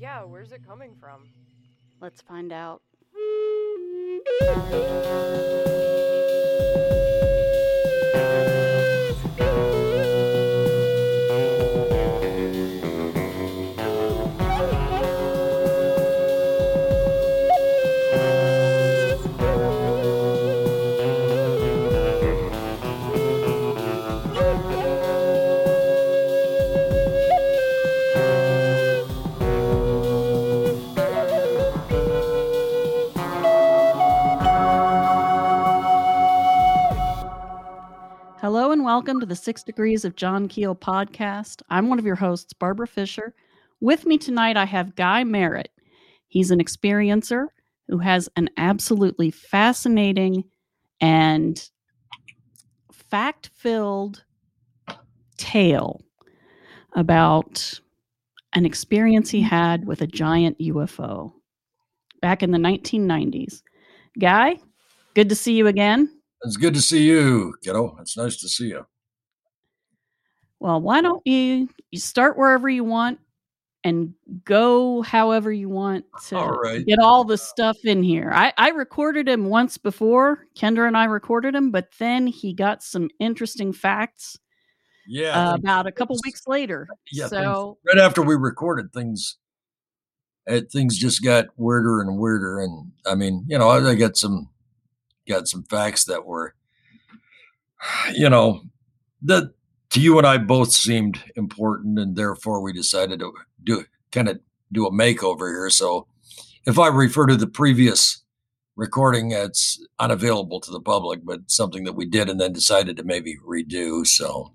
Yeah, where's it coming from? Let's find out. Hello and welcome to the 6 Degrees of John Keel podcast. I'm one of your hosts, Barbara Fisher. With me tonight, I have Guy Merritt. He's an experiencer who has an absolutely fascinating and fact-filled tale about an experience he had with a giant UFO back in the 1990s. Guy, good to see you again. It's good to see you, kiddo. It's nice to see you. Well, why don't you start wherever you want and go however you want to get all the stuff in here. I recorded him once before. Kendra and I recorded him, but then he got some interesting facts about a couple weeks later. Yeah, so right after we recorded things just got weirder and weirder. And I mean, you know, I got some... facts that were, you know, that to you and I both seemed important, and therefore we decided to do a makeover here. So if I refer to the previous recording, it's unavailable to the public, but something that we did and then decided to maybe redo. So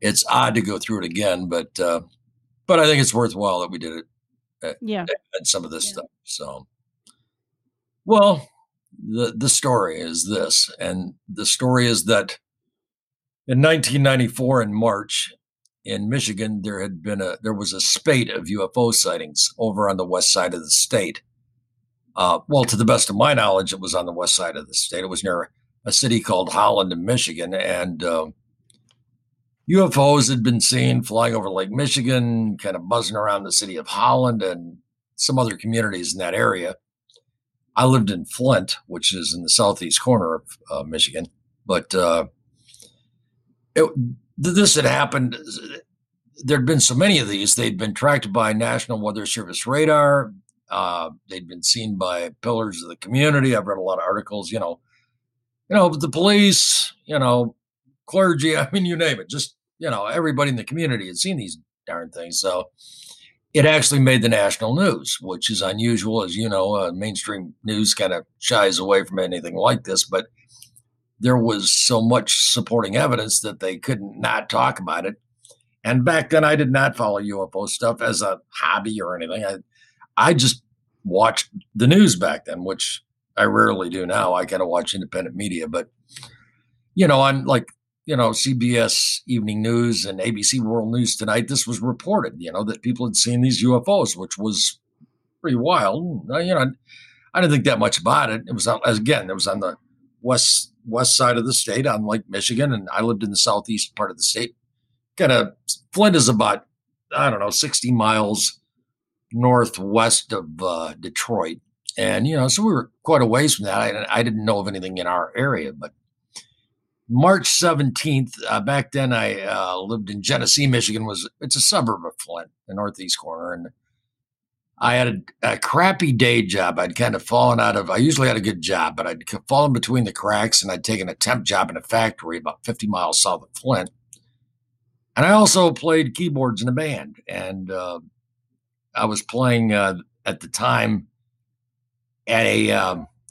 it's odd to go through it again, but I think it's worthwhile that we did it. Yeah. And some of this stuff. So, well, The story is this, and the story is that in 1994 in March in Michigan, there was a spate of UFO sightings over on the west side of the state. Well, to the best of my knowledge, it was on the west side of the state. It was near a city called Holland in Michigan, and UFOs had been seen flying over Lake Michigan, kind of buzzing around the city of Holland and some other communities in that area. I lived in Flint, which is in the southeast corner of Michigan, but this had happened. There'd been so many of these. They'd been tracked by National Weather Service radar. They'd been seen by pillars of the community. I've read a lot of articles, you know, the police, you know, clergy. I mean, you name it. Just, you know, everybody in the community had seen these darn things. So it actually made the national news, which is unusual. As you know, mainstream news kind of shies away from anything like this, but there was so much supporting evidence that they couldn't not talk about it. And back then I did not follow UFO stuff as a hobby or anything. I just watched the news back then, which I rarely do now. I kind of watch independent media, but you know, I'm like, you know, CBS Evening News and ABC World News Tonight, this was reported, you know, that people had seen these UFOs, which was pretty wild. You know, I didn't think that much about it. It was, again, it was on the west side of the state on Lake Michigan, and I lived in the southeast part of the state. Kind of, Flint is about, 60 miles northwest of Detroit. And, you know, so we were quite a ways from that. I didn't know of anything in our area, but March 17th, back then I lived in Genesee, Michigan. It's a suburb of Flint, the northeast corner. And I had a crappy day job. I'd kind of fallen out of, I usually had a good job, but I'd fallen between the cracks, and I'd taken a temp job in a factory about 50 miles south of Flint. And I also played keyboards in a band. And I was playing at the time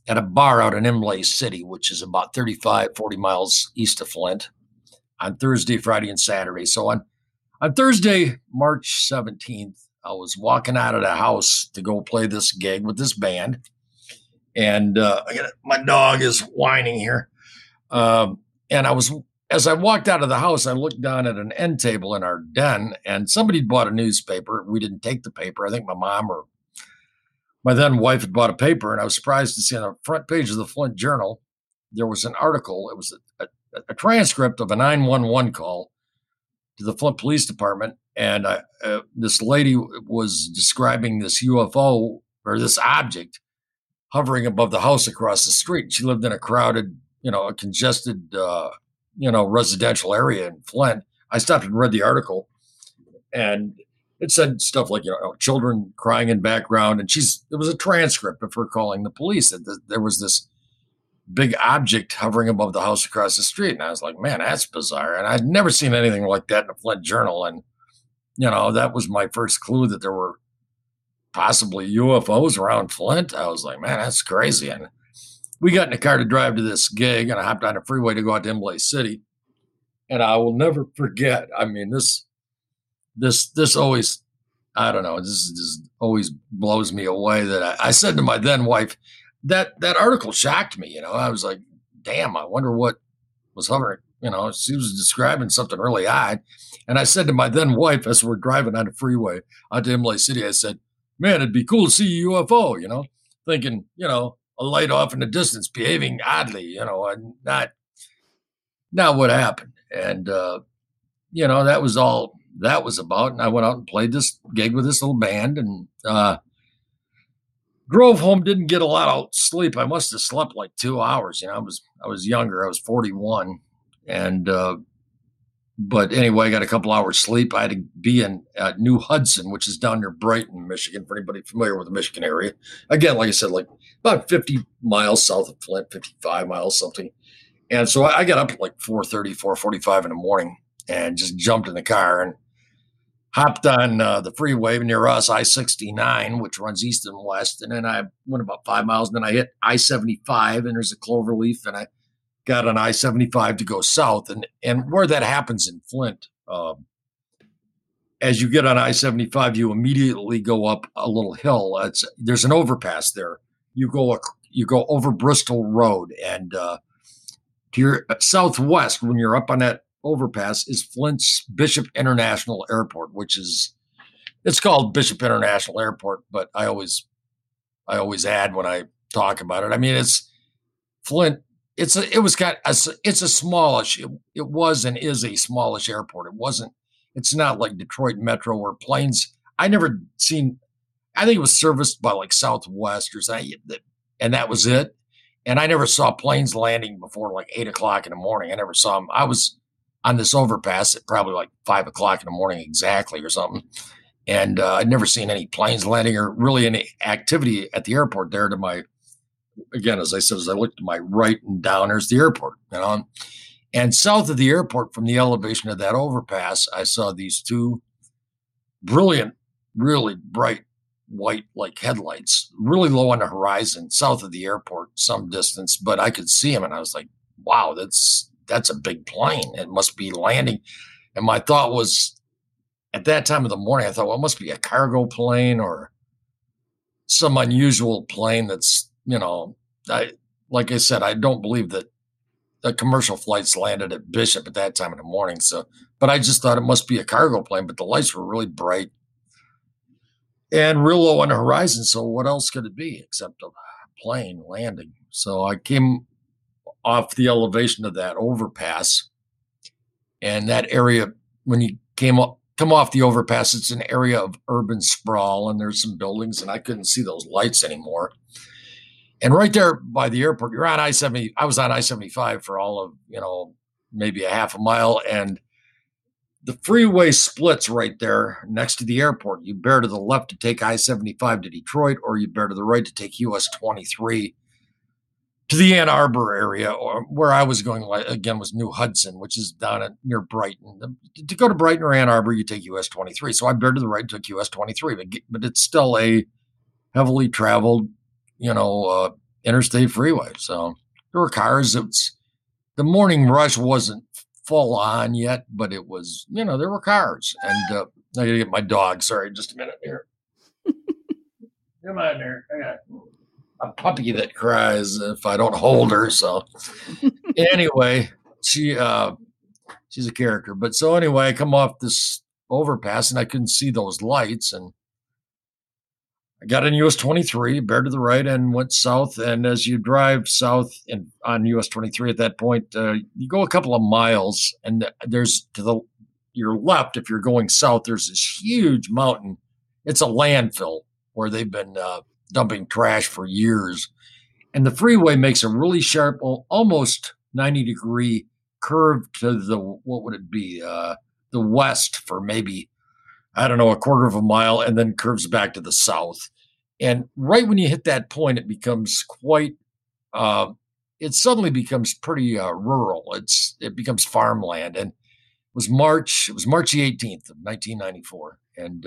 at a bar out in Imlay City, which is about 40 miles east of Flint, on Thursday, Friday, and Saturday. So on Thursday, March 17th, I was walking out of the house to go play this gig with this band. And my dog is whining here. And as I walked out of the house, I looked down at an end table in our den, and somebody bought a newspaper. We didn't take the paper. I think my mom or my then wife had bought a paper, and I was surprised to see on the front page of the Flint Journal, there was an article. It was a transcript of a 911 call to the Flint Police Department And this lady was describing this UFO or this object hovering above the house across the street. She lived in a crowded, a congested, residential area in Flint. I stopped and read the article, and it said stuff like, children crying in background. And there was a transcript of her calling the police that there was this big object hovering above the house across the street. And I was like, man, that's bizarre. And I'd never seen anything like that in the Flint Journal. And, that was my first clue that there were possibly UFOs around Flint. I was like, man, that's crazy. And we got in a car to drive to this gig, and I hopped on a freeway to go out to Imlay City. And I will never forget. I mean, this always, I don't know, this just always blows me away that I said to my then wife, that article shocked me. I was like, damn, I wonder what was hovering. She was describing something really odd. And I said to my then wife, as we're driving on the freeway out to Imlay City, I said, man, it'd be cool to see a UFO, thinking, a light off in the distance behaving oddly, and not what happened. And, that was all that was about. And I went out and played this gig with this little band and drove home, didn't get a lot of sleep. I must have slept like 2 hours. I was younger. I was 41. And but anyway, I got a couple hours sleep. I had to be in New Hudson, which is down near Brighton, Michigan, for anybody familiar with the Michigan area. Again, like I said, like about 50 miles south of Flint, 55 miles something. And so I got up at like 4:30, 4:45 in the morning and just jumped in the car and hopped on the freeway near us, I-69, which runs east and west. And then I went about 5 miles, and then I hit I-75, and there's a cloverleaf, and I got on I-75 to go south. And where that happens in Flint, as you get on I-75, you immediately go up a little hill. There's an overpass there. You go over Bristol Road, and to your southwest, when you're up on that overpass, is Flint's Bishop International Airport, which is, it's called Bishop International Airport, but I always add when I talk about it. I mean, it's Flint. It's a smallish. It was and is a smallish airport. It's not like Detroit Metro or planes. I never seen. I think it was serviced by like Southwest or something, and that was it. And I never saw planes landing before like 8 o'clock in the morning. I never saw them. I was on this overpass at probably like 5 o'clock in the morning exactly or something. And I'd never seen any planes landing or really any activity at the airport there to my, again, as I said, as I looked to my right and down, there's the airport, And south of the airport from the elevation of that overpass, I saw these two brilliant, really bright white like headlights, really low on the horizon, south of the airport, some distance, but I could see them. And I was like, wow, that's a big plane. It must be landing. And my thought was, at that time of the morning, I thought, well, it must be a cargo plane or some unusual plane that's, like I said, I don't believe that the commercial flights landed at Bishop at that time in the morning. So, but I just thought it must be a cargo plane, but the lights were really bright and real low on the horizon. So what else could it be except a plane landing? So I came off the elevation of that overpass, and that area, when you come off the overpass, it's an area of urban sprawl, and there's some buildings, and I couldn't see those lights anymore. And right there by the airport, you're on I-70. I was on I-75 for all of, maybe a half a mile. And the freeway splits right there next to the airport. You bear to the left to take I-75 to Detroit, or you bear to the right to take US-23 to the Ann Arbor area, or where I was going, again, was New Hudson, which is down near Brighton. To go to Brighton or Ann Arbor, you take US-23. So I bear to the right, took US-23, but it's still a heavily traveled interstate freeway. So there were cars. The morning rush wasn't full on yet, but it was, there were cars. And I got to get my dog. Sorry, just a minute here. Come on there. I got a puppy that cries if I don't hold her. So anyway, she's a character. But so anyway, I come off this overpass and I couldn't see those lights, and I got in US-23, bear to the right, and went south. And as you drive south and on US-23 at that point, you go a couple of miles, and there's to the your left, if you're going south, there's this huge mountain. It's a landfill where they've been dumping trash for years. And the freeway makes a really sharp, almost 90-degree curve to the, what would it be, the west for maybe, I don't know, a quarter of a mile, and then curves back to the south. And right when you hit that point, it becomes quite, it suddenly becomes pretty rural. It becomes farmland. And it was March the 18th of 1994. And,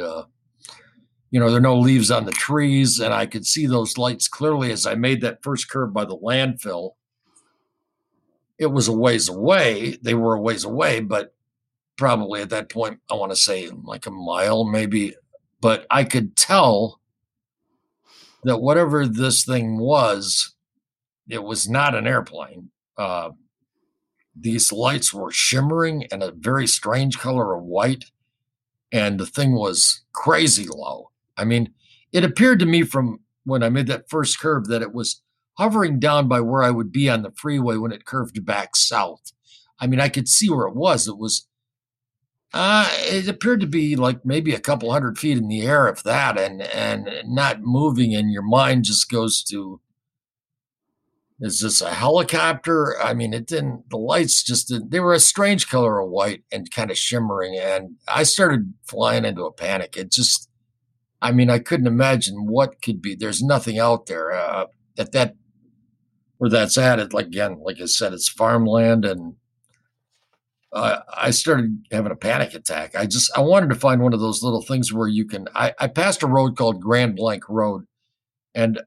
you know, there are no leaves on the trees, and I could see those lights clearly as I made that first curve by the landfill. It was a ways away. They were a ways away, but probably at that point, I want to say like a mile maybe. But I could tell that whatever this thing was, it was not an airplane. These lights were shimmering in a very strange color of white, and the thing was crazy low. I mean, it appeared to me from when I made that first curve that it was hovering down by where I would be on the freeway when it curved back south. I mean, I could see where it was. It appeared to be like maybe a couple hundred feet in the air, if that, and not moving. And your mind just goes to, is this a helicopter? I mean, the lights just didn't, they were a strange color of white and kind of shimmering. And I started flying into a panic. It just, I mean, I couldn't imagine what could be. There's nothing out there at that, where that's at. It, like I said, it's farmland. And I started having a panic attack. I wanted to find one of those little things where you can, I passed a road called Grand Blank Road, and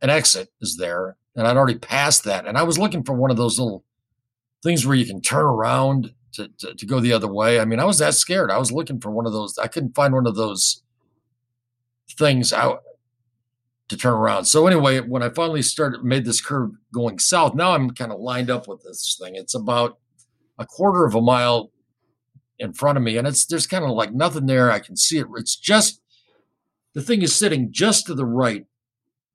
an exit is there. And I'd already passed that. And I was looking for one of those little things where you can turn around to go the other way. I mean, I was that scared. I was looking for one of those. I couldn't find one of those things out to turn around. So anyway, when I finally made this curve going south, now I'm kind of lined up with this thing. It's about a quarter of a mile in front of me. And there's kind of like nothing there. I can see it. It's just, the thing is sitting just to the right.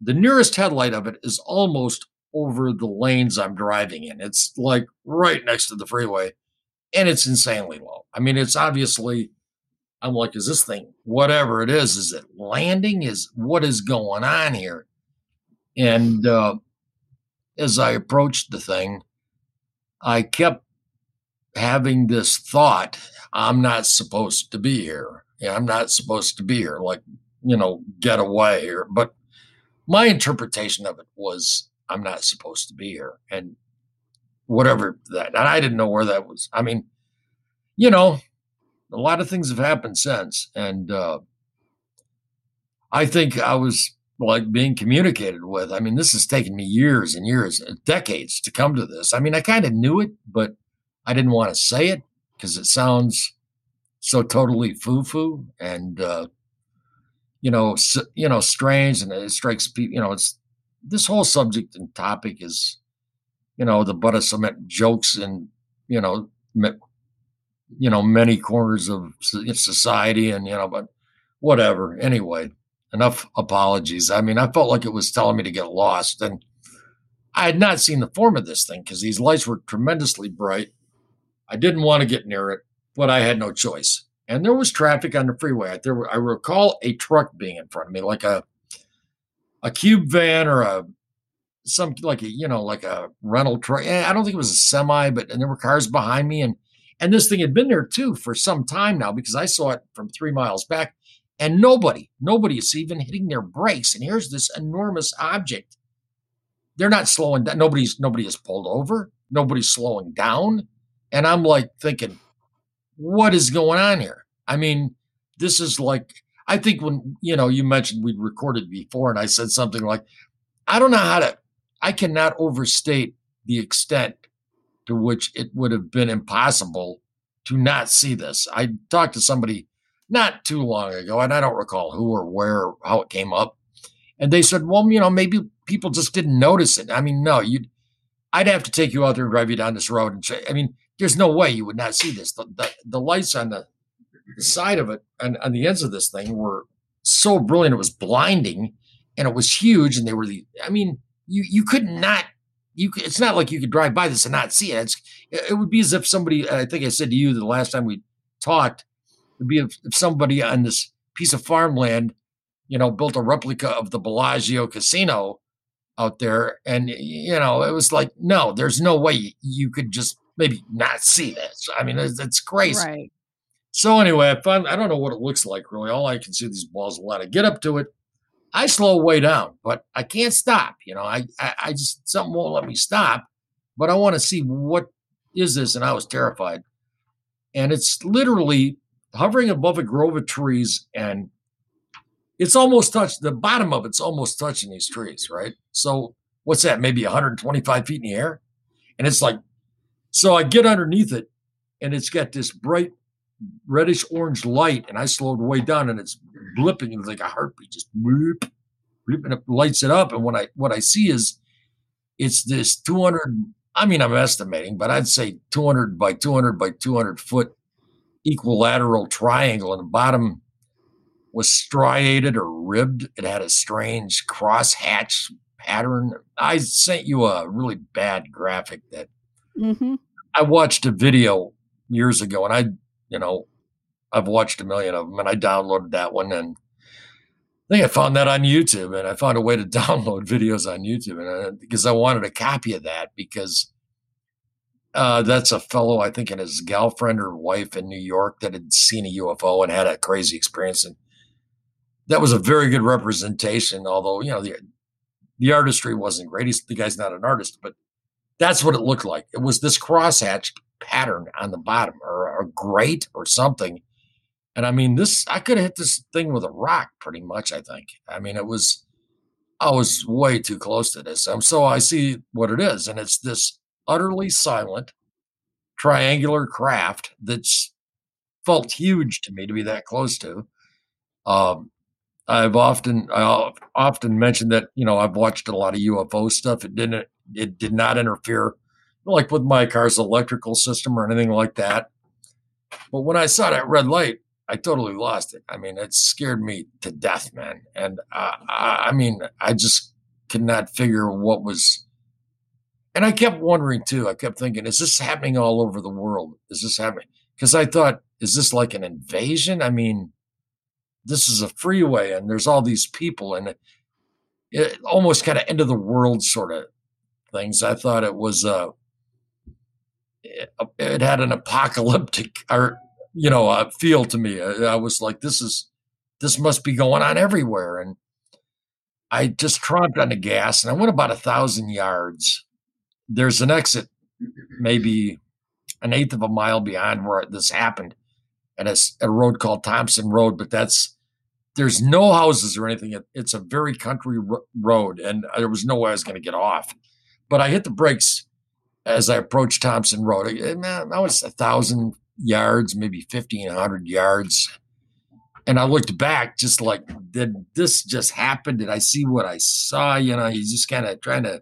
The nearest headlight of it is almost over the lanes I'm driving in. It's like right next to the freeway, and it's insanely low. I mean, it's obviously, I'm like, is this thing, whatever it is it landing? What is going on here? And as I approached the thing, I kept having this thought, I'm not supposed to be here. Yeah, I'm not supposed to be here. Like, you know, get away here. But my interpretation of it was, I'm not supposed to be here, and whatever that. And I didn't know where that was. I mean, you know, a lot of things have happened since. And I think I was like being communicated with. I mean, this has taken me years and years, decades to come to this. I mean, I kind of knew it, but I didn't want to say it because it sounds so totally foo-foo. And, you know, strange, and it strikes people, you know, it's this whole subject and topic is, you know, the butt of cement jokes and, you know, many corners of society and, you know, but whatever. Anyway, enough apologies. I mean, I felt like it was telling me to get lost, and I had not seen the form of this thing because these lights were tremendously bright. I didn't want to get near it, but I had no choice. And there was traffic on the freeway. I recall a truck being in front of me, like a cube van or like a rental truck. I don't think it was a semi, but there were cars behind me, and this thing had been there too for some time now because I saw it from 3 miles back, and nobody is even hitting their brakes. And here's this enormous object. They're not slowing down. Nobody has pulled over. Nobody's slowing down, and I'm like thinking, what is going on here? I mean, this is like, I think when, you know, you mentioned we'd recorded before and I said something like, I cannot overstate the extent to which it would have been impossible to not see this. I talked to somebody not too long ago, and I don't recall who or where, or how it came up. And they said, well, you know, maybe people just didn't notice it. I mean, no, I'd have to take you out there and drive you down this road and check. I mean, there's no way you would not see this. The lights on the side of it and on the ends of this thing were so brilliant. It was blinding, and it was huge. And they were it's not like you could drive by this and not see it. It would be as if somebody, I think I said to you the last time we taught would be if somebody on this piece of farmland, you know, built a replica of the Bellagio Casino out there. And, you know, it was like, no, there's no way you could just maybe not see this. I mean, it's crazy. Right. So anyway, I don't know what it looks like, really. All I can see these balls a lot. I get up to it. I slow way down, but I can't stop. You know, I just, something won't let me stop, but I want to see what is this. And I was terrified. And it's literally hovering above a grove of trees, and it's almost touched, the bottom of it's almost touching these trees, right? So what's that, maybe 125 feet in the air? And it's like, so I get underneath it, and it's got this bright reddish orange light, and I slowed way down, and it's blipping, and it's like a heartbeat, just bloop, bloop, and it lights it up. And what I see is it's this 200, I mean, I'm estimating, but I'd say 200 by 200 by 200 foot equilateral triangle, and the bottom was striated or ribbed. It had a strange cross-hatch pattern. I sent you a really bad graphic that I watched a video years ago, and I've watched a million of them, and I downloaded that one, and I think I found that on YouTube, and I found a way to download videos on YouTube, and because I wanted a copy of that, because that's a fellow, I think, and his girlfriend or wife in New York that had seen a UFO and had a crazy experience, and that was a very good representation. Although, you know, the artistry wasn't great. The guy's not an artist, but that's what it looked like. It was this crosshatch pattern on the bottom, or a grate or something. And I mean, I could have hit this thing with a rock pretty much, I think. I mean, I was way too close to this. So I see what it is. And it's this utterly silent triangular craft that's felt huge to me to be that close to. I often mentioned that, you know, I've watched a lot of UFO stuff. It did not interfere like with my car's electrical system or anything like that. But when I saw that red light, I totally lost it. I mean, it scared me to death, man. And I just could not figure what was. And I kept wondering, too. I kept thinking, is this happening all over the world? Is this happening? Because I thought, is this like an invasion? I mean, this is a freeway, and there's all these people, and it almost kind of end of the world sort of things. I thought it was it had an apocalyptic, or, you know, feel to me. I was like, this must be going on everywhere. And I just tromped on the gas, and I went about 1,000 yards. There's an exit, maybe an eighth of a mile beyond where this happened, and it's a road called Thompson Road, but there's no houses or anything. It's a very country road, and there was no way I was going to get off, but I hit the brakes as I approached Thompson Road. And I was 1,000 yards, maybe 1,500 yards. And I looked back just like, did this just happen? Did I see what I saw? You know, he's just kind of trying to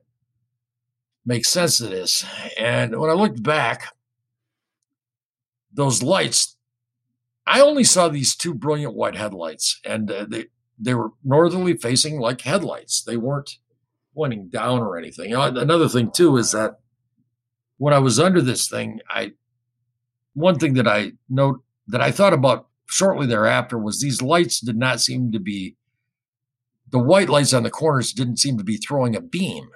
make sense of this. And when I looked back, those lights, I only saw these two brilliant white headlights, and they were northerly facing like headlights. They weren't pointing down or anything. Another thing too is that when I was under this thing, I thought about shortly thereafter was these lights did not seem to be, the white lights on the corners didn't seem to be throwing a beam.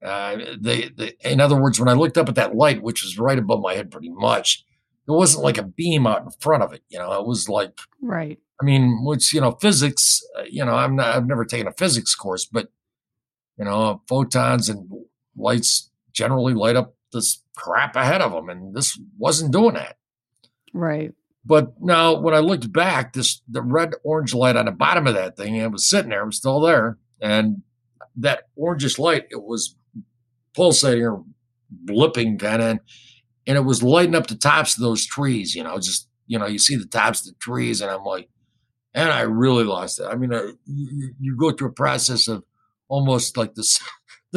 In other words, when I looked up at that light, which was right above my head pretty much, it wasn't like a beam out in front of it. You know, it was like, right. I mean, which, you know, physics, you know, I've never taken a physics course, but, you know, photons and lights generally light up this crap ahead of them, and this wasn't doing that. Right. But now when I looked back, the red orange light on the bottom of that thing, it was sitting there, it was still there. And that orangish light, it was pulsating or blipping kind of, and it was lighting up the tops of those trees, you know, just, you know, you see the tops of the trees, and I'm like, and I really lost it. I mean, you go through a process of almost like the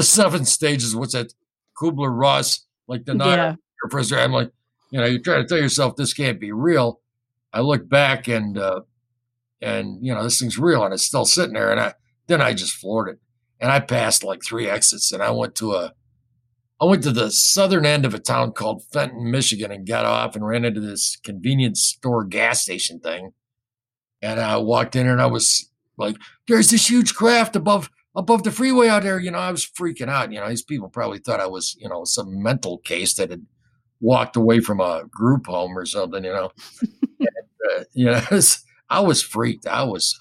seven stages, what's that? Kubler-Ross, like the night professor. I'm like, you know, you're trying to tell yourself this can't be real. I look back and you know, this thing's real, and it's still sitting there. And then I just floored it, and I passed like three exits, and I went to I went to the southern end of a town called Fenton, Michigan, and got off and ran into this convenience store gas station thing. And I walked in and I was like, there's this huge craft above the freeway out there. You know, I was freaking out. You know, these people probably thought I was, you know, some mental case that had walked away from a group home or something, you know. And, you know, I was freaked. I was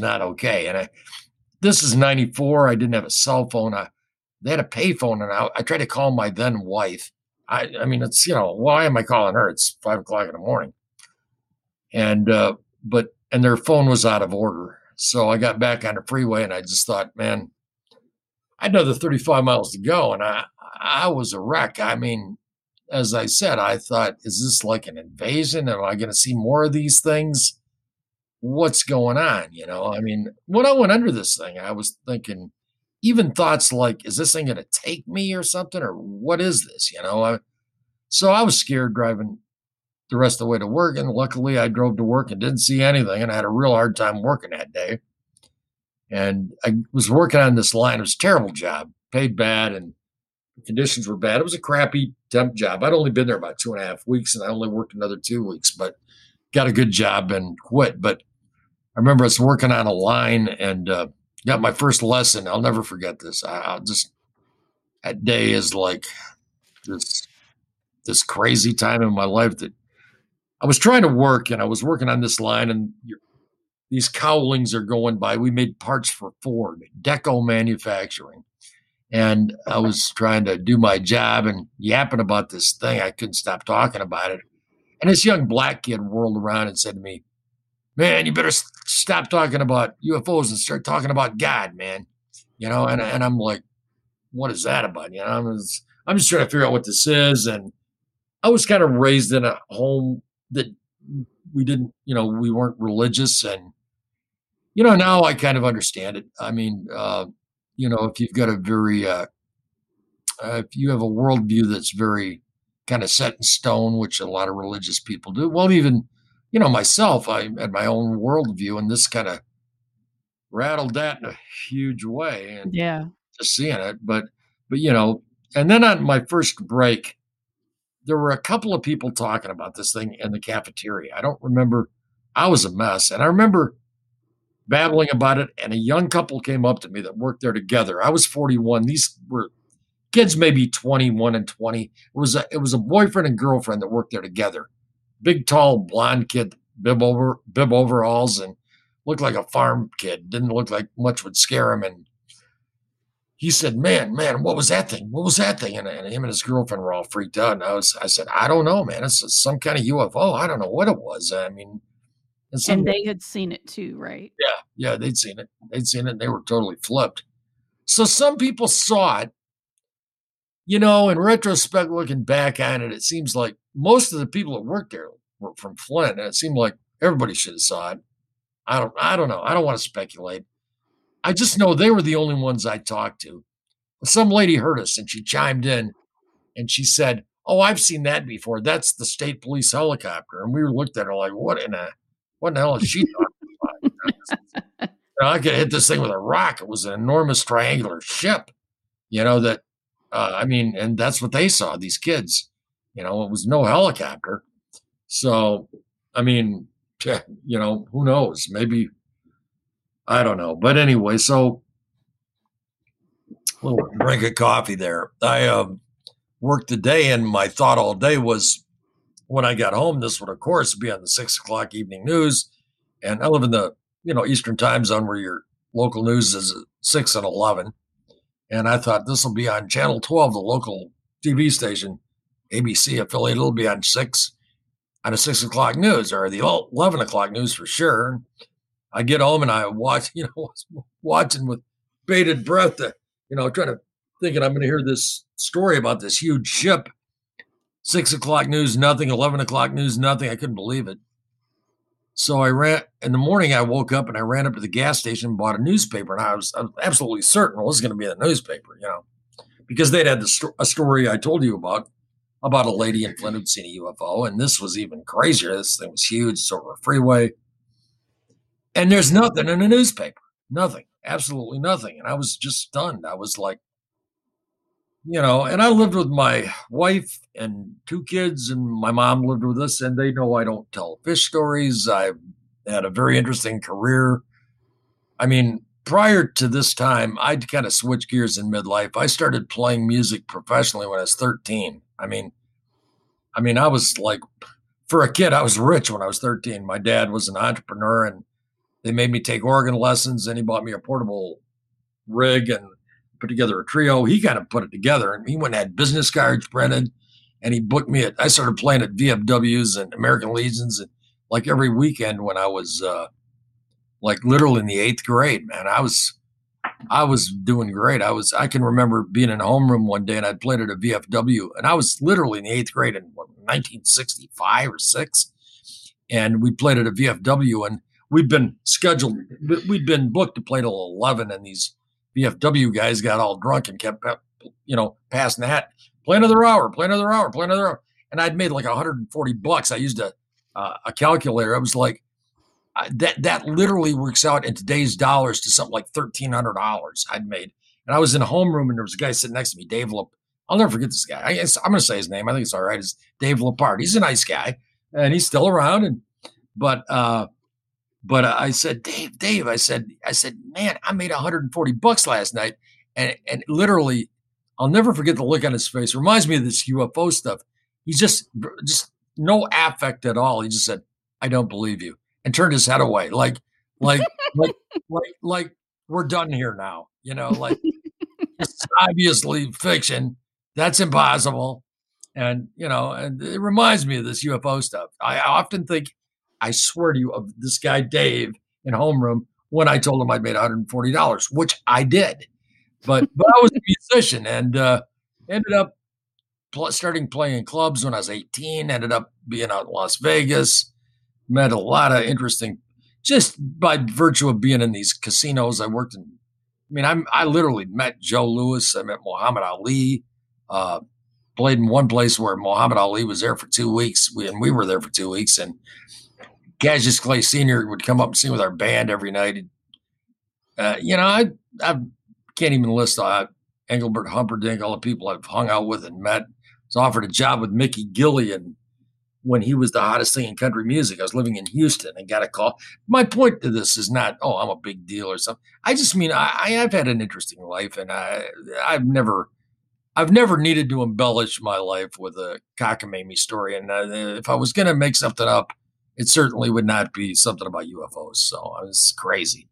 not okay. And this is 94. I didn't have a cell phone. They had a payphone, and I tried to call my then wife. I mean, it's, you know, why am I calling her? It's 5 o'clock in the morning. And, but their phone was out of order. So I got back on the freeway and I just thought, man, I had another 35 miles to go. And I was a wreck. I mean, as I said, I thought, is this like an invasion? Am I going to see more of these things? What's going on? You know, I mean, when I went under this thing, I was thinking even thoughts like, is this thing going to take me or something? Or what is this? You know, so I was scared driving the rest of the way to work. And luckily I drove to work and didn't see anything. And I had a real hard time working that day. And I was working on this line. It was a terrible job, paid bad, and the conditions were bad. It was a crappy temp job. I'd only been there about 2.5 weeks, and I only worked another 2 weeks, but got a good job and quit. But I remember I was working on a line and got my first lesson. I'll never forget this. That day is like this crazy time in my life that I was trying to work, and I was working on this line, and these cowlings are going by. We made parts for Ford, Deco Manufacturing. And I was trying to do my job and yapping about this thing. I couldn't stop talking about it. And this young black kid whirled around and said to me, man, you better stop talking about UFOs and start talking about God, man. You know, and I'm like, what is that about? You know, I'm just trying to figure out what this is. And I was kind of raised in a home that we didn't, you know, we weren't religious. And, you know, now I kind of understand it. I mean, you know, if you've got a very, if you have a worldview that's very kind of set in stone, which a lot of religious people do, well, even, you know, myself, I had my own worldview, and this kind of rattled that in a huge way. And yeah, just seeing it, but, you know, and then on my first break, there were a couple of people talking about this thing in the cafeteria. I don't remember. I was a mess. And I remember babbling about it. And a young couple came up to me that worked there together. I was 41. These were kids, maybe 21 and 20. It was a boyfriend and girlfriend that worked there together. Big, tall, blonde kid, bib overalls, and looked like a farm kid. Didn't look like much would scare him. And he said, man, what was that thing? What was that thing? And him and his girlfriend were all freaked out. And I said, I don't know, man. It's some kind of UFO. I don't know what it was. I mean. And they had seen it too, right? Yeah, they'd seen it. And they were totally flipped. So some people saw it. You know, in retrospect, looking back on it, it seems like most of the people that worked there were from Flint. And it seemed like everybody should have saw it. I don't know. I don't want to speculate. I just know they were the only ones I talked to. Some lady heard us and she chimed in and she said, oh, I've seen that before. That's the state police helicopter. And we looked at her like, what in the hell is she talking about? You know, I could hit this thing with a rock. It was an enormous triangular ship, you know, that, I mean, and that's what they saw, these kids. You know, it was no helicopter. So, I mean, you know, who knows? Maybe. I don't know. But anyway, so a little drink of coffee there. I worked the day, and my thought all day was when I got home, this would, of course, be on the 6 o'clock evening news. And I live in the, you know, Eastern time zone where your local news is at 6 and 11. And I thought this will be on Channel 12, the local TV station, ABC affiliate. It'll be on 6 on a 6 o'clock news or the 11 o'clock news for sure. I get home and I watch, you know, watching with bated breath, you know, thinking I'm going to hear this story about this huge ship. 6 o'clock news, nothing. 11 o'clock news, nothing. I couldn't believe it. So I ran in the morning. I woke up and I ran up to the gas station and bought a newspaper. And I was absolutely certain, well, this is going to be in the newspaper, you know, because they'd had a story I told you about a lady in Flint who'd seen a UFO. And this was even crazier. This thing was huge. It's over a freeway. And there's nothing in the newspaper, nothing, absolutely nothing. And I was just stunned. I was like, you know, and I lived with my wife and two kids, and my mom lived with us, and they know I don't tell fish stories. I had a very interesting career. I mean, prior to this time, I'd kind of switch gears in midlife. I started playing music professionally when I was 13. I mean, I was like, for a kid, I was rich when I was 13. My dad was an entrepreneur, and they made me take organ lessons, and he bought me a portable rig and put together a trio. He kind of put it together, and he went and had business cards printed, and he booked me at, I started playing at VFWs and American Legions, and like every weekend when I was like literally in the 8th grade, man, I was doing great. I can remember being in a homeroom one day, and I'd played at a VFW, and I was literally in the 8th grade in 1965 or 6. And we played at a VFW, and we'd been booked to play till 11, and these VFW guys got all drunk and kept, you know, passing the hat. Play another hour. And I'd made like $140. I used a calculator. I was like, that literally works out in today's dollars to something like $1,300 I'd made. And I was in a homeroom, and there was a guy sitting next to me, Dave Lepard. I'll never forget this guy. I'm going to say his name. I think it's all right. It's Dave Lepard. He's a nice guy, and he's still around. But I said, Dave, I said, man, I made $140 last night. And literally, I'll never forget the look on his face. Reminds me of this UFO stuff. He just no affect at all. He just said, I don't believe you, and turned his head away. Like we're done here now. You know, like it's obviously fiction. That's impossible. And, you know, and it reminds me of this UFO stuff. I often think, I swear to you, of this guy, Dave, in homeroom, when I told him I'd made $140, which I did. But I was a musician, and ended up starting playing in clubs when I was 18, ended up being out in Las Vegas, met a lot of interesting, just by virtue of being in these casinos. I worked in, I mean, I literally met Joe Louis. I met Muhammad Ali, played in one place where Muhammad Ali was there for 2 weeks, and we were there for 2 weeks, and Cassius Clay Sr. would come up and sing with our band every night. You know, I can't even list Engelbert Humperdinck, all the people I've hung out with and met. I was offered a job with Mickey Gillian when he was the hottest thing in country music. I was living in Houston and got a call. My point to this is not, oh, I'm a big deal or something. I just mean I've had an interesting life, and I've never needed to embellish my life with a cockamamie story. And if I was going to make something up, it certainly would not be something about UFOs. So it's crazy.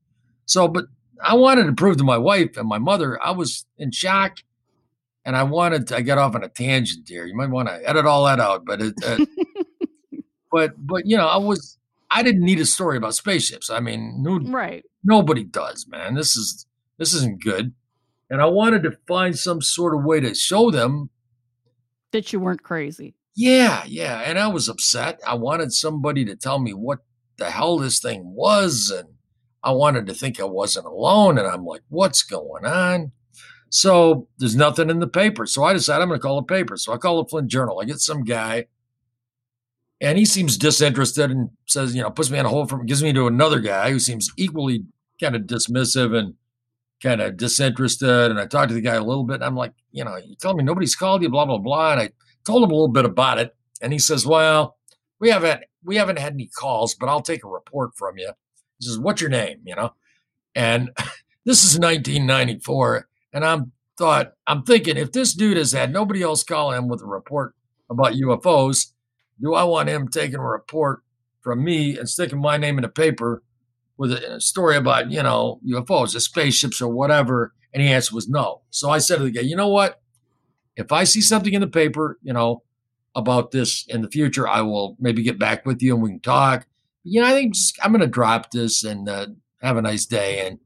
So, but I wanted to prove to my wife and my mother, I was in shock, and I got off on a tangent here. You might want to edit all that out, but, but you know, I didn't need a story about spaceships. I mean, right. Nobody does, man. This isn't good. And I wanted to find some sort of way to show them that you weren't crazy. Yeah. And I was upset. I wanted somebody to tell me what the hell this thing was. And I wanted to think I wasn't alone. And I'm like, what's going on? So there's nothing in the paper. So I decided I'm going to call a paper. So I call the Flint Journal. I get some guy, and he seems disinterested and says, you know, puts me on hold for, gives me to another guy who seems equally kind of dismissive and kind of disinterested. And I talked to the guy a little bit, and I'm like, you know, you tell me nobody's called you, blah, blah, blah. And I told him a little bit about it, and he says, well, we haven't had any calls, but I'll take a report from you. He says, what's your name? You know, and this is 1994. And I'm thinking, if this dude has had nobody else call him with a report about UFOs, do I want him taking a report from me and sticking my name in a paper with a story about, you know, UFOs or spaceships or whatever? And the answer was no. So I said to the guy, you know what? If I see something in the paper, you know, about this in the future, I will maybe get back with you and we can talk. You know, I think I'm going to drop this and have a nice day. And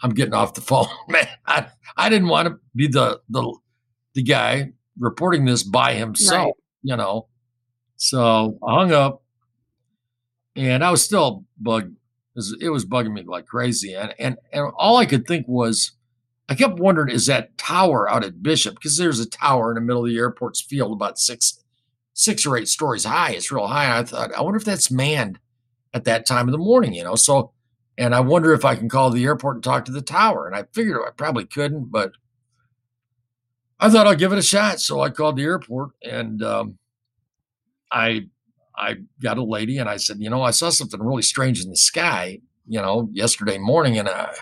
I'm getting off the phone. Man, I didn't want to be the guy reporting this by himself, right. You know. So I hung up, and I was still bugged. It was bugging me like crazy. And all I could think was, I kept wondering, is that tower out at Bishop, because there's a tower in the middle of the airport's field about six or eight stories high. It's real high. And I thought, I wonder if that's manned at that time of the morning, you know? So, and I wonder if I can call the airport and talk to the tower. And I figured I probably couldn't, but I thought I'd give it a shot. So I called the airport and I got a lady and I said, you know, I saw something really strange in the sky, you know, yesterday morning. And I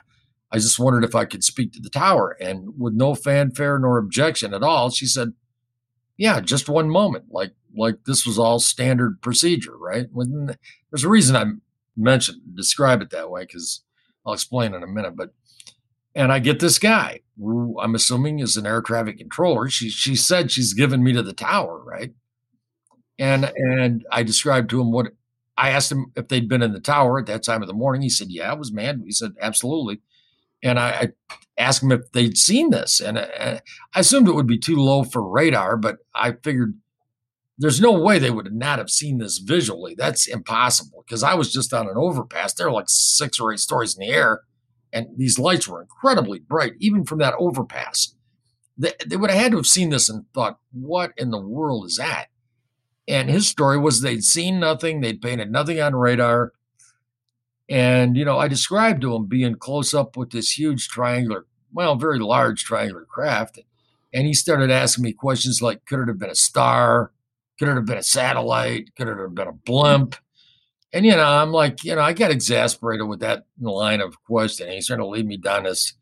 just wondered if I could speak to the tower. And with no fanfare nor objection at all, she said, yeah, just one moment. Like this was all standard procedure, right? When, there's a reason I describe it that way, because I'll explain in a minute. But and I get this guy, who I'm assuming is an air traffic controller. She said she's given me to the tower, right? And I described to him what I asked him if they'd been in the tower at that time of the morning. He said, yeah, it was manned. He said, absolutely. And I asked him if they'd seen this. And I assumed it would be too low for radar, but I figured there's no way they would not have seen this visually. That's impossible, because I was just on an overpass. They're like 6 or 8 stories in the air, and these lights were incredibly bright, even from that overpass. They would have had to have seen this and thought, what in the world is that? And his story was they'd seen nothing. They'd painted nothing on radar. And, you know, I described to him being close up with this huge triangular, well, very large triangular craft. And he started asking me questions like, could it have been a star? Could it have been a satellite? Could it have been a blimp? And, you know, I'm like, you know, I got exasperated with that line of questioning. He's trying to lead me down this,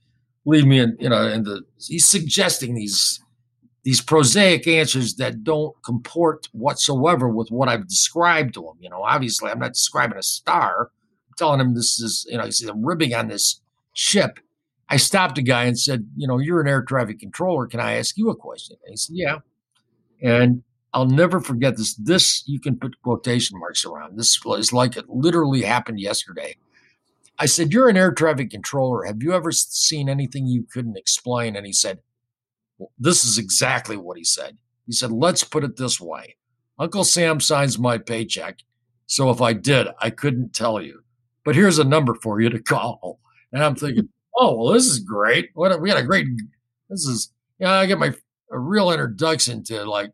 he's suggesting these prosaic answers that don't comport whatsoever with what I've described to him. You know, obviously I'm not describing a star. I'm telling him this is, you know, he's ribbing on this ship. I stopped a guy and said, you know, you're an air traffic controller. Can I ask you a question? And he said, yeah. And I'll never forget this. This, you can put quotation marks around. This is like it literally happened yesterday. I said, you're an air traffic controller. Have you ever seen anything you couldn't explain? And he said, well, this is exactly what he said. He said, let's put it this way. Uncle Sam signs my paycheck. So if I did, I couldn't tell you. But here's a number for you to call. And I'm thinking, oh, well, this is great. We had a great, I get a real introduction to like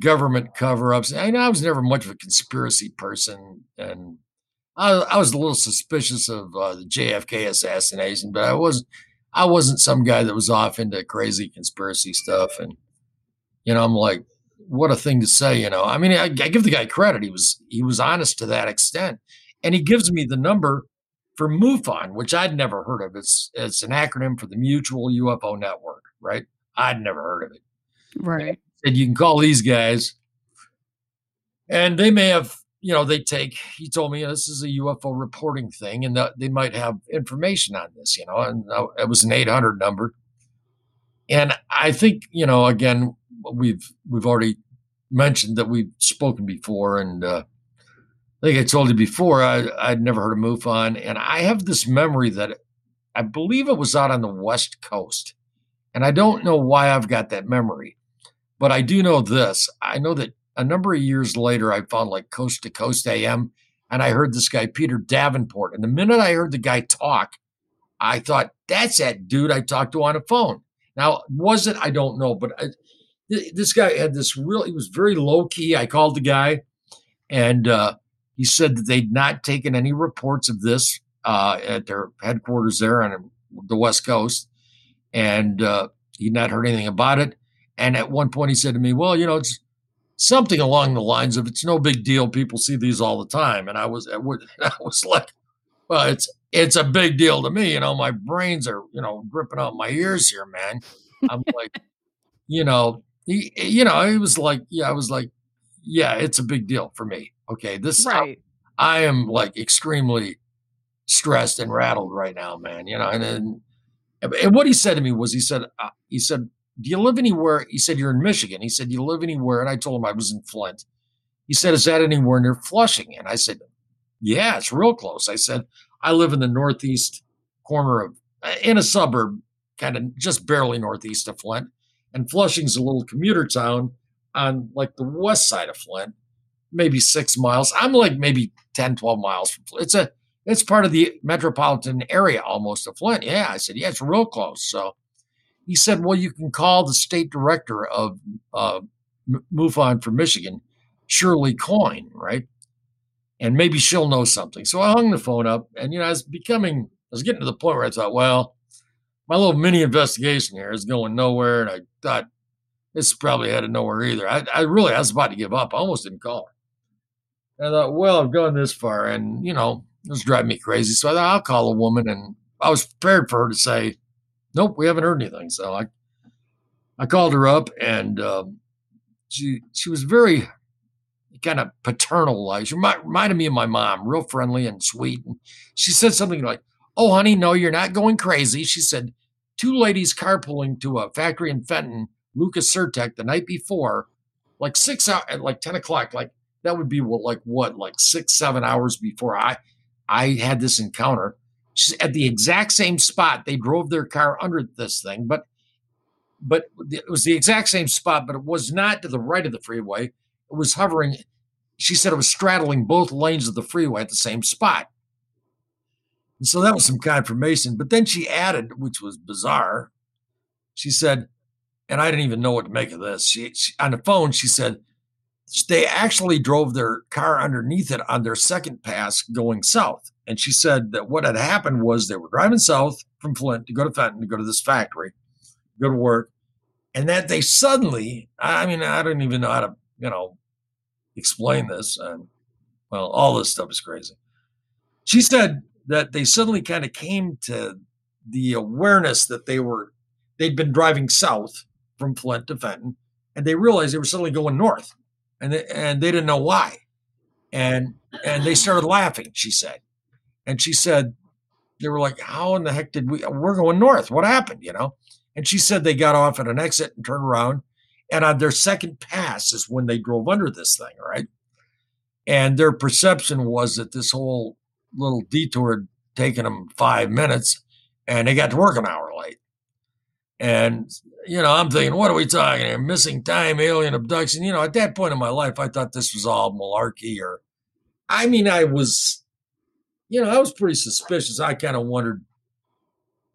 government cover-ups. I know I was never much of a conspiracy person. And I was a little suspicious of the JFK assassination, but I wasn't some guy that was off into crazy conspiracy stuff. And, you know, I'm like, what a thing to say, you know. I mean, I give the guy credit. He was honest to that extent. And he gives me the number for MUFON, which I'd never heard of. It's an acronym for the Mutual UFO Network, right? I'd never heard of it. Right. And you can call these guys. And they may have, you know, he told me, this is a UFO reporting thing and that they might have information on this, you know, and it was an 800 number. And I think, you know, again, we've already mentioned that we've spoken before. And I think I told you before, I'd never heard of MUFON. And I have this memory that I believe it was out on the West Coast. And I don't know why I've got that memory, but I do know this. I know that a number of years later, I found like Coast to Coast AM, and I heard this guy, Peter Davenport. And the minute I heard the guy talk, I thought, that's that dude I talked to on the phone. Now, was it? I don't know. But this guy had this he was very low key. I called the guy, and he said that they'd not taken any reports of this at their headquarters there on the West Coast. And he'd not heard anything about it. And at one point he said to me, well, you know, it's something along the lines of, it's no big deal. People see these all the time. And I was like, well, it's a big deal to me. You know, my brains are, you know, dripping out my ears here, man. I'm like, you know, he was like, yeah, I was like, yeah, it's a big deal for me. Okay. This, right. I am like extremely stressed and rattled right now, man. You know, and what he said to me was, he said, do you live anywhere? He said, you're in Michigan. He said, do you live anywhere? And I told him I was in Flint. He said, is that anywhere near Flushing? And I said, yeah, it's real close. I said, I live in the northeast corner in a suburb, kind of just barely northeast of Flint. And Flushing's a little commuter town on like the west side of Flint, maybe 6 miles. I'm like maybe 10, 12 miles from Flint. It's part of the metropolitan area almost of Flint. Yeah. I said, yeah, it's real close. So he said, well, you can call the state director of MUFON for Michigan, Shirley Coyne, right? And maybe she'll know something. So I hung the phone up and, you know, I was getting to the point where I thought, well, my little mini investigation here is going nowhere, and I thought this probably headed nowhere either. I really was about to give up. I almost didn't call her. And I thought, well, I've gone this far, and, you know, it was driving me crazy. So I thought, I'll call a woman, and I was prepared for her to say, nope, we haven't heard anything. So I called her up, and she was very kind of paternal-like. She reminded me of my mom, real friendly and sweet. And she said something like, oh, honey, no, you're not going crazy. She said, two ladies carpooling to a factory in Fenton, Lucas Surtek, the night before, like 6 hours, at like 10 o'clock, like that would be like 6-7 hours before I had this encounter. She's at the exact same spot. They drove their car under this thing, but it was the exact same spot, but it was not to the right of the freeway. It was hovering. She said it was straddling both lanes of the freeway at the same spot. And so that was some confirmation. But then she added, which was bizarre, she said, and I didn't even know what to make of this. She on the phone, she said, they actually drove their car underneath it on their second pass going south. And she said that what had happened was they were driving south from Flint to go to Fenton to go to this factory, go to work, and that they suddenly, I mean, I don't even know how to, you know, explain this. And, well, all this stuff is crazy. She said that they suddenly kind of came to the awareness that they'd been driving south from Flint to Fenton, and they realized they were suddenly going north, and they didn't know why. And they started laughing, she said. And she said, they were like, how in the heck did we're going north. What happened, you know? And she said they got off at an exit and turned around. And on their second pass is when they drove under this thing, right? And their perception was that this whole little detour had taken them 5 minutes, and they got to work an hour late. And, you know, I'm thinking, what are we talking here? Missing time, alien abduction. You know, at that point in my life, I thought this was all malarkey, or, I mean, I was pretty suspicious. I kind of wondered.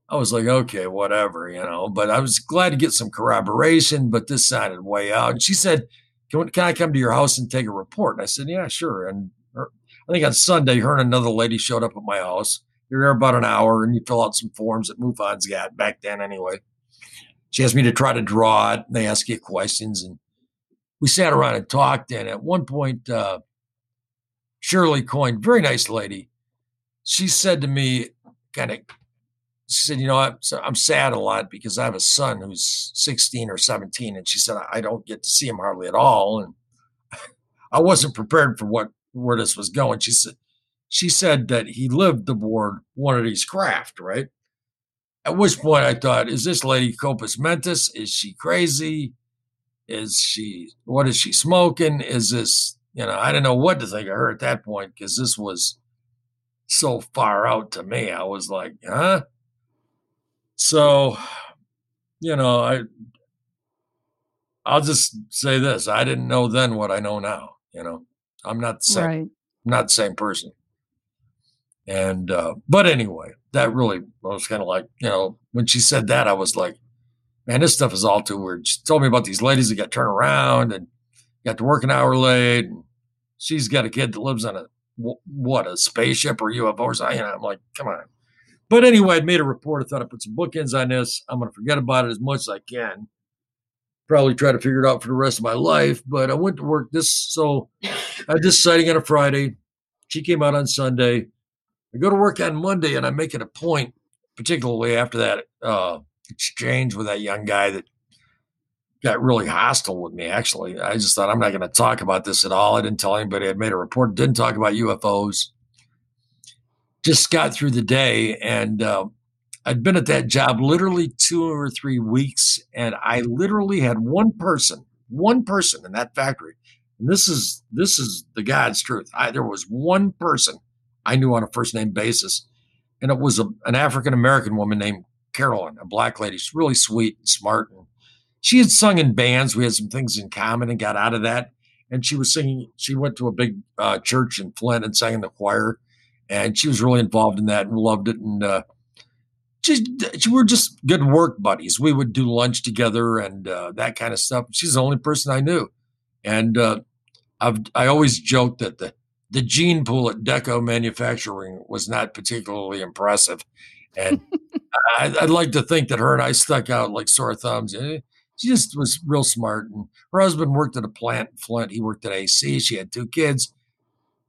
I was like, okay, whatever, you know, but I was glad to get some corroboration, but this sounded way out. And she said, can I come to your house and take a report? And I said, yeah, sure. And I think on Sunday, her and another lady showed up at my house. You're there about an hour, and you fill out some forms that MUFON's got back then anyway. She asked me to try to draw it, and they ask you questions. And we sat around and talked, and at one point, Shirley Coyne, very nice lady, she said to me, she said, you know, I'm sad a lot because I have a son who's 16 or 17. And she said, I don't get to see him hardly at all. And I wasn't prepared for where this was going. She said that he lived aboard one of these craft, right? At which point I thought, is this lady Copus Mentis? Is she crazy? What is she smoking? Is this, you know, I didn't know what to think of her at that point because this was so far out to me. I was like, huh? So, you know, I'll just say this. I didn't know then what I know now. You know, I'm not the same, right. Not the same person. And, but anyway, that really was kind of like, you know, when she said that, I was like, man, this stuff is all too weird. She told me about these ladies that got turned around and got to work an hour late. And she's got a kid that lives on a spaceship or UFO or something. And I'm like, come on. But anyway, I made a report. I thought I'd put some bookends on this. I'm going to forget about it as much as I can. Probably try to figure it out for the rest of my life. But I went to work so I had this sighting on a Friday. She came out on Sunday. I go to work on Monday, and I make it a point, particularly after that exchange with that young guy that got really hostile with me, actually. I just thought, I'm not going to talk about this at all. I didn't tell anybody. I made a report. Didn't talk about UFOs. Just got through the day, and I'd been at that job literally 2 or 3 weeks, and I literally had one person in that factory. And this is the God's truth. There was one person I knew on a first-name basis, and it was an African-American woman named Carolyn, a black lady. She's really sweet and smart. And she had sung in bands. We had some things in common and got out of that, and she was singing. She went to a big church in Flint and sang in the choir. And she was really involved in that and loved it. And we were just good work buddies. We would do lunch together and that kind of stuff. She's the only person I knew. And I always joked that the gene pool at Deco Manufacturing was not particularly impressive. And I'd like to think that her and I stuck out like sore thumbs. She just was real smart. And her husband worked at a plant in Flint. He worked at AC. She had two kids.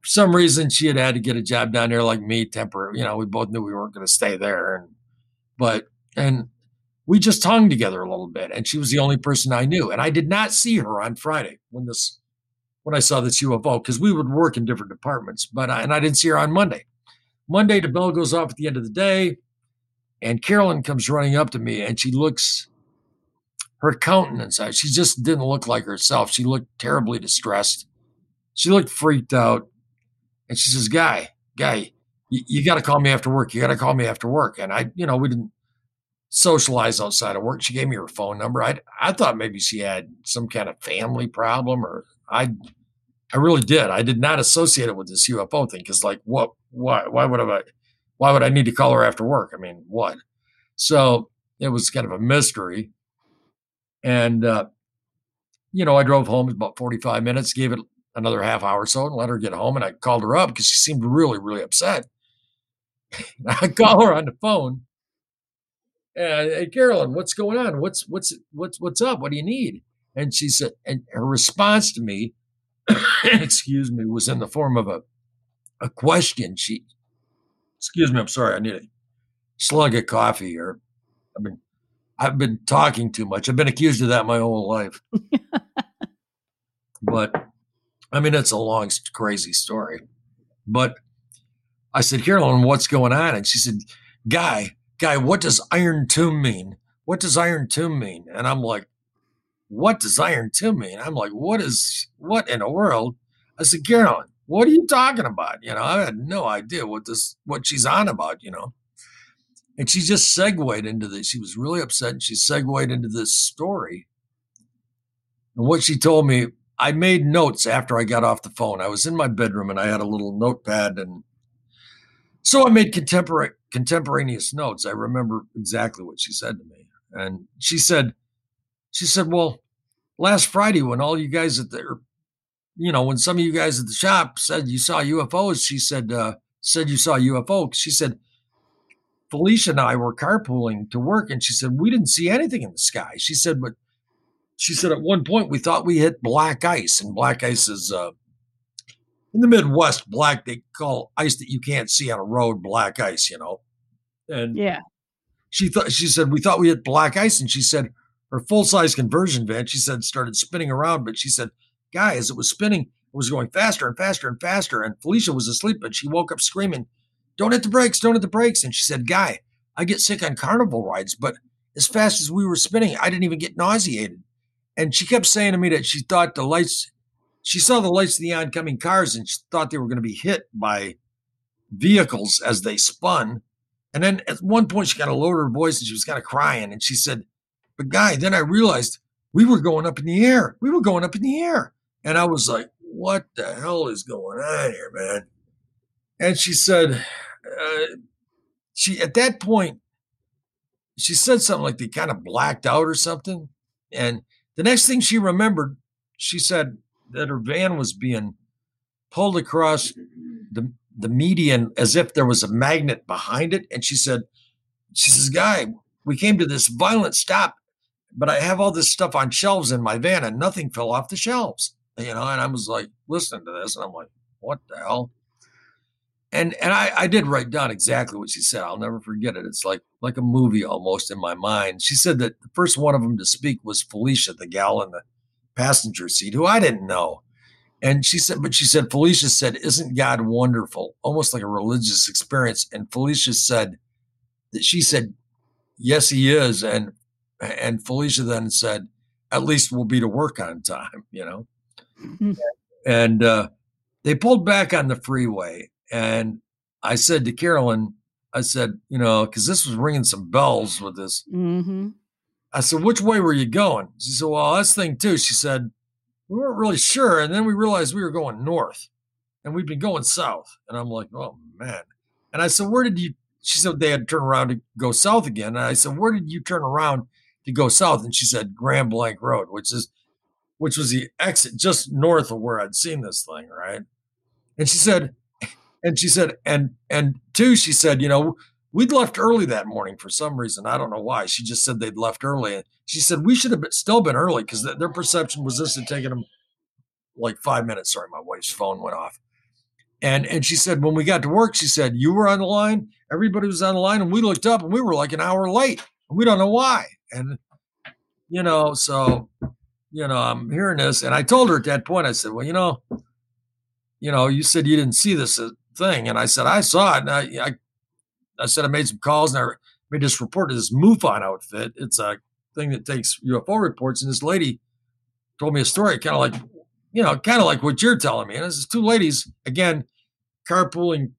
For some reason, she had to get a job down there like me, temporary. You know, we both knew we weren't going to stay there. And we just hung together a little bit. And she was the only person I knew. And I did not see her on Friday when I saw this UFO, because we would work in different departments. And I didn't see her on Monday. Monday, the bell goes off at the end of the day. And Carolyn comes running up to me, and she looks, her countenance, she just didn't look like herself. She looked terribly distressed. She looked freaked out. And she says, Guy, you got to call me after work. You got to call me after work. And we didn't socialize outside of work. She gave me her phone number. I thought maybe she had some kind of family problem, or I really did. I did not associate it with this UFO thing. 'Cause like, why would I need to call her after work? I mean, what? So it was kind of a mystery. And, I drove home about 45 minutes, gave it another half hour or so, and let her get home. And I called her up because she seemed really, really upset. I call her on the phone. And, hey, Carolyn, what's going on? What's up? What do you need? And she said, and her response to me, excuse me, was in the form of a question. Excuse me, I'm sorry. I need a slug of coffee. I've been talking too much. I've been accused of that my whole life. But, it's a long, crazy story. But I said, Carolyn, what's going on? And she said, Guy, what does Iron Tomb mean? What does Iron Tomb mean? And I'm like, what does Iron Tomb mean? I'm like, what in the world? I said, Carolyn, what are you talking about? I had no idea what she's on about, And she just segued into this. She was really upset, and she segued into this story. And what she told me, I made notes after I got off the phone. I was in my bedroom, and I had a little notepad. And so I made contemporaneous notes. I remember exactly what she said to me. And she said, well, last Friday when all you guys at the, when some of you guys at the shop said you saw UFOs, she said, you saw UFO. She said, Felicia and I were carpooling to work, and she said, we didn't see anything in the sky. She said, at one point we thought we hit black ice, and black ice is in the Midwest, they call ice that you can't see on a road, black ice, And yeah, she said, we thought we hit black ice. And she said her full size conversion van, she said, started spinning around, but she said, Guy, as it was spinning, it was going faster and faster and faster. And Felicia was asleep, but she woke up screaming, don't hit the brakes, don't hit the brakes. And she said, Guy, I get sick on carnival rides, but as fast as we were spinning, I didn't even get nauseated. And she kept saying to me that she thought she saw the lights of the oncoming cars, and she thought they were going to be hit by vehicles as they spun. And then at one point she kind of lowered her voice and she was kind of crying. And she said, but Guy, then I realized we were going up in the air. We were going up in the air. And I was like, what the hell is going on here, man? And she said, at that point, she said something like they kind of blacked out or something. And the next thing she remembered, she said that her van was being pulled across the median as if there was a magnet behind it. And she says, Guy, we came to this violent stop, but I have all this stuff on shelves in my van and nothing fell off the shelves, and I was like listening to this and I'm like, what the hell? And I did write down exactly what she said. I'll never forget it. It's like a movie almost in my mind. She said that the first one of them to speak was Felicia, the gal in the passenger seat, who I didn't know. And she said, Felicia said, isn't God wonderful? Almost like a religious experience. And Felicia said that she said, yes, he is. And Felicia then said, at least we'll be to work on time, And they pulled back on the freeway. And I said to Carolyn, I said, because this was ringing some bells with this. Mm-hmm. I said, which way were you going? She said, well, that's the thing too. She said, we weren't really sure. And then we realized we were going north and we'd been going south. And I'm like, oh man. And I said, she said they had to turn around to go south again. And I said, where did you turn around to go south? And she said, Grand Blank Road, which was the exit just north of where I'd seen this thing. Right. And she said, and two, she said, We'd left early that morning for some reason. I don't know why. She just said they'd left early. And she said we should have still been early because their perception was this had taken them like 5 minutes. Sorry, my wife's phone went off. And she said, when we got to work, she said, you were on the line. Everybody was on the line. And we looked up and we were like an hour late. And we don't know why. And, you know, so, you know, I'm hearing this. And I told her at that point, I said, well, you know, you said you didn't see this thing. And I said, I saw it. And I said, I made some calls and I made this report to this MUFON outfit. It's a thing that takes UFO reports. And this lady told me a story, kind of like what you're telling me. And this is two ladies, again, carpooling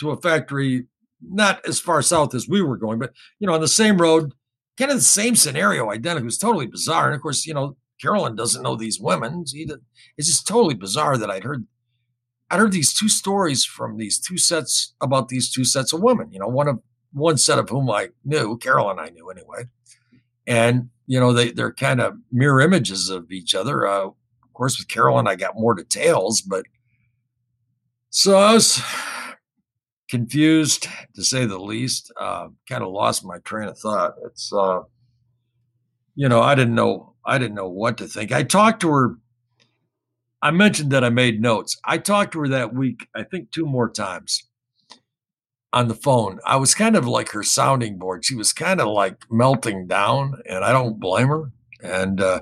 to a factory, not as far south as we were going, but, you know, on the same road, kind of the same scenario, identical. It was totally bizarre. And of course, you know, Carolyn doesn't know these women. It's just totally bizarre that I'd heard these two stories from these two sets about these two sets of women, you know, one set of whom I knew, Carolyn I knew anyway. And, you know, they're kind of mirror images of each other. Of course, with Carolyn, I got more details, but so I was confused to say the least, kind of lost my train of thought. It's, you know, I didn't know what to think. I talked to her. I mentioned that I made notes. I talked to her that week, I think 2 more times on the phone. I was kind of like her sounding board. She was kind of like melting down, and I don't blame her. And yeah.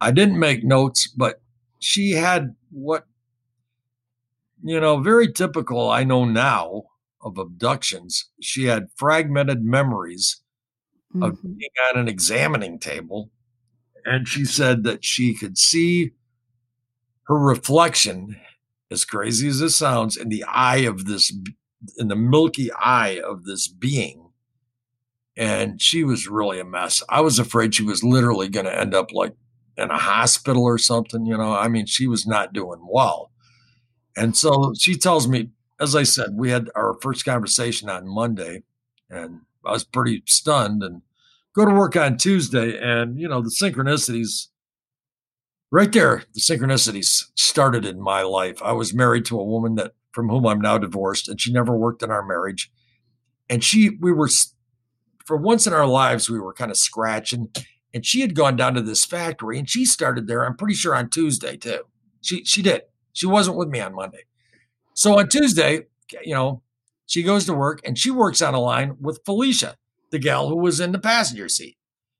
I didn't make notes, but she had what, you know, very typical, I know now, of abductions. She had fragmented memories of being on an examining table, and she said that she could see her reflection, as crazy as it sounds, in the milky eye of this being. And she was really a mess. I was afraid she was literally going to end up like in a hospital or something. You know, I mean, she was not doing well. And so she tells me, as I said, we had our first conversation on Monday and I was pretty stunned, and go to work on Tuesday. And, you know, the synchronicities, right there, the synchronicities started in my life. I was married to a woman from whom I'm now divorced, and she never worked in our marriage. And we were, for once in our lives, we were kind of scratching. And she had gone down to this factory, and she started there, I'm pretty sure, on Tuesday, too. She did. She wasn't with me on Monday. So on Tuesday, you know, she goes to work, and she works on a line with Felicia, the gal who was in the passenger seat,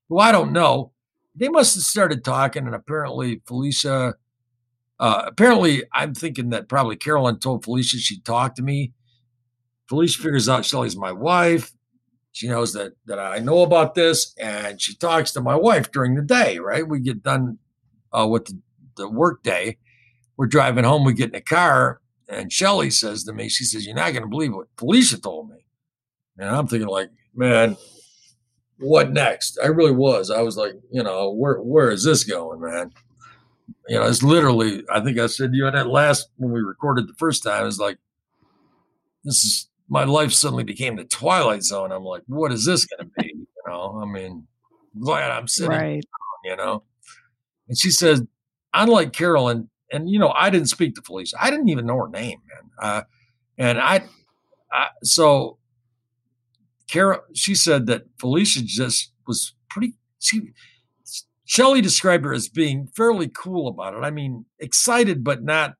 who I don't know. They must have started talking, and apparently Felicia, I'm thinking that probably Carolyn told Felicia she'd talk to me. Felicia figures out Shelley's my wife. She knows that I know about this, and she talks to my wife during the day, right? We get done with the work day. We're driving home. We get in the car, and Shelley says to me, she says, you're not going to believe what Felicia told me. And I'm thinking like, man, what next? I really was. I was like, you know, where is this going, man? You know, it's literally, I think I said to you in that last, when we recorded the first time, it's like, this is, my life suddenly became the Twilight Zone. I'm like, what is this going to be? You know, I mean, glad I'm sitting right down, you know? And she said, unlike Carolyn, and, you know, I didn't speak to Felicia. I didn't even know her name, man. So Carol, she said that Felicia just was pretty, Shelley described her as being fairly cool about it. I mean, excited, but not,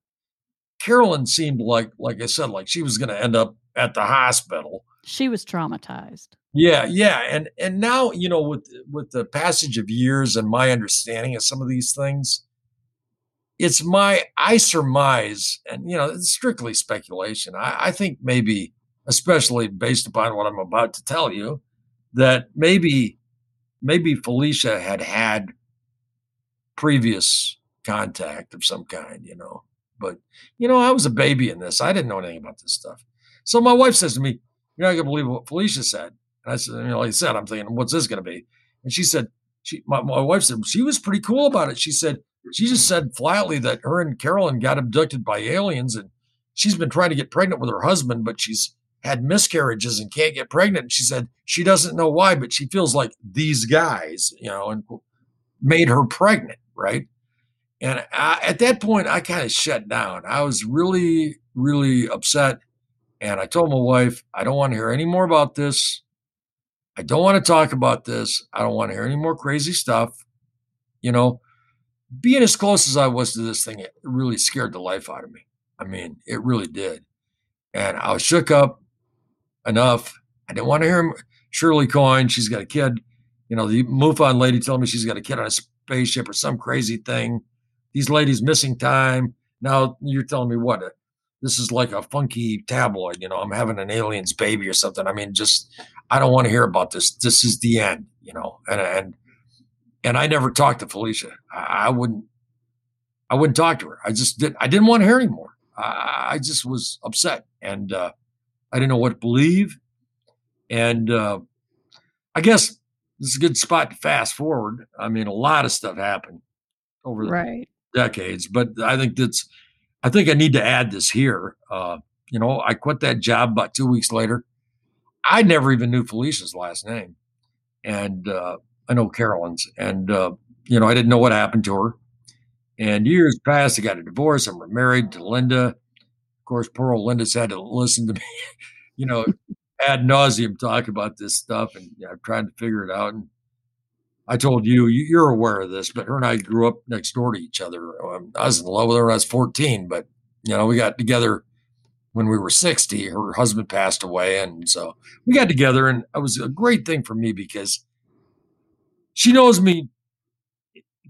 Carolyn seemed like I said, like she was going to end up at the hospital. She was traumatized. Yeah. Yeah. And now, you know, with the passage of years and my understanding of some of these things, I surmise, and, you know, it's strictly speculation. I think maybe, especially based upon what I'm about to tell you, that maybe Felicia had previous contact of some kind, you know. But, you know, I was a baby in this. I didn't know anything about this stuff. So my wife says to me, you're not going to believe what Felicia said. And I said, you know, like I said, I'm thinking, what's this going to be? And she said, my wife said, she was pretty cool about it. She said, she just said flatly that her and Carolyn got abducted by aliens, and she's been trying to get pregnant with her husband, but she's had miscarriages and can't get pregnant. She said she doesn't know why, but she feels like these guys, you know, and made her pregnant, right? And at that point, I kind of shut down. I was really, really upset. And I told my wife, I don't want to hear any more about this. I don't want to talk about this. I don't want to hear any more crazy stuff. You know, being as close as I was to this thing, it really scared the life out of me. I mean, it really did. And I was shook up enough. I didn't want to hear Shirley Coyne. She's got a kid. You know, the MUFON lady telling me she's got a kid on a spaceship or some crazy thing. These ladies missing time. Now you're telling me what? This is like a funky tabloid. You know, I'm having an alien's baby or something. I mean, just, I don't want to hear about this. This is the end, you know. And I never talked to Felicia. I wouldn't talk to her. I didn't want to hear anymore. I just was upset, and I didn't know what to believe. And I guess this is a good spot to fast forward. I mean, a lot of stuff happened over the decades, but I think I need to add this here. You know, I quit that job about 2 weeks later. I never even knew Felicia's last name. And I know Carolyn's. And, you know, I didn't know what happened to her. And years passed. I got a divorce. I'm remarried to Linda. Of course, poor old Linda's had to listen to me, you know, ad nauseum talk about this stuff. And you know, I'm trying to figure it out. And I told you, you're aware of this, but her and I grew up next door to each other. I was in love with her when I was 14, but, you know, we got together when we were 60. Her husband passed away. And so we got together, and it was a great thing for me because she knows me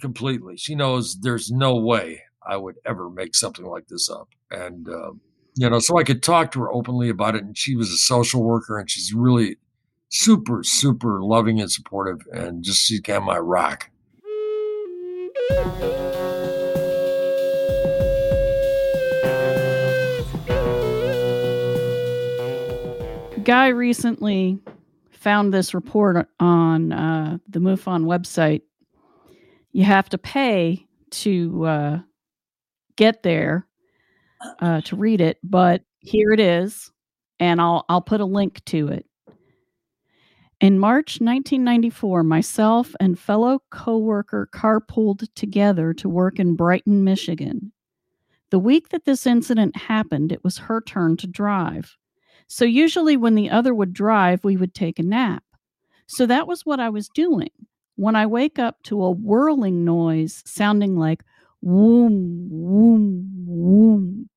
completely. She knows there's no way I would ever make something like this up. And, you know, so I could talk to her openly about it. And she was a social worker, and she's really super, super loving and supportive. And just, she became my rock. Guy recently found this report on the MUFON website. You have to pay to get there to read it, but here it is, and I'll put a link to it. In March 1994, myself and fellow coworker carpooled together to work in Brighton, Michigan. The week that this incident happened, it was her turn to drive. So usually when the other would drive, we would take a nap. So that was what I was doing when I wake up to a whirling noise sounding like whoom, whoom, whoom.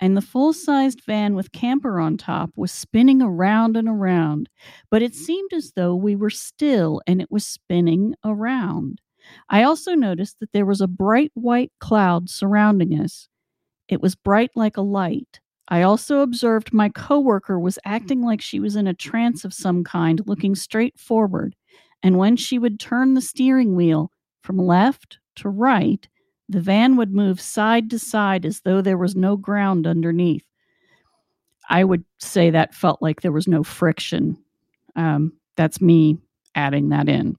And the full-sized van with camper on top was spinning around and around, but it seemed as though we were still and it was spinning around. I also noticed that there was a bright white cloud surrounding us. It was bright like a light. I also observed my coworker was acting like she was in a trance of some kind, looking straight forward, and when she would turn the steering wheel from left to right, the van would move side to side as though there was no ground underneath. I would say that felt like there was no friction. That's me adding that in.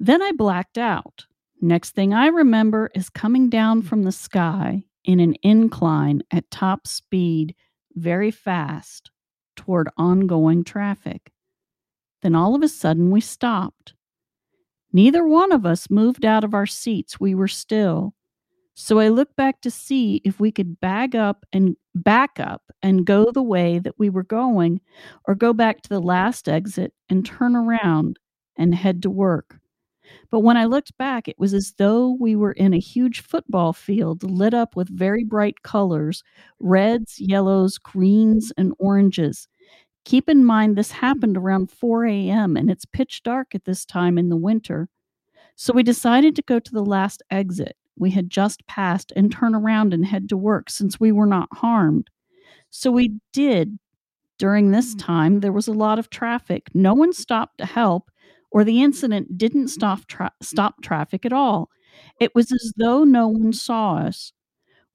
Then I blacked out. Next thing I remember is coming down from the sky in an incline at top speed, very fast, toward ongoing traffic. Then all of a sudden we stopped. Neither one of us moved out of our seats. We were still. So I looked back to see if we could back up and go the way that we were going, or go back to the last exit and turn around and head to work. But when I looked back, it was as though we were in a huge football field lit up with very bright colors, reds, yellows, greens, and oranges. Keep in mind, this happened around 4 a.m., and it's pitch dark at this time in the winter. So we decided to go to the last exit we had just passed and turn around and head to work, since we were not harmed. So we did. During this time, there was a lot of traffic. No one stopped to help, or the incident didn't stop traffic at all. It was as though no one saw us.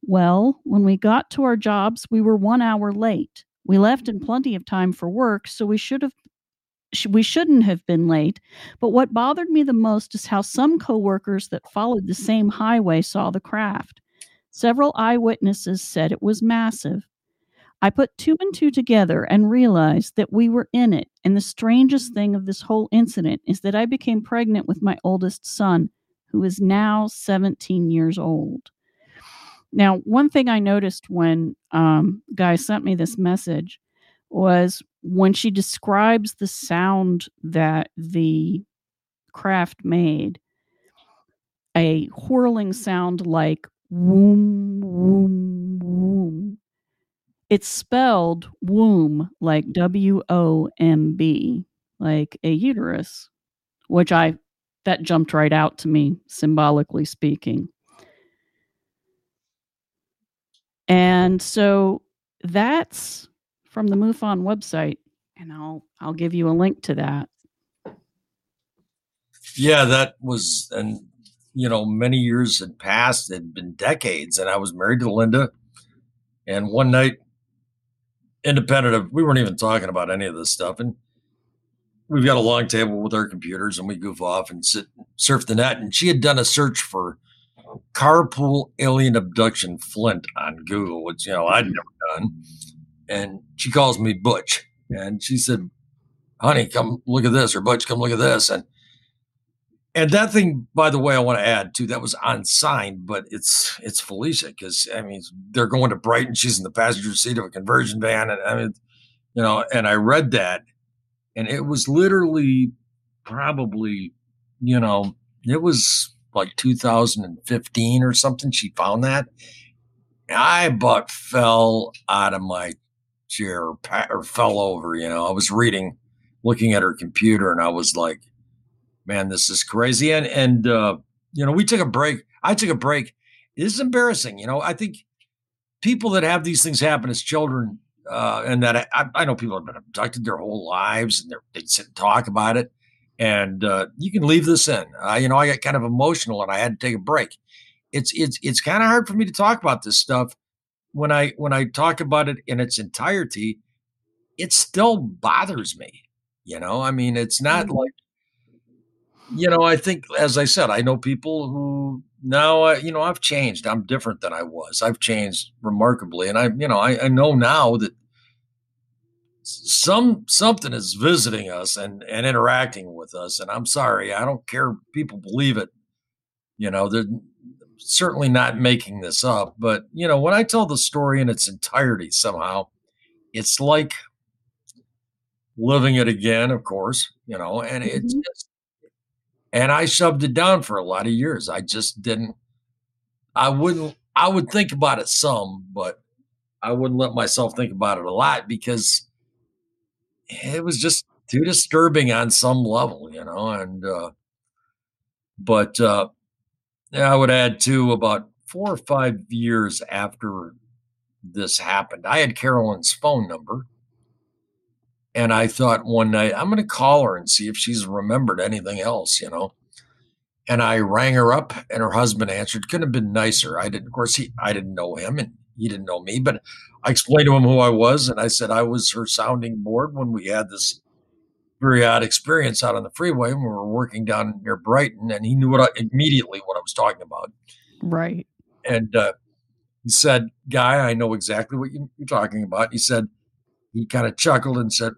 Well, when we got to our jobs, we were 1 hour late. We left in plenty of time for work, so we shouldn't have been late. But what bothered me the most is how some coworkers that followed the same highway saw the craft. Several eyewitnesses said it was massive. I put two and two together and realized that we were in it. And the strangest thing of this whole incident is that I became pregnant with my oldest son, who is now 17 years old. Now, one thing I noticed when Guy sent me this message was when she describes the sound that the craft made, a whirling sound like woom, woom, woom. It's spelled womb, like W-O-M-B, like a uterus, which that jumped right out to me, symbolically speaking. And so that's from the MUFON website, and I'll give you a link to that. Yeah, that was, and you know, many years had passed. It had been decades, and I was married to Linda. And one night, independent of, we weren't even talking about any of this stuff, and we've got a long table with our computers, and we goof off and sit and surf the net. And she had done a search for carpool alien abduction Flint on Google, which, you know, I'd never done. And she calls me Butch, and she said, honey, come look at this, or Butch, come look at this. And that thing, by the way, I want to add too, that was unsigned, but it's Felicia, because I mean, they're going to Brighton. She's in the passenger seat of a conversion van. And I mean, you know, and I read that, and it was literally probably, you know, it was like 2015 or something. She found that. I about fell out of my chair or fell over, you know. I was reading, looking at her computer, and I was like, man, this is crazy. And you know, we took a break. I took a break. It is embarrassing. You know, I think people that have these things happen as children, and that I know people have been abducted their whole lives, and they sit and talk about it. And you can leave this in. You know, I got kind of emotional, and I had to take a break. It's kind of hard for me to talk about this stuff when I talk about it in its entirety. It still bothers me. You know, I mean, it's not like, you know, I think, as I said, I know people who now, you know, I've changed. I'm different than I was. I've changed remarkably. And I know now that something is visiting us and interacting with us. And I'm sorry, I don't care. People believe it. You know, they're certainly not making this up. But, you know, when I tell the story in its entirety somehow, it's like living it again, of course, you know, and it's just, and I shoved it down for a lot of years. I just didn't, I would think about it some, but I wouldn't let myself think about it a lot, because it was just too disturbing on some level, you know? But I would add too, about 4 or 5 years after this happened, I had Carolyn's phone number. And I thought one night, I'm going to call her and see if she's remembered anything else, you know. And I rang her up, and her husband answered. Couldn't have been nicer. I didn't, of course, I didn't know him, and he didn't know me. But I explained to him who I was, and I said I was her sounding board when we had this very odd experience out on the freeway when we were working down near Brighton. And he knew immediately what I was talking about. Right. And he said, Guy, I know exactly what you're talking about. He said, he kind of chuckled and said,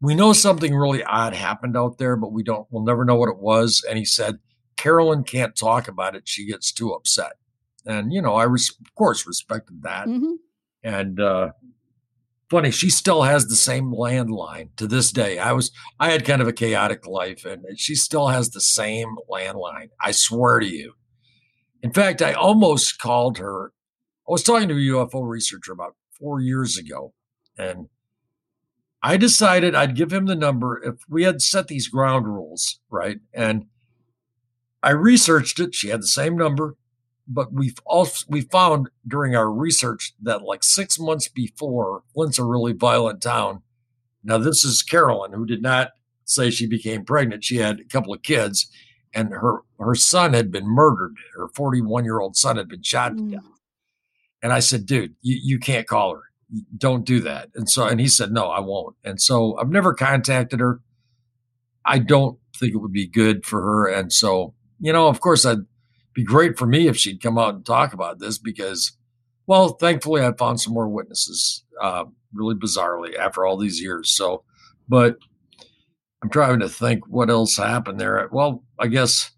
we know something really odd happened out there, but we'll never know what it was. And he said, Carolyn can't talk about it. She gets too upset. And, you know, I of course respected that. Mm-hmm. And funny, she still has the same landline to this day. I had kind of a chaotic life, and she still has the same landline. I swear to you. In fact, I almost called her. I was talking to a UFO researcher about 4 years ago. And I decided I'd give him the number if we had set these ground rules, right? And I researched it. She had the same number, but we found during our research that like 6 months before, Flint's a really violent town. Now, this is Carolyn, who did not say she became pregnant. She had a couple of kids, and her son had been murdered. Her 41-year-old son had been shot to death. And I said, dude, you can't call her. Don't do that. And he said, no, I won't. And so I've never contacted her. I don't think it would be good for her. And so, you know, of course, I'd be great for me if she'd come out and talk about this, because, well, thankfully I found some more witnesses, really bizarrely, after all these years. So, but I'm trying to think what else happened there. Well, I guess,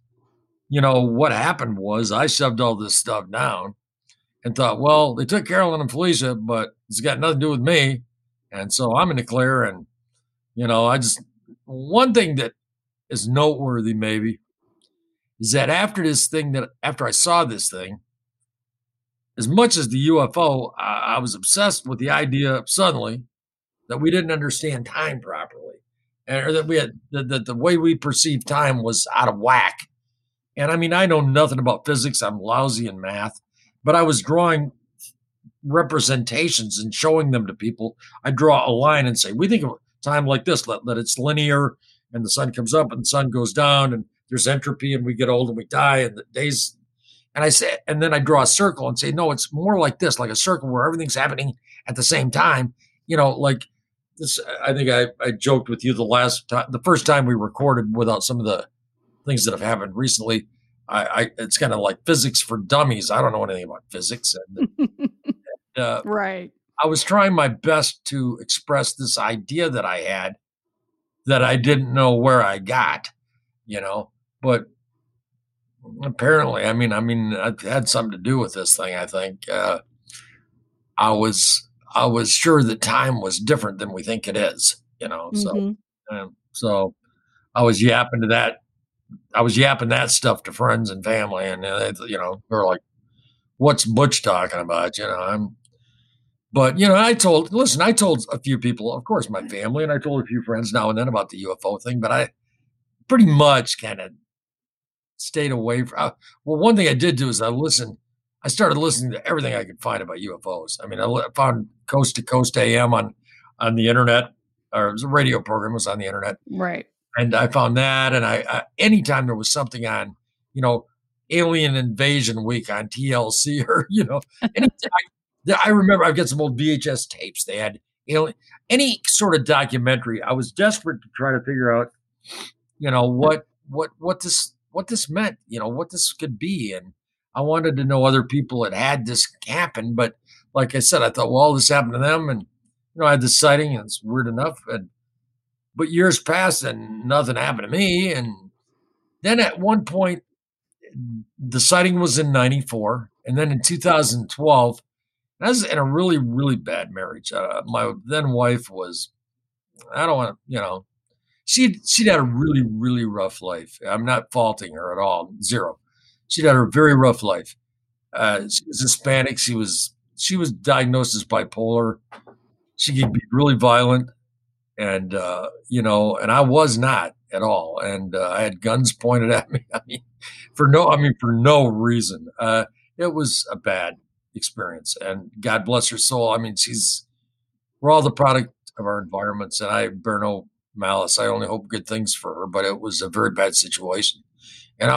you know, what happened was I shoved all this stuff down and thought, well, they took Carolyn and Felicia, but it's got nothing to do with me. And so I'm in the clear. And, you know, I just, one thing that is noteworthy maybe is that after I saw this thing, as much as the UFO, I was obsessed with the idea suddenly that we didn't understand time properly, or that we had that the way we perceived time was out of whack. And I mean, I know nothing about physics. I'm lousy in math, but I was drawing representations and showing them to people. I draw a line and say, we think of time like this, that it's linear and the sun comes up and the sun goes down and there's entropy and we get old and we die and the days. And I say, and then I draw a circle and say, no, it's more like this, like a circle where everything's happening at the same time. You know, like this, I think I joked with you the first time we recorded without some of the things that have happened recently. It's kind of like physics for dummies. I don't know anything about physics. And right. I was trying my best to express this idea that I had that I didn't know where I got, you know, but apparently, I mean, I had something to do with this thing. I think I was sure that time was different than we think it is, you know. Mm-hmm. So I was yapping to that. I was yapping that stuff to friends and family, and you know, they're like, "What's Butch talking about?" You know, but you know, I told a few people, of course, my family, and I told a few friends now and then about the UFO thing, but I pretty much kind of stayed away from. Well, one thing I did do is I started listening to everything I could find about UFOs. I mean, I found Coast to Coast AM on the internet, or it was a radio program, it was on the internet, right? And I found that, and I anytime there was something on, you know, Alien Invasion Week on TLC, or you know, I remember I've got some old VHS tapes. They had any sort of documentary. I was desperate to try to figure out, you know, what this meant, you know, what this could be, and I wanted to know other people that had this happen. But like I said, I thought, well, all this happened to them, and you know, I had this sighting, and it's weird enough, But years passed and nothing happened to me. And then at one point, the sighting was in 1994. And then in 2012, I was in a really, really bad marriage. My then wife was, I don't want to, you know, she'd had a really, really rough life. I'm not faulting her at all. Zero. She'd had a very rough life. She was Hispanic. She was diagnosed as bipolar. She could be really violent. And, you know, and I was not at all. And I had guns pointed at me. I mean, for no reason. It was a bad experience. And God bless her soul. I mean, we're all the product of our environments. And I bear no malice. I only hope good things for her. But it was a very bad situation. And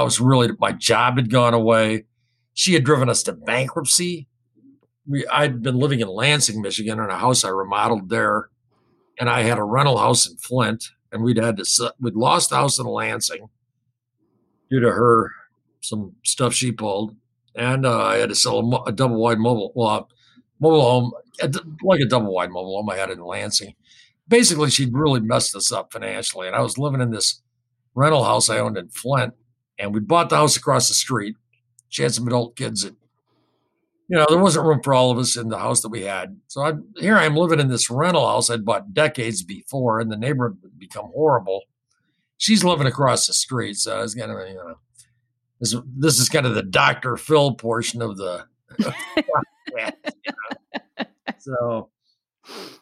my job had gone away. She had driven us to bankruptcy. I'd been living in Lansing, Michigan, in a house I remodeled there. And I had a rental house in Flint, and we'd lost the house in Lansing due to some stuff she pulled. And I had to sell a double-wide mobile home, like a double-wide mobile home I had in Lansing. Basically, she'd really messed us up financially. And I was living in this rental house I owned in Flint, and we bought the house across the street. She had some adult kids that, you know, there wasn't room for all of us in the house that we had. So here I am living in this rental house I'd bought decades before, and the neighborhood had become horrible. She's living across the street. So I was kind of, you know, this is kind of the Dr. Phil portion of the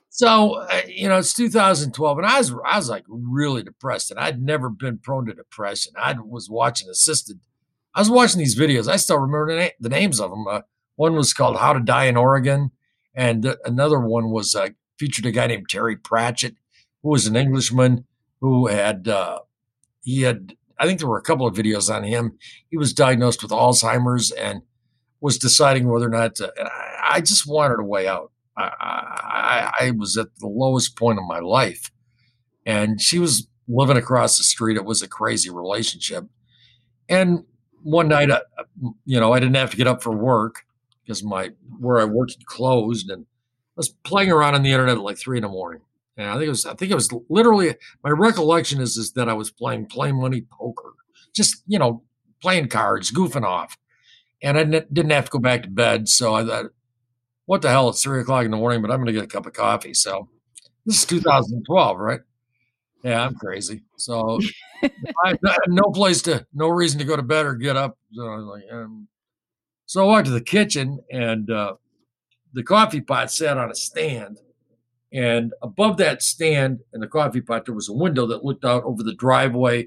So, you know, it's 2012, and I was like really depressed, and I'd never been prone to depression. I was watching these videos. I still remember the names of them. One was called How to Die in Oregon, and another one was featured a guy named Terry Pratchett, who was an Englishman who had, I think there were a couple of videos on him. He was diagnosed with Alzheimer's and was deciding whether or not to, and I just wanted a way out. I was at the lowest point of my life, and she was living across the street. It was a crazy relationship. And one night, you know, I didn't have to get up for work, because where I worked had closed, and I was playing around on the internet at like 3 a.m. And I think it was literally, my recollection is that I was playing play money poker, just, you know, playing cards, goofing off. And I didn't have to go back to bed. So I thought, what the hell, it's 3 o'clock in the morning, but I'm going to get a cup of coffee. So This is 2012, right? Yeah, I'm crazy. So I have no place to, no reason to go to bed or get up. So I was like, so I walked to the kitchen, and the coffee pot sat on a stand. And above that stand and the coffee pot, there was a window that looked out over the driveway.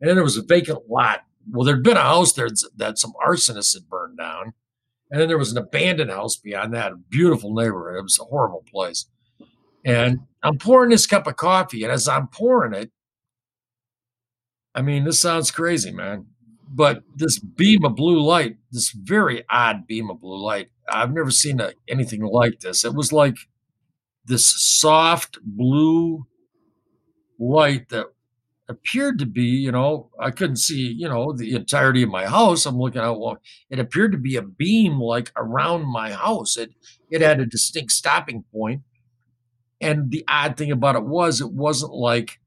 And then there was a vacant lot. Well, there'd been a house there that some arsonists had burned down. And then there was an abandoned house beyond that, a beautiful neighborhood. It was a horrible place. And I'm pouring this cup of coffee. And as I'm pouring it, I mean, this sounds crazy, man. But this beam of blue light, this very odd beam of blue light, I've never seen anything like this. It was like this soft blue light that appeared to be, you know, I couldn't see, you know, the entirety of my house. I'm looking out. Well, it appeared to be a beam like around my house. It had a distinct stopping point. And the odd thing about it was it wasn't like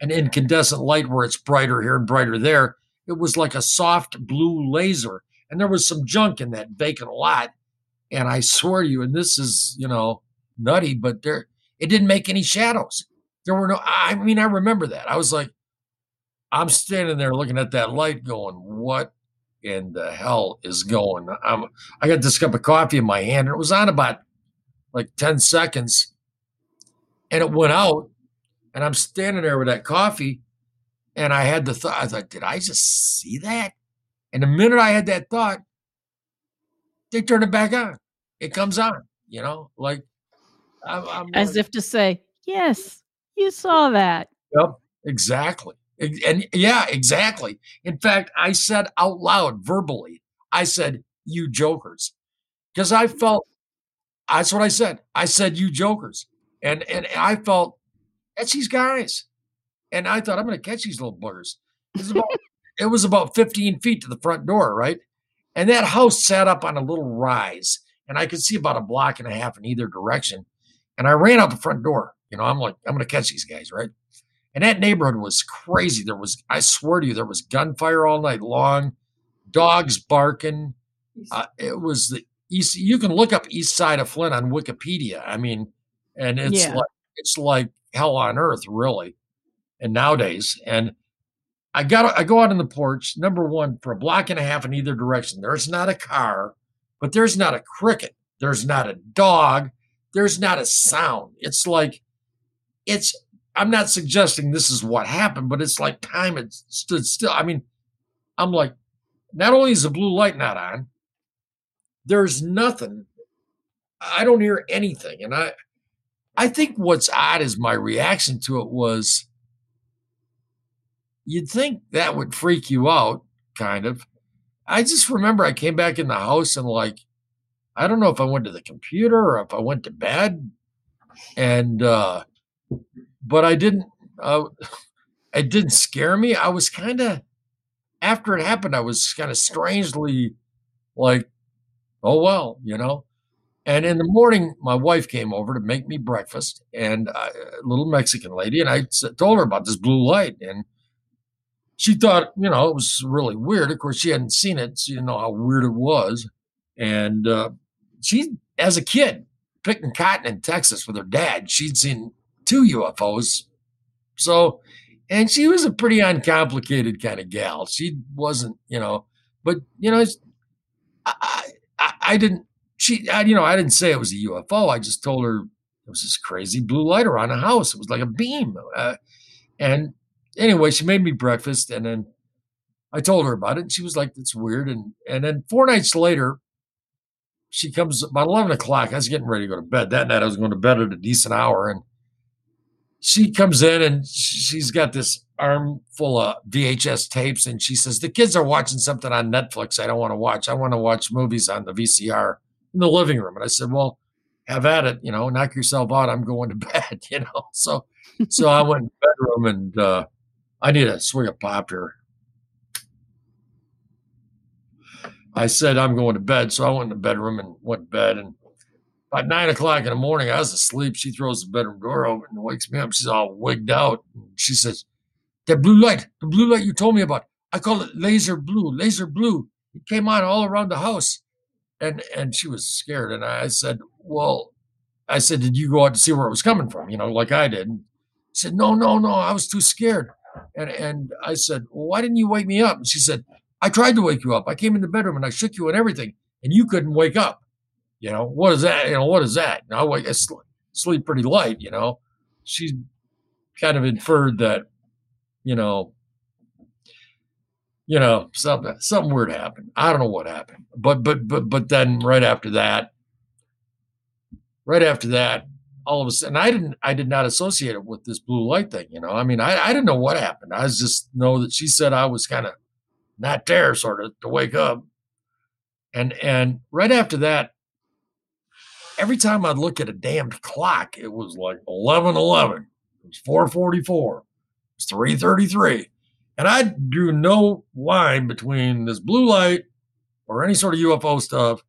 an incandescent light where it's brighter here and brighter there. It was like a soft blue laser. And there was some junk in that vacant lot. And I swear to you, and this is, you know, nutty, but it didn't make any shadows. There were no, I mean, I remember that. I was like, I'm standing there looking at that light going, what in the hell is going on? I got this cup of coffee in my hand, and it was on about like 10 seconds, and it went out, and I'm standing there with that coffee, and I had the thought, I thought, did I just see that? And the minute I had that thought, they turned it back on. It comes on, you know, like. I'm as like, if to say, yes, you saw that. Yep, exactly. And yeah, exactly. In fact, I said out loud, verbally, I said, you jokers. Because I felt, that's what I said. I said, you jokers. And I felt, that's these guys. And I thought, I'm going to catch these little buggers. It was about 15 feet to the front door, right? And that house sat up on a little rise. And I could see about a block and a half in either direction. And I ran out the front door. You know, I'm like, I'm going to catch these guys, right? And that neighborhood was crazy. There was, I swear to you, there was gunfire all night long, dogs barking. It was the east. You can look up East Side of Flint on Wikipedia. I mean, and it's yeah. It's like hell on earth, really. And nowadays, and I go out on the porch. Number one, for a block and a half in either direction, there's not a car, but there's not a cricket, there's not a dog, there's not a sound. It's like it's. I'm not suggesting this is what happened, but it's like time had stood still. I mean, I'm like, not only is the blue light not on, there's nothing. I don't hear anything. And I think what's odd is my reaction to it was, you'd think that would freak you out, kind of. I just remember I came back in the house and like, I don't know if I went to the computer or if I went to bed and, but it didn't scare me. I was kind of, after it happened, I was kind of strangely like, oh, well, you know. And in the morning, my wife came over to make me breakfast, and a little Mexican lady, and I told her about this blue light. And she thought, you know, it was really weird. Of course, she hadn't seen it. She didn't know how weird it was. And she, as a kid, picking cotton in Texas with her dad, she'd seen 2 UFOs. So, and she was a pretty uncomplicated kind of gal. She wasn't, you know, but you know, I didn't say it was a UFO. I just told her it was this crazy blue light around a house. It was like a beam. And anyway, she made me breakfast, and then I told her about it, and she was like, "That's weird." And then 4 nights later, she comes about 11 o'clock. I was getting ready to go to bed that night. I was going to bed at a decent hour, and she comes in and she's got this arm full of VHS tapes. And she says, the kids are watching something on Netflix I don't want to watch. I want to watch movies on the VCR in the living room. And I said, well, have at it, you know, knock yourself out. I'm going to bed, you know? So I went in the bedroom and I need a swig of pop here. I said, I'm going to bed. So I went in the bedroom and went to bed, and by 9 o'clock in the morning, I was asleep. She throws the bedroom door open and wakes me up. She's all wigged out. She says, the blue light you told me about, I call it laser blue. It came on all around the house. And she was scared. And I said, well, I said, did you go out to see where it was coming from? You know, like I did. He said, no, I was too scared. And I said, well, why didn't you wake me up? And she said, I tried to wake you up. I came in the bedroom and I shook you and everything, and you couldn't wake up. You know, what is that? You know, what is that? And I sleep pretty light, you know. She kind of inferred that, you know, something weird happened. I don't know what happened. But then right after that, all of a sudden, I did not associate it with this blue light thing. You know, I mean, I didn't know what happened. I just know that she said I was kind of not there, sort of, to wake up. And right after that, every time I'd look at a damned clock, it was like 11:11. It was 4:44. It was 3:33. And I drew no line between this blue light or any sort of UFO stuff.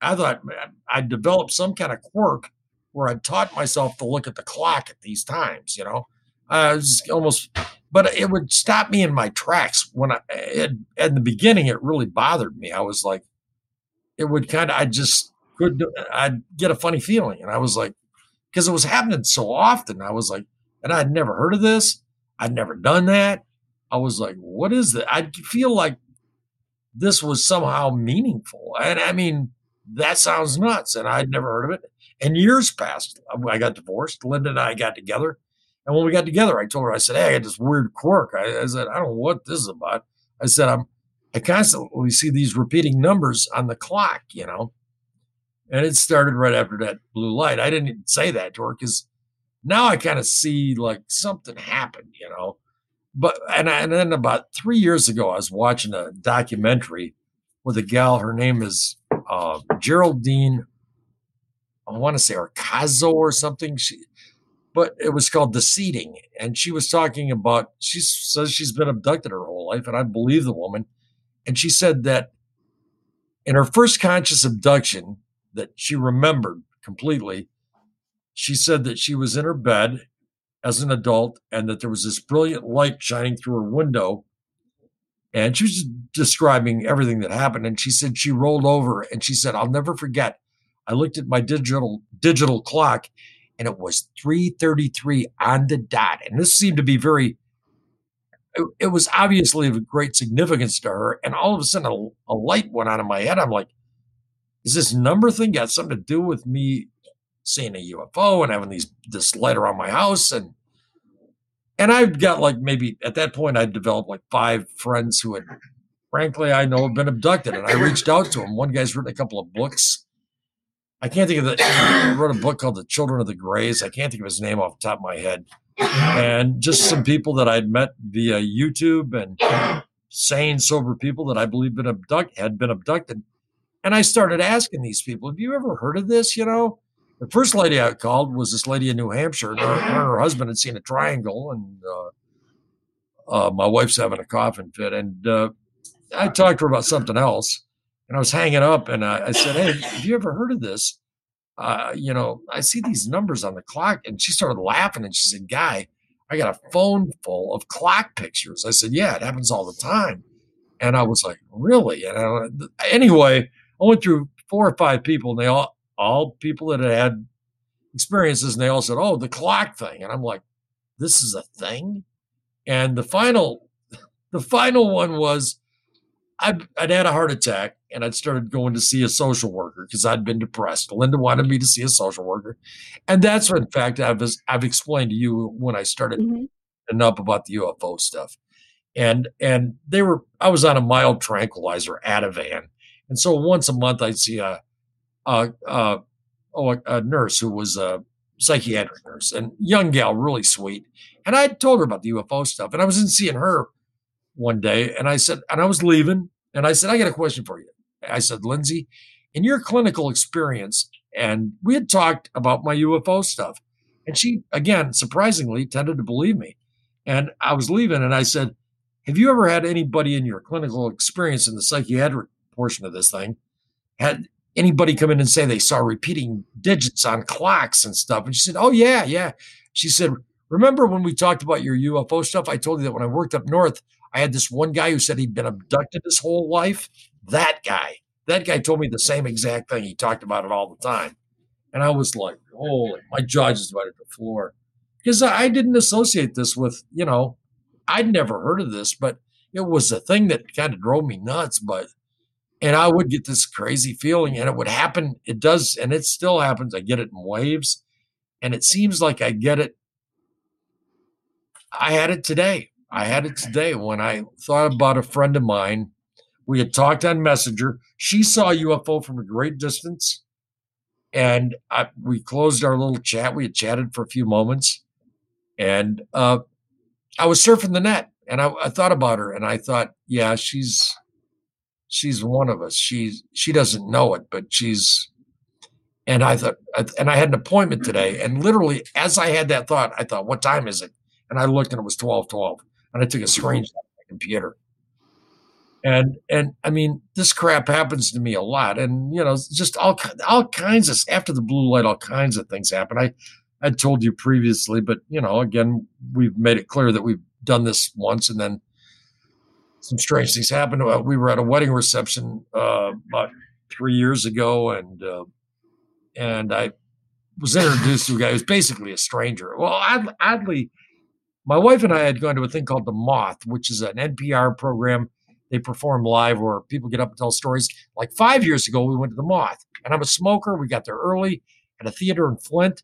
I thought, man, I developed some kind of quirk where I taught myself to look at the clock at these times, you know. I was almost, but it would stop me in my tracks when in the beginning, it really bothered me. I was like, it would kind of, I'd get a funny feeling. And I was like, because it was happening so often, I was like, and I'd never heard of this. I'd never done that. I was like, what is that? I feel like this was somehow meaningful. And I mean, that sounds nuts. And I'd never heard of it. And years passed. I got divorced. Linda and I got together. And when we got together, I told her, I said, hey, I got this weird quirk. I said, I don't know what this is about. I said, I constantly see these repeating numbers on the clock, you know. And it started right after that blue light. I didn't even say that to her because now I kind of see like something happened, you know. But and then about 3 years ago, I was watching a documentary with a gal. Her name is Geraldine, I want to say Arcazo or something. But it was called The Seating. And she was talking about, she says she's been abducted her whole life. And I believe the woman. And she said that in her first conscious abduction that she remembered completely, she said that she was in her bed as an adult, and that there was this brilliant light shining through her window. And she was describing everything that happened. And she said she rolled over and she said, I'll never forget. I looked at my digital clock and it was 3:33 on the dot. And this seemed to be it was obviously of great significance to her. And all of a sudden a light went on in my head. I'm like, is this number thing got something to do with me seeing a UFO and having this light around my house? And I've got like, maybe at that point I'd developed like 5 friends who had, frankly, I know have been abducted. And I reached out to them. One guy's written a couple of books. I can't think of he wrote a book called The Children of the Grays. I can't think of his name off the top of my head. And just some people that I'd met via YouTube and sane, sober people that I believe had been abducted. And I started asking these people, have you ever heard of this, you know? The first lady I called was this lady in New Hampshire. And her husband had seen a triangle, and my wife's having a coughing fit. And I talked to her about something else, and I was hanging up, and I said, hey, have you ever heard of this? You know, I see these numbers on the clock. And she started laughing, and she said, Guy, I got a phone full of clock pictures. I said, yeah, it happens all the time. And I was like, really? And I went through 4 or 5 people, and they all people that had experiences, and they all said, oh, the clock thing. And I'm like, this is a thing? And the final one was, I'd had a heart attack, and I'd started going to see a social worker because I'd been depressed. Linda wanted me to see a social worker. And that's what, in fact, I've explained to you when I started up about the UFO stuff. And I was on a mild tranquilizer, Ativan. And so once a month I'd see a nurse who was a psychiatric nurse, and young gal, really sweet. And I told her about the UFO stuff, and I was in seeing her one day, and I said, and I was leaving, and I said, I got a question for you. I said, Lindsay, in your clinical experience, and we had talked about my UFO stuff, and she, again, surprisingly tended to believe me. And I was leaving, and I said, have you ever had anybody in your clinical experience in the psychiatric portion of this thing, had anybody come in and say they saw repeating digits on clocks and stuff? And she said, oh, yeah. She said, remember when we talked about your UFO stuff, I told you that when I worked up north, I had this one guy who said he'd been abducted his whole life. That guy told me the same exact thing. He talked about it all the time. And I was like, holy, my jaw just about hit the floor. Because I didn't associate this with, you know, I'd never heard of this, but it was a thing that kind of drove me nuts. But, and I would get this crazy feeling, and it would happen. It does, and it still happens. I get it in waves, and it seems like I get it. I had it today. I had it today when I thought about a friend of mine. We had talked on Messenger. She saw a UFO from a great distance, and we closed our little chat. We had chatted for a few moments, and I was surfing the net, and I thought about her, and I thought, yeah, she's one of us. She doesn't know it, but she's. And I thought, and I had an appointment today, and literally as I had that thought, I thought, what time is it? And I looked, and it was 12:12, and I took a screenshot of my computer. And I mean, this crap happens to me a lot, and you know, just all kinds of, after the blue light, all kinds of things happen. I told you previously, but you know, again, we've made it clear that we've done this once, and then some strange things happened. We were at a wedding reception about 3 years ago, and I was introduced to a guy who's basically a stranger. Well, oddly, my wife and I had gone to a thing called The Moth, which is an NPR program. They perform live where people get up and tell stories. Like 5 years ago, we went to The Moth, and I'm a smoker. We got there early at a theater in Flint.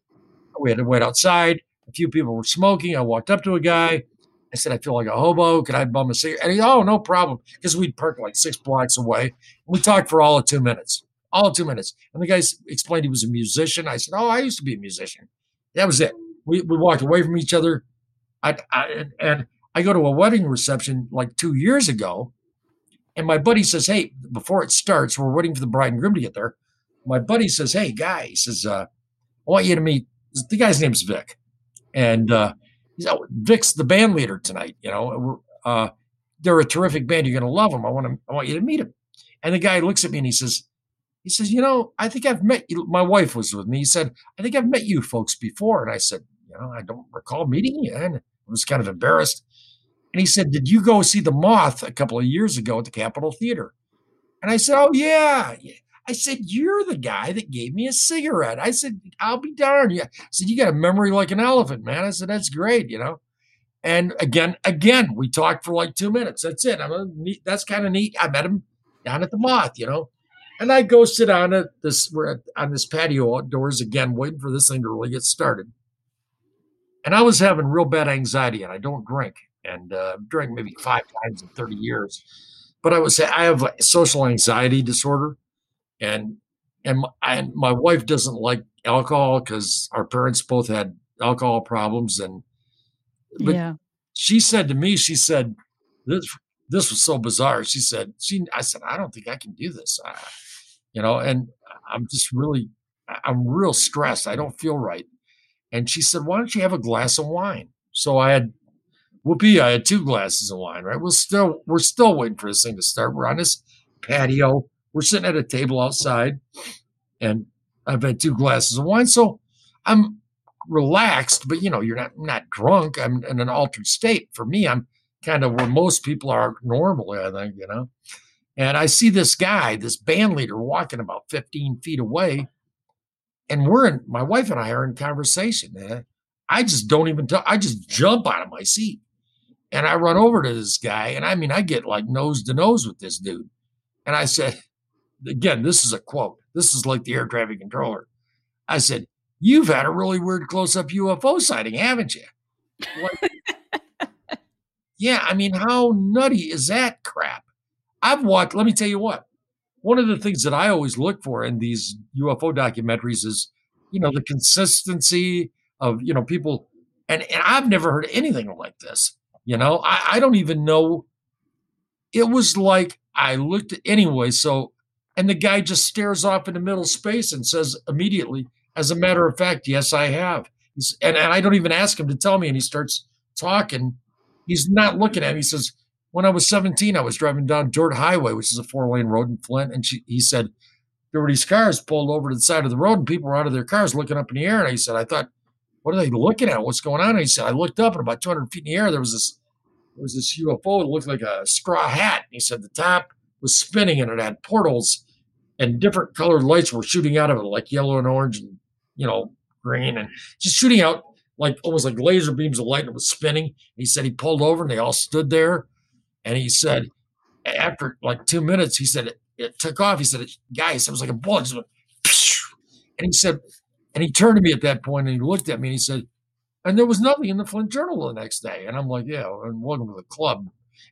We had to wait outside. A few people were smoking. I walked up to a guy. I said, I feel like a hobo. Could I bum a cigarette? And he, oh, no problem. Because we'd parked like 6 blocks away. We talked for all of 2 minutes. And the guy explained he was a musician. I said, oh, I used to be a musician. That was it. We walked away from each other. And I go to a wedding reception like 2 years ago. And my buddy says, hey, before it starts, we're waiting for the bride and groom to get there. My buddy says, hey, Guy, he says, I want you to meet, the guy's name's Vic. And he's out, Vic's the band leader tonight. You know, they're a terrific band. You're going to love them. I want you to meet him. And the guy looks at me and he says, you know, I think I've met you. My wife was with me. He said, I think I've met you folks before. And I said, you know, I don't recall meeting you. And I was kind of embarrassed. And he said, did you go see The Moth a couple of years ago at the Capitol Theater? And I said, oh, yeah. I said, you're the guy that gave me a cigarette. I said, I'll be darned. Yeah. I said, you got a memory like an elephant, man. I said, that's great, you know. And again, we talked for like 2 minutes. That's it. That's kind of neat. I met him down at The Moth, you know. And I go sit down on this patio outdoors again, waiting for this thing to really get started. And I was having real bad anxiety, and I don't drink. And drank maybe 5 times in 30 years. But I have a social anxiety disorder, and my wife doesn't like alcohol because our parents both had alcohol problems. But yeah. She said to me, she said, this was so bizarre. She said, I said, I don't think I can do this. You know, and I'm just really, I'm real stressed. I don't feel right. And she said, why don't you have a glass of wine? So I had 2 glasses of wine, right? We're still waiting for this thing to start. We're on this patio. We're sitting at a table outside, and I've had 2 glasses of wine. So I'm relaxed, but you know, you're not drunk. I'm in an altered state. For me, I'm kind of where most people are normally, I think, you know. And I see this guy, this band leader, walking about 15 feet away, and my wife and I are in conversation. And I just don't even talk. I just jump out of my seat. And I run over to this guy, and I mean, I get like nose to nose with this dude. And I said, again, this is a quote. This is like the air traffic controller. I said, you've had a really weird close-up UFO sighting, haven't you? Like, yeah, I mean, how nutty is that crap? Let me tell you what, one of the things that I always look for in these UFO documentaries is, you know, the consistency of, you know, people. And I've never heard anything like this. You know, I don't even know. It was like I looked at anyway. So, and the guy just stares off into middle space and says immediately, as a matter of fact, yes, I have. And I don't even ask him to tell me. And he starts talking. He's not looking at me. He says, when I was 17, I was driving down Dirt Highway, which is a 4-lane road in Flint. And he said, there were these cars pulled over to the side of the road, and people were out of their cars looking up in the air. And I said, I thought, what are they looking at? What's going on? And he said, I looked up, and about 200 feet in the air, there was this UFO. It looked like a straw hat. And he said the top was spinning, and it had portals, and different colored lights were shooting out of it, like yellow and orange and you know, green and just shooting out like almost like laser beams of light. It was spinning. He said he pulled over and they all stood there. And he said, after like 2 minutes, he said it took off. He said, guys, it was like a bullet. Just went, and he said, and he turned to me at that point and he looked at me and he said, and there was nothing in the Flint Journal the next day. And I'm like, yeah, and welcome to the club.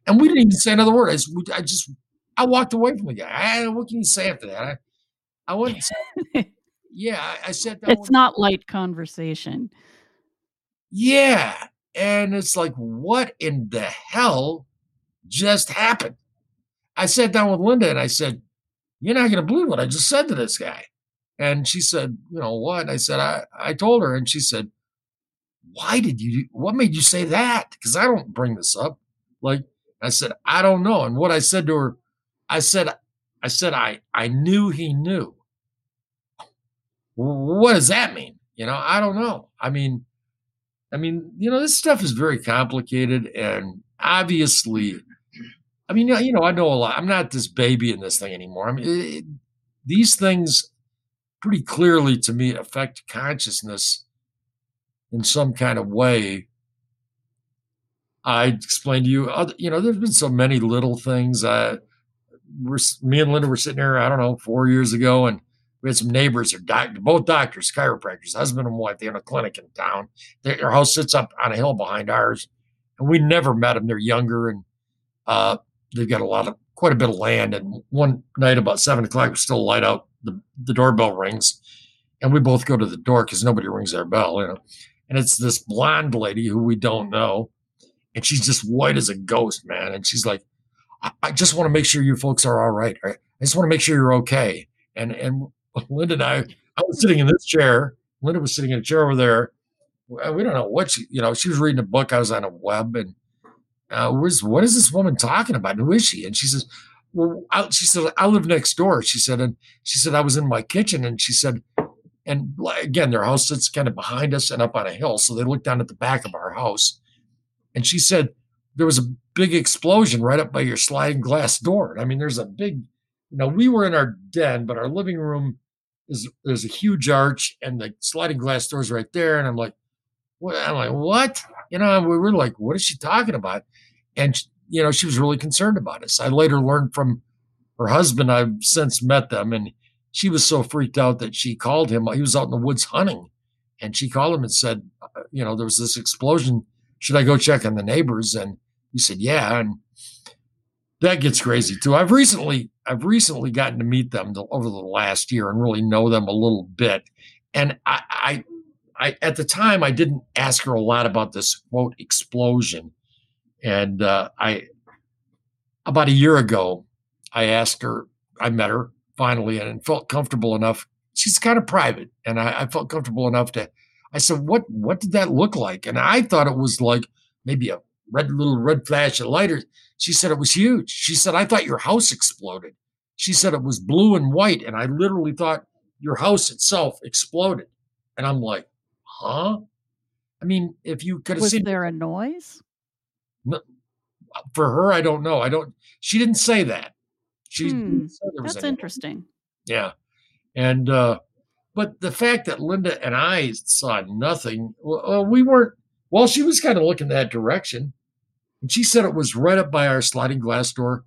And we didn't even say another word. I walked away from the guy. What can you say after that? I wouldn't say. Yeah, I said that. It's not light conversation. Yeah. And it's like, what in the hell just happened? I sat down with Linda and I said, you're not going to believe what I just said to this guy. And she said, you know what? And I said, I told her. And she said, what made you say that? Because I don't bring this up. Like I said, I don't know. And what I said to her, I knew he knew. What does that mean? You know, I don't know. I mean, you know, this stuff is very complicated. And obviously, I mean, you know, I know a lot. I'm not this baby in this thing anymore. I mean, these things pretty clearly to me affect consciousness in some kind of way. I explained to you, you know, there's been so many little things. Me and Linda were sitting here, I don't know, 4 years ago, and we had some neighbors, both doctors, chiropractors, husband and wife. They had a clinic in town. Their house sits up on a hill behind ours, and we never met them. They're younger, and they've got quite a bit of land. And one night about 7 o'clock, it was still light out. The doorbell rings, and we both go to the door because nobody rings their bell, you know. And it's this blonde lady who we don't know. And she's just white as a ghost, man. And she's like, I just want to make sure you folks are all right. I just want to make sure you're okay. And Linda and I was sitting in this chair. Linda was sitting in a chair over there. We don't know what she was reading a book. I was on a web. And what is this woman talking about? Who is she? And she says, I live next door. She said, I was in my kitchen. And she said, and again, their house sits kind of behind us and up on a hill. So they looked down at the back of our house. And she said, there was a big explosion right up by your sliding glass door. I mean, there's a big, you know, we were in our den, but our living room there's a huge arch and the sliding glass door's right there. And I'm like, what? I'm like, what? You know, we were like, what is she talking about? And, you know, she was really concerned about us. I later learned from her husband. I've since met them. And she was so freaked out that she called him. He was out in the woods hunting. And she called him and said, you know, there was this explosion. Should I go check on the neighbors? And he said, yeah. And that gets crazy too. I've recently gotten to meet them over the last year and really know them a little bit. And I at the time I didn't ask her a lot about this quote explosion. And about a year ago, I asked her, I met her finally and felt comfortable enough. She's kind of private. And I felt comfortable enough to, I said, what did that look like? And I thought it was like maybe a little red flash of light. She said it was huge. She said, I thought your house exploded. She said it was blue and white. And I literally thought your house itself exploded. And I'm like, huh? I mean, if you could have seen. Was there a noise? No, for her, I don't know. She didn't say that. She didn't say there was anything. That's interesting. Yeah. And, but the fact that Linda and I saw nothing, we weren't, well, she was kind of looking that direction. And she said it was right up by our sliding glass door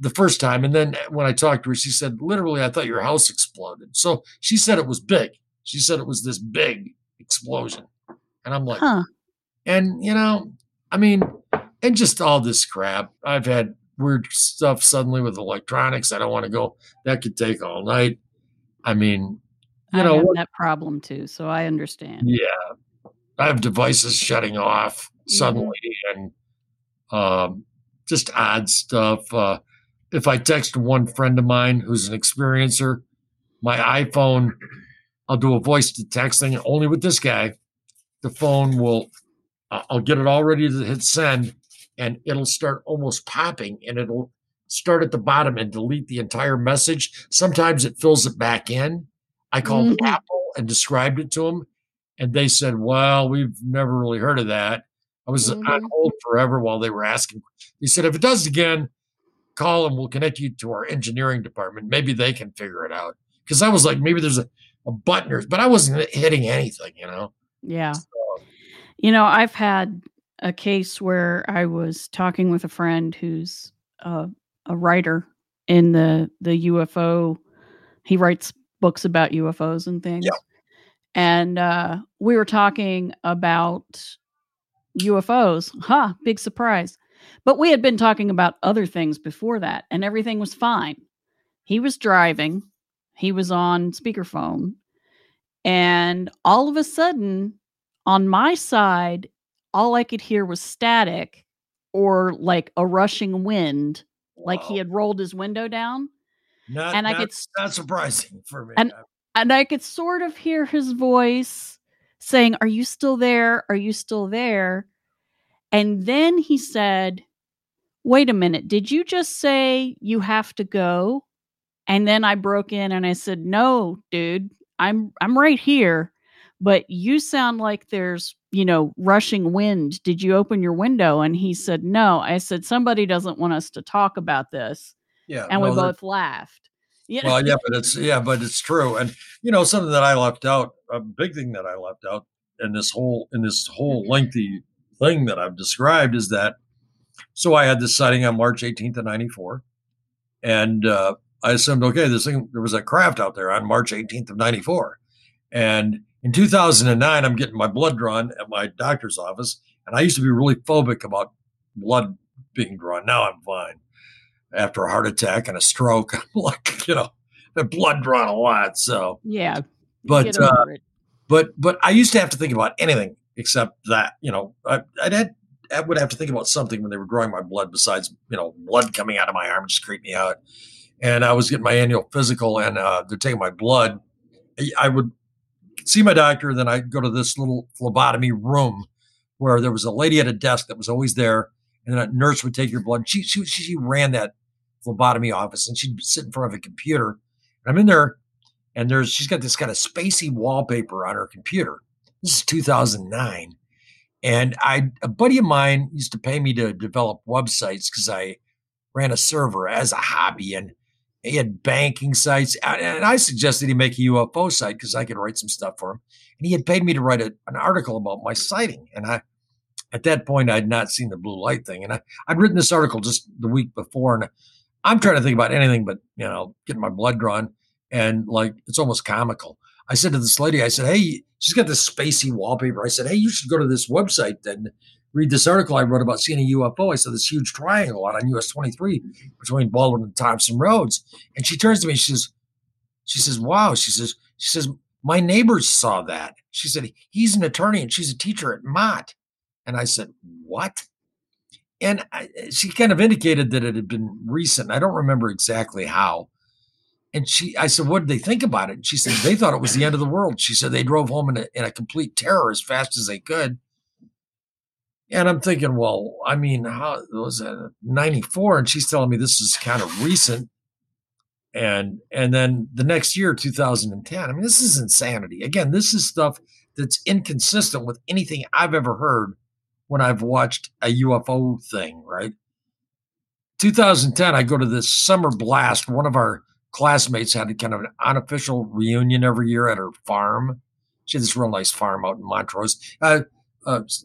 the first time. And then when I talked to her, she said, literally, I thought your house exploded. So she said it was big. She said it was this big explosion. And I'm like, huh. And, you know, I mean, and just all this crap. I've had weird stuff suddenly with electronics. I don't want to go. That could take all night. I mean, I have that problem too, so I understand. Yeah, I have devices shutting off suddenly, and just odd stuff. If I text one friend of mine who's an experiencer, my iPhone, I'll do a voice to text thing. Only with this guy, the phone will. I'll get it all ready to hit send, and it'll start almost popping, and it'll start at the bottom and delete the entire message. Sometimes it fills it back in. I called Apple and described it to them. And they said, well, we've never really heard of that. I was on hold forever while they were asking. He said, if it does again, call and we'll connect you to our engineering department. Maybe they can figure it out. Because I was like, maybe there's a Buttoners, but I wasn't hitting anything, you know? Yeah. So, you know, I've had a case where I was talking with a friend who's a writer in the UFO. He writes books about UFOs and things. Yeah. And we were talking about UFOs. Ha, big surprise. But we had been talking about other things before that, and everything was fine. He was driving. He was on speakerphone. And all of a sudden, on my side, all I could hear was static or like a rushing wind, like he had rolled his window down. Not surprising for me. And I could sort of hear his voice saying, "Are you still there? Are you still there?" And then he said, "Wait a minute. Did you just say you have to go?" And then I broke in and I said, "No, dude, I'm right here, but you sound like there's, you know, rushing wind. Did you open your window?" And he said, "No." I said, "Somebody doesn't want us to talk about this." Yeah. And we both laughed. Yeah. Well, but it's true. And you know, something that I left out, a big thing that I left out in this whole lengthy thing that I've described is that, so I had this sighting on March 18th of 94, and I assumed, okay, there was a craft out there on March 18th of 94. And in 2009, I'm getting my blood drawn at my doctor's office. And I used to be really phobic about blood being drawn. Now I'm fine. After a heart attack and a stroke, I'm like, you know, the blood drawn a lot. So, yeah, but I used to have to think about anything except that, you know, I would have to think about something when they were drawing my blood besides, you know, blood coming out of my arm, just creeped me out. And I was getting my annual physical, and they're taking my blood. I would see my doctor, then I'd go to this little phlebotomy room where there was a lady at a desk that was always there, and then a nurse would take your blood. She ran that phlebotomy office, and she'd sit in front of a computer. And I'm in there, and she's got this kind of spacey wallpaper on her computer. This is 2009, and a buddy of mine used to pay me to develop websites because I ran a server as a hobby, and he had banking sites. And I suggested he make a UFO site because I could write some stuff for him. And he had paid me to write an article about my sighting. And I, at that point, I had not seen the blue light thing. And I'd written this article just the week before. And I'm trying to think about anything but, you know, getting my blood drawn. And like, it's almost comical. I said to this lady, I said, "Hey," she's got this spacey wallpaper. I said, "Hey, you should go to this website then. Read this article I wrote about seeing a UFO. I saw this huge triangle out on US-23 between Baldwin and Thompson Roads." And she turns to me. She says, "Wow." She says, "My neighbors saw that." She said, "He's an attorney and she's a teacher at Mott." And I said, "What?" And she kind of indicated that it had been recent. I don't remember exactly how. And I said, "What did they think about it?" And she said, "They thought it was the end of the world." She said, "They drove home in a complete terror as fast as they could." And I'm thinking, well, I mean, how was that 94? And she's telling me this is kind of recent. And then the next year, 2010. I mean, this is insanity. Again, this is stuff that's inconsistent with anything I've ever heard when I've watched a UFO thing, right? 2010, I go to this summer blast. One of our classmates had kind of an unofficial reunion every year at her farm. She had this real nice farm out in Montrose.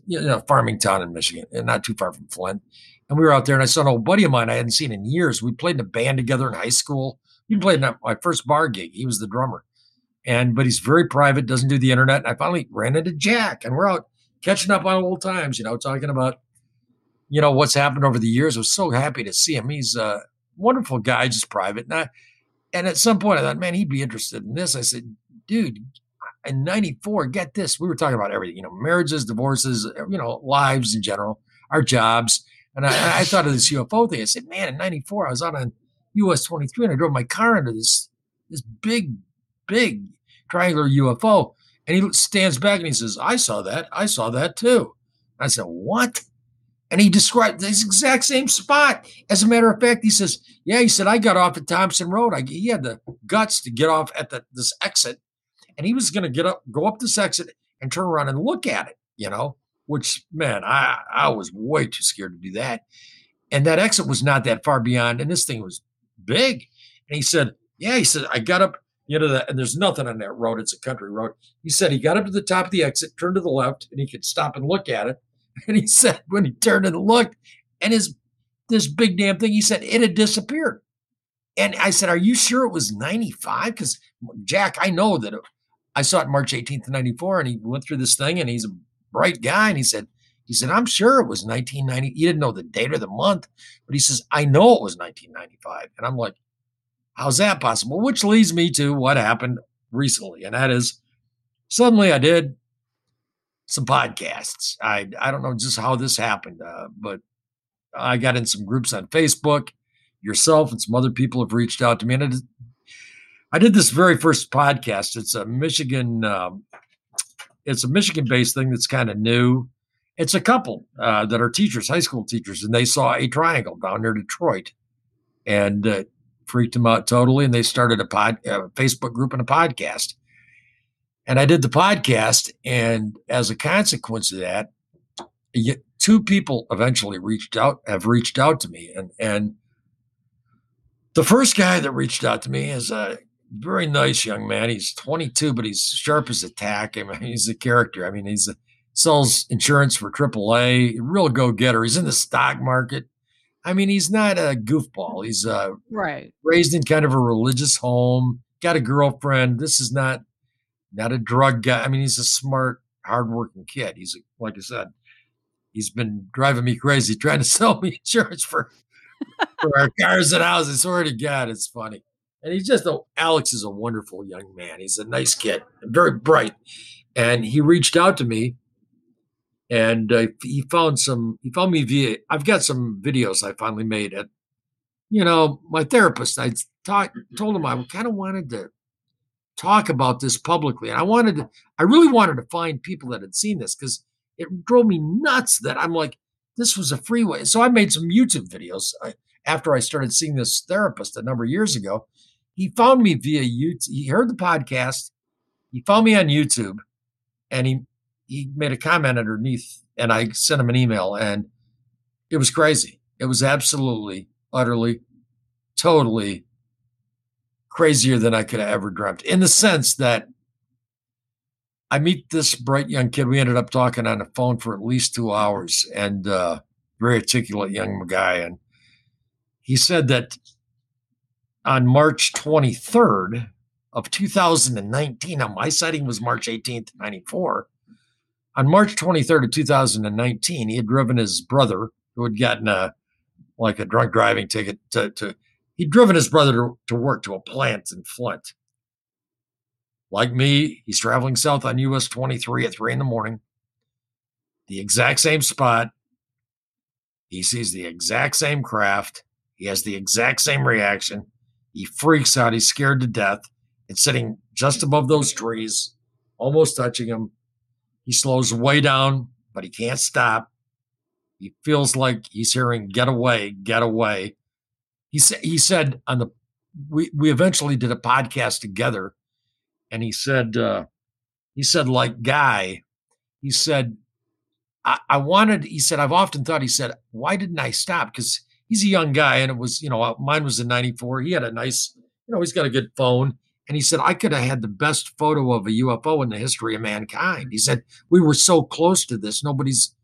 You know, farming town in Michigan, and not too far from Flint. And we were out there, and I saw an old buddy of mine I hadn't seen in years. We played in a band together in high school. We played in my first bar gig. He was the drummer, but he's very private, doesn't do the internet. And I finally ran into Jack, and we're out catching up on old times, you know, talking about, you know, what's happened over the years. I was so happy to see him. He's a wonderful guy, just private. And at some point I thought, man, he'd be interested in this. I said, "Dude, in 94, get this." We were talking about everything, you know, marriages, divorces, you know, lives in general, our jobs. And I thought of this UFO thing. I said, man, in 94, I was out on US 23 and I drove my car into this big, big triangular UFO. And he stands back and he says, I saw that too. And I said, "What?" And he described this exact same spot. As a matter of fact, he says, yeah, he said, "I got off at Thompson Road." He had the guts to get off at this exit. And he was going to go up this exit and turn around and look at it, you know, which, man, I was way too scared to do that. And that exit was not that far beyond. And this thing was big. And he said, yeah, he said, "I got up You know, there's nothing on that road. It's a country road. He said he got up to the top of the exit, turned to the left, and he could stop and look at it. And he said when he turned and looked, and this big damn thing, he said it had disappeared. And I said, are you sure it was 95? Because, Jack, I know that I saw it March 18th, 94, and he went through this thing, and he's a bright guy. And he said, I'm sure it was 1990. He didn't know the date or the month, but he says, I know it was 1995. And I'm like, how's that possible? Which leads me to what happened recently. And that is, suddenly I did some podcasts. I don't know just how this happened, but I got in some groups on Facebook. Yourself and some other people have reached out to me. And I did this very first podcast. It's a Michigan, based thing that's kind of new. It's a couple that are teachers, high school teachers, and they saw a triangle down near Detroit and freaked them out totally. And they started a Facebook group and a podcast. And I did the podcast. And as a consequence of that, two people eventually have reached out to me. And the first guy that reached out to me is a very nice young man. He's 22, but he's sharp as a tack. I mean, he's a character. I mean, he sells insurance for AAA, real go-getter. He's in the stock market. I mean, he's not a goofball. He's raised in kind of a religious home, got a girlfriend. This is not a drug guy. I mean, he's a smart, hardworking kid. He's, like I said, he's been driving me crazy trying to sell me insurance for our cars and houses. Swear to God, it's funny. And Alex is a wonderful young man. He's a nice kid, very bright. And he reached out to me, and he found me via, I've got some videos I finally made at, you know, my therapist. I told him I kind of wanted to talk about this publicly. And I really wanted to find people that had seen this, because it drove me nuts that I'm like, this was a freeway. So I made some YouTube videos after I started seeing this therapist a number of years ago. He found me via YouTube. He heard the podcast. He found me on YouTube, and he made a comment underneath, and I sent him an email, and it was crazy. It was absolutely, utterly, totally crazier than I could have ever dreamt, in the sense that I meet this bright young kid. We ended up talking on the phone for at least 2 hours, and very articulate young guy. And he said that on March 23rd of 2019, now my sighting was March 18th, 94. On March 23rd of 2019, he had driven his brother, who had gotten a drunk driving ticket, he'd driven his brother to work to a plant in Flint. Like me, he's traveling south on US-23 at 3 in the morning, the exact same spot. He sees the exact same craft. He has the exact same reaction. He freaks out. He's scared to death. It's sitting just above those trees, almost touching him. He slows way down, but he can't stop. He feels like he's hearing, "Get away, get away." He said we eventually did a podcast together. And he said, like Guy, I've often thought, why didn't I stop? Because he's a young guy, and it was, you know, mine was in 94. He had a nice, you know, he's got a good phone. And he said, I could have had the best photo of a UFO in the history of mankind. He said, we were so close to this. Nobody's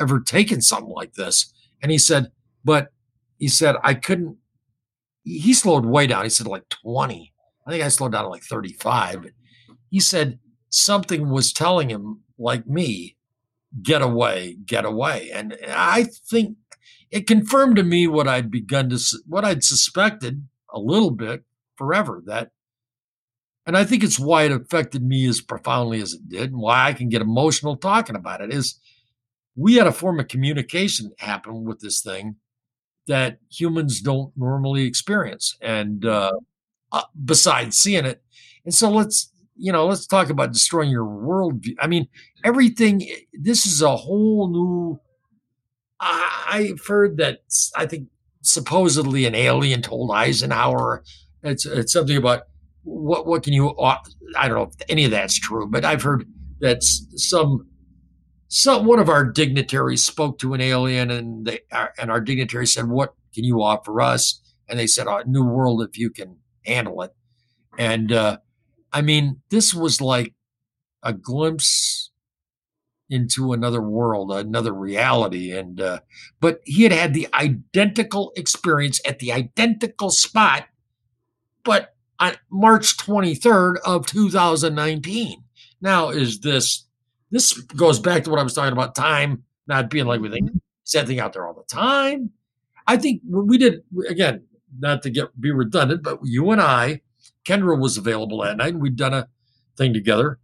ever taken something like this. And he said, I couldn't, he slowed way down. He said like 20. I think I slowed down to like 35. But he said something was telling him, like me, get away, get away. And I think it confirmed to me what I'd suspected a little bit forever. And I think it's why it affected me as profoundly as it did, and why I can get emotional talking about it, is we had a form of communication happen with this thing that humans don't normally experience. And, besides seeing it. And so let's talk about destroying your worldview. I mean, everything, this is a whole new, I've heard that, I think supposedly an alien told Eisenhower, it's something about what can you, I don't know if any of that's true, but I've heard that one of our dignitaries spoke to an alien, and our dignitary said, what can you offer us? And they said, New World, if you can handle it. And I mean, this was like a glimpse into another world, another reality. And but he had had the identical experience at the identical spot, but on March 23rd of 2019. Now, is this goes back to what I was talking about, time not being like we think, setting out there all the time. I think when we did, again, not to be redundant, but you and I, Kendra was available that night, and we'd done a thing together.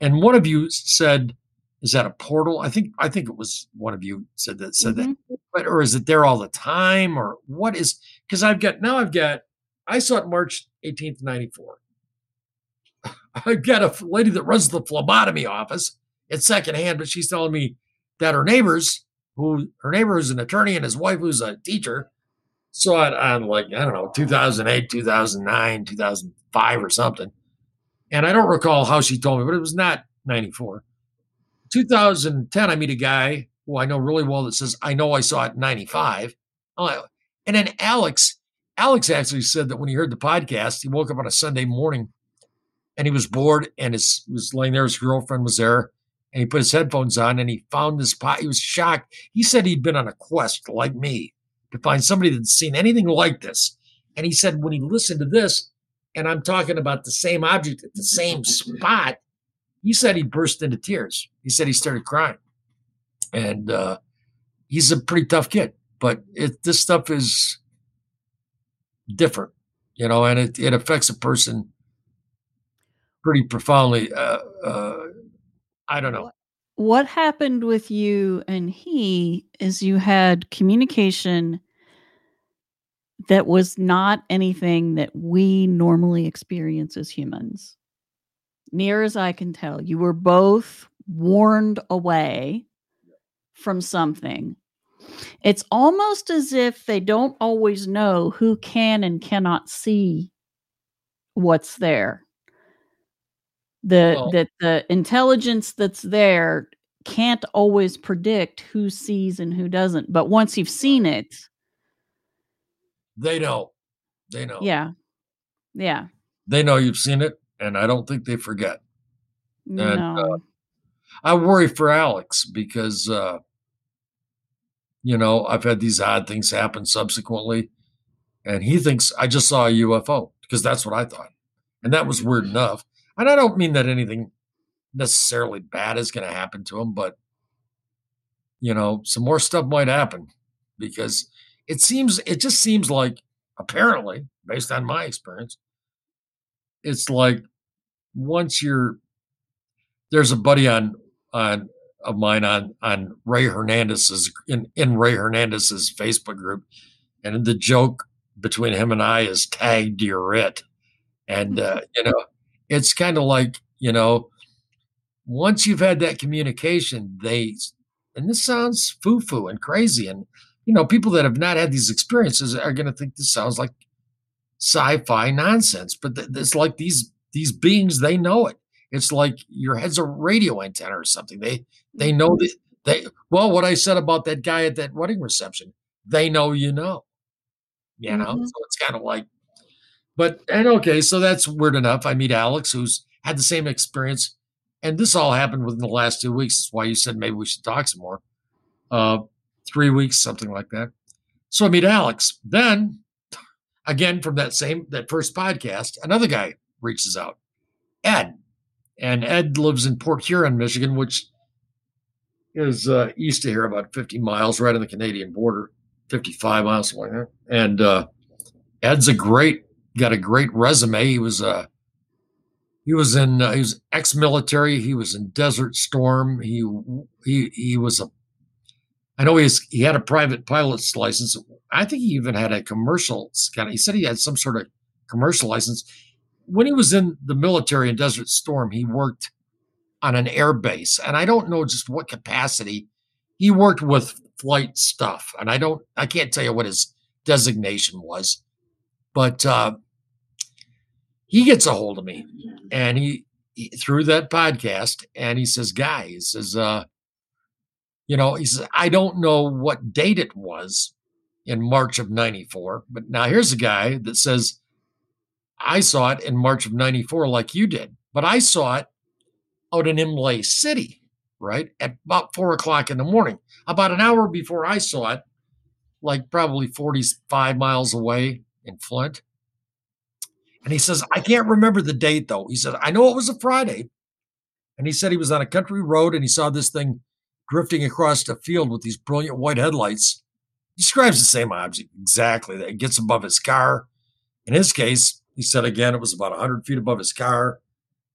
And one of you said, "Is that a portal?" I think it was one of you said that, but or is it there all the time, or what is? Because I saw it March 18th, 94. I've got a lady that runs the phlebotomy office. It's secondhand, but she's telling me that her neighbor who's an attorney and his wife who's a teacher saw it on, like, I don't know, 2008, 2009, 2005 or something. And I don't recall how she told me, but it was not 94. 2010, I meet a guy who I know really well that says, I know I saw it in 95. And then Alex actually said that when he heard the podcast, he woke up on a Sunday morning and he was bored, and he was laying there. His girlfriend was there, and he put his headphones on, and he found this pod. He was shocked. He said he'd been on a quest, like me, to find somebody that's seen anything like this. And he said when he listened to this, and I'm talking about the same object at the same spot, he said he burst into tears. He said he started crying. And he's a pretty tough kid, but this stuff is different, you know, and it affects a person pretty profoundly. I don't know. What happened with you and he is you had communication that was not anything that we normally experience as humans. Near as I can tell, you were both warned away from something. It's almost as if they don't always know who can and cannot see what's there. That the intelligence that's there can't always predict who sees and who doesn't. But once you've seen it, they know. Yeah. They know you've seen it, and I don't think they forget. No. And I worry for Alex because, you know, I've had these odd things happen subsequently, and he thinks I just saw a UFO because that's what I thought. And that was weird enough. And I don't mean that anything necessarily bad is going to happen to him, but, you know, some more stuff might happen because it just seems like, apparently, based on my experience, it's like once there's a buddy of mine on Ray Hernandez's in Ray Hernandez's Facebook group. And the joke between him and I is tagged, you're it. And, you know, it's kind of like, you know, once you've had that communication, and this sounds foo-foo and crazy. And, you know, people that have not had these experiences are going to think this sounds like sci-fi nonsense. But it's like these beings, they know it. It's like your head's a radio antenna or something. They know that what I said about that guy at that wedding reception, they know, you know, so it's kind of like, so that's weird enough. I meet Alex, who's had the same experience, and this all happened within the last 2 weeks. That's why you said maybe we should talk some more. 3 weeks, something like that. So I meet Alex. Then, again, from that first podcast, another guy reaches out, Ed. And Ed lives in Port Huron, Michigan, which is east of here, about 50 miles, right on the Canadian border, 55 miles, something like that. And Ed's got a great resume. He was ex-military. He was in Desert Storm. He had a private pilot's license. I think he even had a commercial he said he had some sort of commercial license. When he was in the military in Desert Storm, he worked on an air base, and I don't know just what capacity he worked with flight stuff. And I can't tell you what his designation was. But he gets a hold of me, and he through that podcast, and he says, "Guy," he says, you know, he says, "I don't know what date it was in March of '94, but now here's a guy that says I saw it in March of 94 like you did, but I saw it out in Imlay City, right, at about 4 o'clock in the morning, about an hour before I saw it, like probably 45 miles away in Flint. And he says, I can't remember the date, though. He said, I know it was a Friday. And he said he was on a country road and he saw this thing drifting across the field with these brilliant white headlights. He describes the same object exactly. It gets above his car. In his case, he said, again, it was about 100 feet above his car.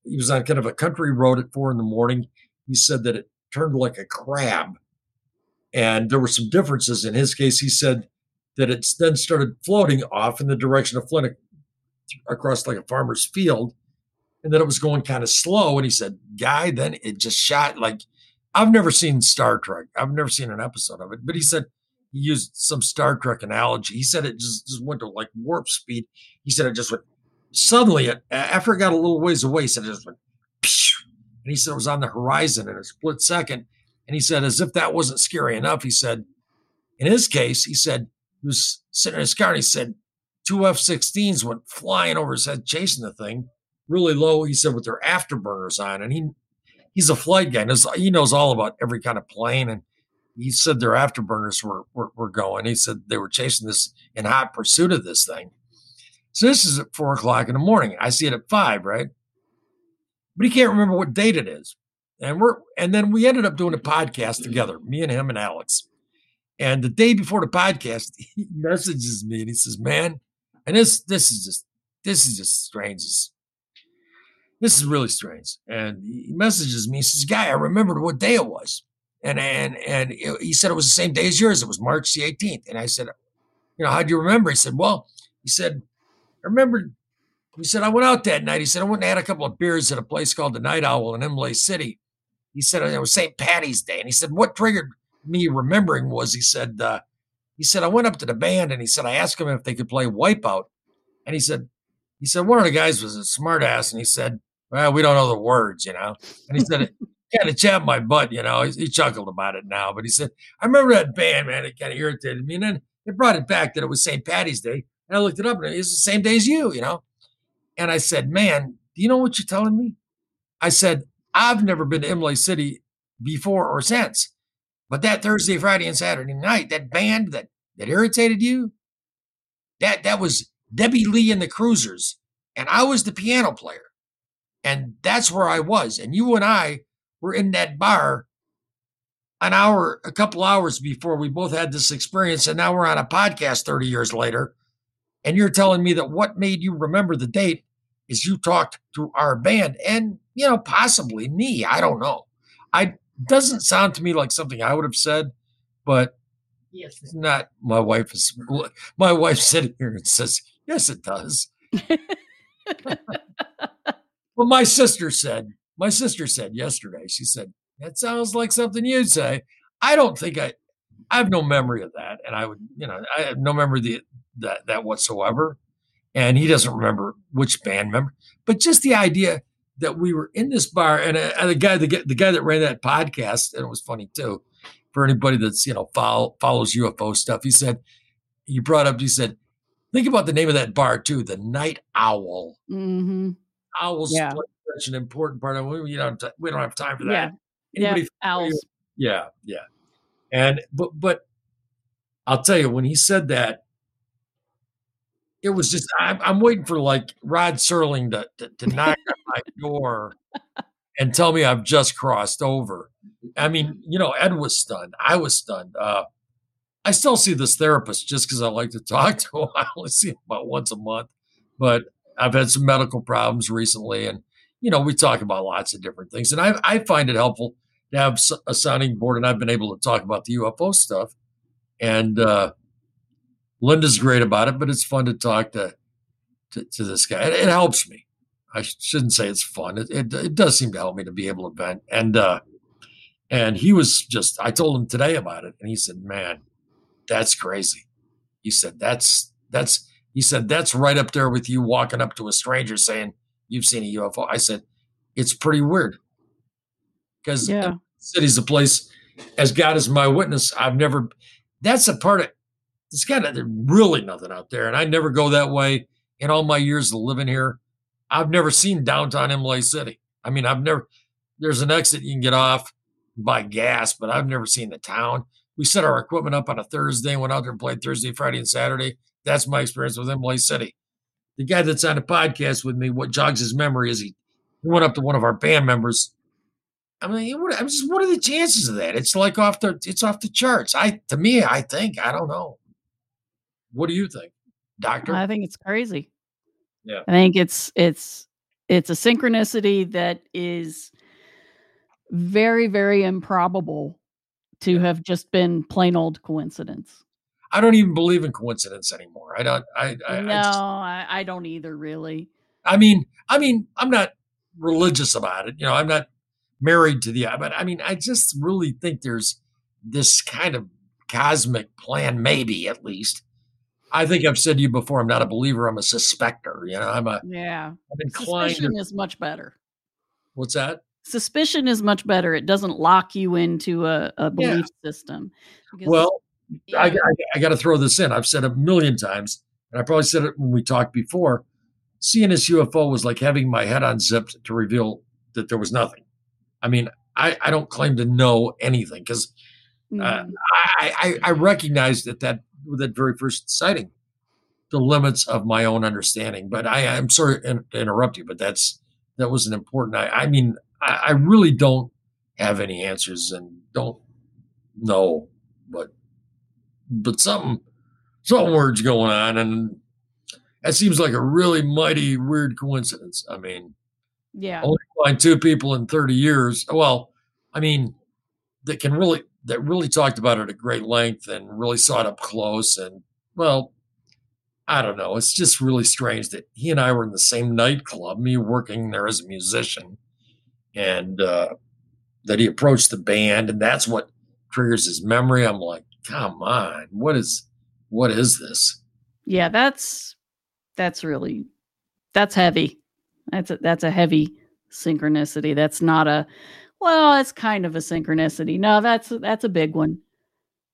He was on kind of a country road at 4 in the morning. He said that it turned like a crab. And there were some differences. In his case, he said that it then started floating off in the direction of Flint across like a farmer's field. And then it was going kind of slow. And he said, Guy, then it just shot like, I've never seen Star Trek. I've never seen an episode of it. But he said he used some Star Trek analogy. He said it just went to like warp speed. He said it just went suddenly, after it got a little ways away, he said it just went, and he said it was on the horizon in a split second. And he said, as if that wasn't scary enough, he said, in his case, he said, he was sitting in his car and he said, 2 F-16s went flying over his head, chasing the thing really low, he said, with their afterburners on. And he's a flight guy. He knows all about every kind of plane. And he said their afterburners were going. He said they were chasing this in hot pursuit of this thing. So this is at 4 o'clock in the morning. I see it at 5, right? But he can't remember what date it is. And then we ended up doing a podcast together, me and him and Alex. And the day before the podcast, he messages me and he says, "Man, and this is just strange. This is really strange." And he messages me. He says, "Guy, I remembered what day it was." And he said it was the same day as yours. It was March the 18th. And I said, "You know, how do you remember?" He said, "Well," he said, "I remembered." He said, "I went out that night." He said, "I went and had a couple of beers at a place called the Night Owl in Imlay City." He said, "It was St. Patty's Day." And he said, "What triggered me remembering was," he said, "I went up to the band and," he said, "I asked him if they could play Wipeout. And he said, one of the guys was a smart ass. And he said, well, we don't know the words, you know." And he said, "It kind of chapped my butt, you know." He chuckled about it now. But he said, "I remember that band, man. It kind of irritated me. And then it brought it back that it was St. Patty's Day. And I looked it up and it was the same day as you, you know." And I said, "Man, do you know what you're telling me?" I said, "I've never been to Imlay City before or since. But that Thursday, Friday, and Saturday night, that band that irritated you, that was Debbie Lee and the Cruisers. And I was the piano player. And that's where I was. And you and I were in that bar a couple hours before we both had this experience. And now we're on a podcast 30 years later. And you're telling me that what made you remember the date is you talked to our band and, you know, possibly me. I don't know." Doesn't sound to me like something I would have said, but yes, it's not. My wife's sitting here and says, "Yes, it does." Well, my sister said yesterday, she said, "That sounds like something you'd say." I don't think I have no memory of that. And I have no memory of that whatsoever. And he doesn't remember which band member, but just the idea that we were in this bar and the guy that ran that podcast, and it was funny too, for anybody that's, you know, follows UFO stuff. He said, he said, "Think about the name of that bar too, the Night Owl." Mm-hmm. Owls, yeah. Play such an important part of it. We don't have time for that. Yeah. Anybody, yeah. Owls. Yeah. Yeah. And, but I'll tell you, when he said that, it was just, I'm waiting for like Rod Serling to knock on my door and tell me I've just crossed over. I mean, you know, Ed was stunned. I was stunned. I still see this therapist just because I like to talk to him. I only see him about once a month, but I've had some medical problems recently. And, you know, we talk about lots of different things. And I find it helpful to have a sounding board. And I've been able to talk about the UFO stuff. And, Linda's great about it, but it's fun to talk to this guy. It helps me. I shouldn't say it's fun. It does seem to help me to be able to vent. And he was just, I told him today about it, and he said, "Man, that's crazy." He said, that's right up there with you walking up to a stranger saying you've seen a UFO. I said, "It's pretty weird." Because the city's a place, as God is my witness, that's a part of. There's really nothing out there. And I never go that way. in all my years of living here, I've never seen downtown Imlay City. I mean, I've never, there's an exit you can get off and buy gas, but I've never seen the town. We set our equipment up on a Thursday and went out there and played Thursday, Friday, and Saturday. That's my experience with Imlay City. The guy that's on the podcast with me, what jogs his memory is he went up to one of our band members. I mean, what are the chances of that? It's like off the charts. I don't know. What do you think, Doctor? I think it's crazy. Yeah. I think it's a synchronicity that is very, very improbable to have just been plain old coincidence. I don't even believe in coincidence anymore. I don't either, really. I mean, I'm not religious about it. You know, I'm not married to the, but I mean, I just really think there's this kind of cosmic plan, maybe at least. I think I've said to you before, I'm not a believer. I'm a suspector. You know, I'm inclined. Suspicion is much better. What's that? Suspicion is much better. It doesn't lock you into a belief system. Well, I got to throw this in. I've said it a million times, and I probably said it when we talked before. Seeing this UFO was like having my head unzipped to reveal that there was nothing. I mean, I don't claim to know anything because I recognized that very first sighting the limits of my own understanding. But I'm sorry to interrupt you, but that was an important. I mean, I really don't have any answers and don't know, but something weird's going on, and that seems like a really mighty weird coincidence. I mean, yeah, only find two people in 30 years. Well, I mean, that really talked about it at great length and really saw it up close. And well, I don't know. It's just really strange that he and I were in the same nightclub, me working there as a musician, and that he approached the band, and that's what triggers his memory. I'm like, come on, what is this? Yeah, that's heavy. That's a heavy synchronicity. That's not a, well, it's kind of a synchronicity. No, that's a big one.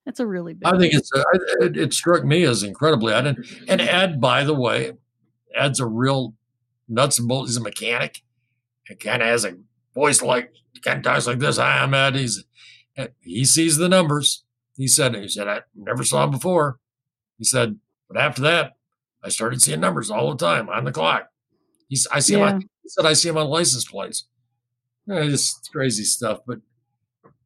That's a really big one. I think it struck me as incredibly. I didn't. And Ed, by the way, Ed's a real nuts and bolts. He's a mechanic. He kind of has a voice talks like this. Hi, I'm Ed. He sees the numbers. He said, I never saw him before. He said, but after that, I started seeing numbers all the time on the clock. He said, I see him on license plates. Just crazy stuff, but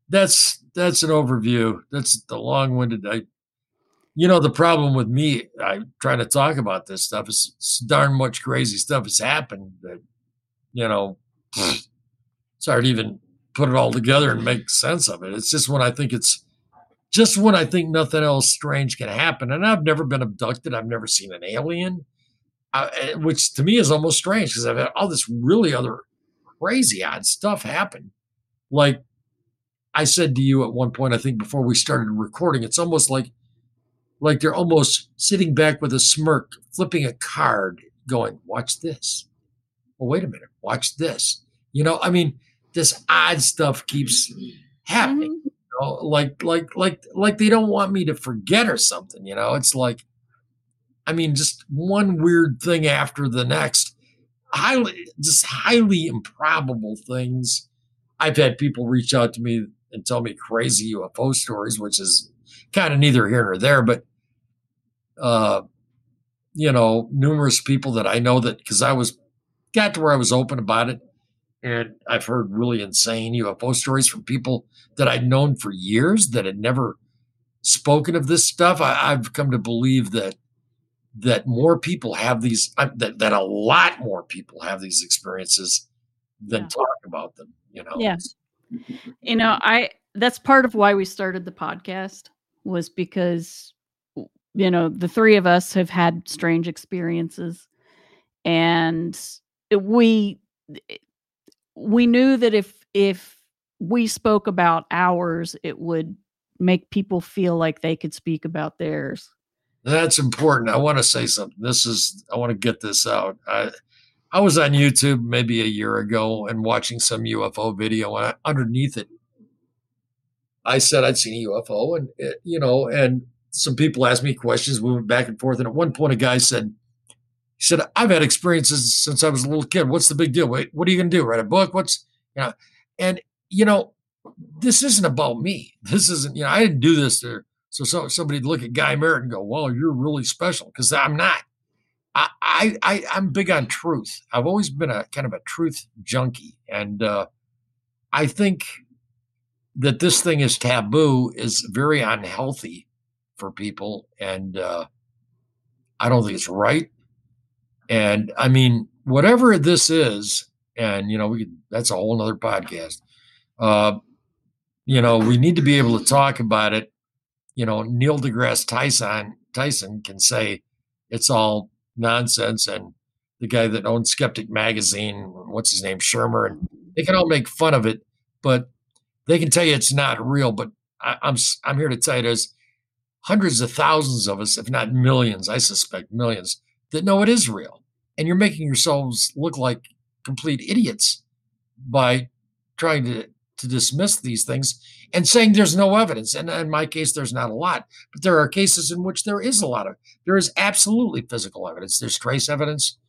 that's an overview. That's the long-winded. The problem with me, I'm trying to talk about this stuff is darn much crazy stuff has happened that, it's hard to even put it all together and make sense of it. It's just when I think nothing else strange can happen. And I've never been abducted. I've never seen an alien, which to me is almost strange because I've had all this really other crazy odd stuff happen. Like I said to you at one point, I think before we started recording, it's almost like they're almost sitting back with a smirk, flipping a card, going, watch this. Well, wait a minute, watch this. I mean, this odd stuff keeps happening. Like they don't want me to forget or something. It's like, I mean, just one weird thing after the next. Highly improbable things. I've had people reach out to me and tell me crazy UFO stories, which is kind of neither here nor there, but, numerous people that I know that, cause I got to where I was open about it. And I've heard really insane UFO stories from people that I'd known for years that had never spoken of this stuff. I've come to believe that more people have these, that a lot more people have these experiences than talk about them, Yeah. That's part of why we started the podcast was because, the three of us have had strange experiences, and we knew that if we spoke about ours, it would make people feel like they could speak about theirs. That's important. I want to say something. I want to get this out. I was on YouTube maybe a year ago and watching some UFO video, and underneath it, I said I'd seen a UFO, and and some people asked me questions. We went back and forth, and at one point, a guy said, He said, I've had experiences since I was a little kid. What's the big deal? Wait, what are you going to do? Write a book? And, you know, this isn't about me. This isn't, you know, I didn't do this there. So somebody'd look at Guy Merritt and go, well, you're really special, because I'm not. I'm big on truth. I've always been a kind of a truth junkie. And I think that this thing is taboo, is very unhealthy for people. And I don't think it's right. And I mean, whatever this is, and, you know, that's a whole nother podcast. You know, we need to be able to talk about it. You know, Neil deGrasse Tyson can say it's all nonsense. And the guy that owned Skeptic Magazine, what's his name, Shermer, and they can all make fun of it, but they can tell you it's not real. But I'm here to tell you there's hundreds of thousands of us, if not millions, I suspect millions, that know it is real. And you're making yourselves look like complete idiots by trying to dismiss these things and saying there's no evidence. And in my case, there's not a lot, but there are cases in which there is a lot of, there is absolutely physical evidence. There's trace evidence,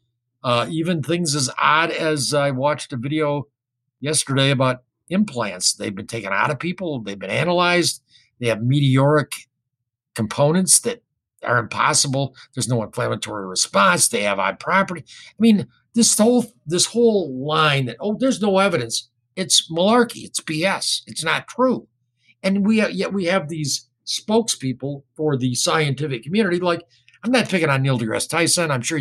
even things as odd as I watched a video yesterday about implants. They've been taken out of people. They've been analyzed. They have meteoric components that are impossible. There's no inflammatory response. They have odd property. I mean, this whole line that, oh, there's no evidence. It's malarkey. It's BS. It's not true. And yet we have these spokespeople for the scientific community. Like, I'm not picking on Neil deGrasse Tyson. I'm sure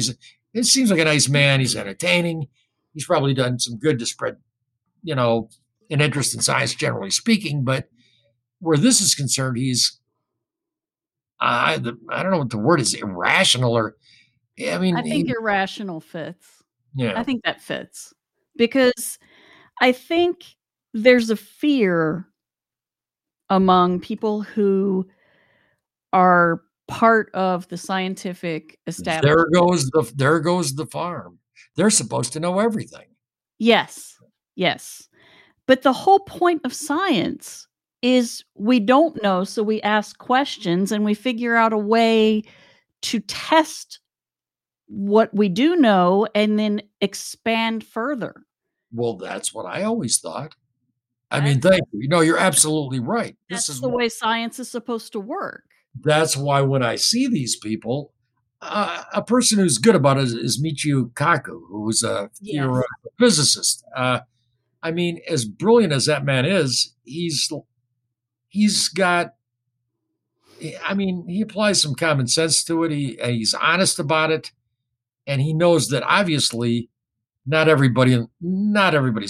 it seems like a nice man. He's entertaining. He's probably done some good to spread, you know, an interest in science, generally speaking. But where this is concerned, he's, I don't know what the word is, irrational, or, I mean. I think irrational fits. Yeah. I think that fits, because I think there's a fear among people who are part of the scientific establishment. There goes the farm. They're supposed to know everything. Yes. Yes. But the whole point of science is we don't know, so we ask questions and we figure out a way to test what we do know and then expand further. Well, that's what I always thought. I mean, thank you. You know, you're absolutely right. That's this is the way science is supposed to work. That's why when I see these people, a person who's good about it is Michio Kaku, who is a theoretical physicist. I mean, as brilliant as that man is, he's got, I mean, he applies some common sense to it. He's honest about it. And he knows that obviously not everybody's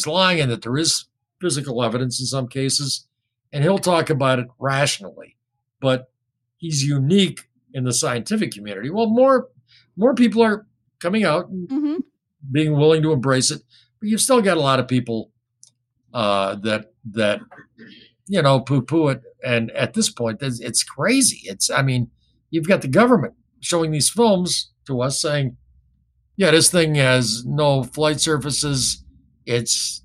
lying, and that there is physical evidence in some cases, and he'll talk about it rationally. But he's unique in the scientific community. Well, more people are coming out and being willing to embrace it, but you've still got a lot of people that you know, poo-poo it. And at this point, it's crazy. I mean, you've got the government showing these films to us saying, yeah, this thing has no flight surfaces. It's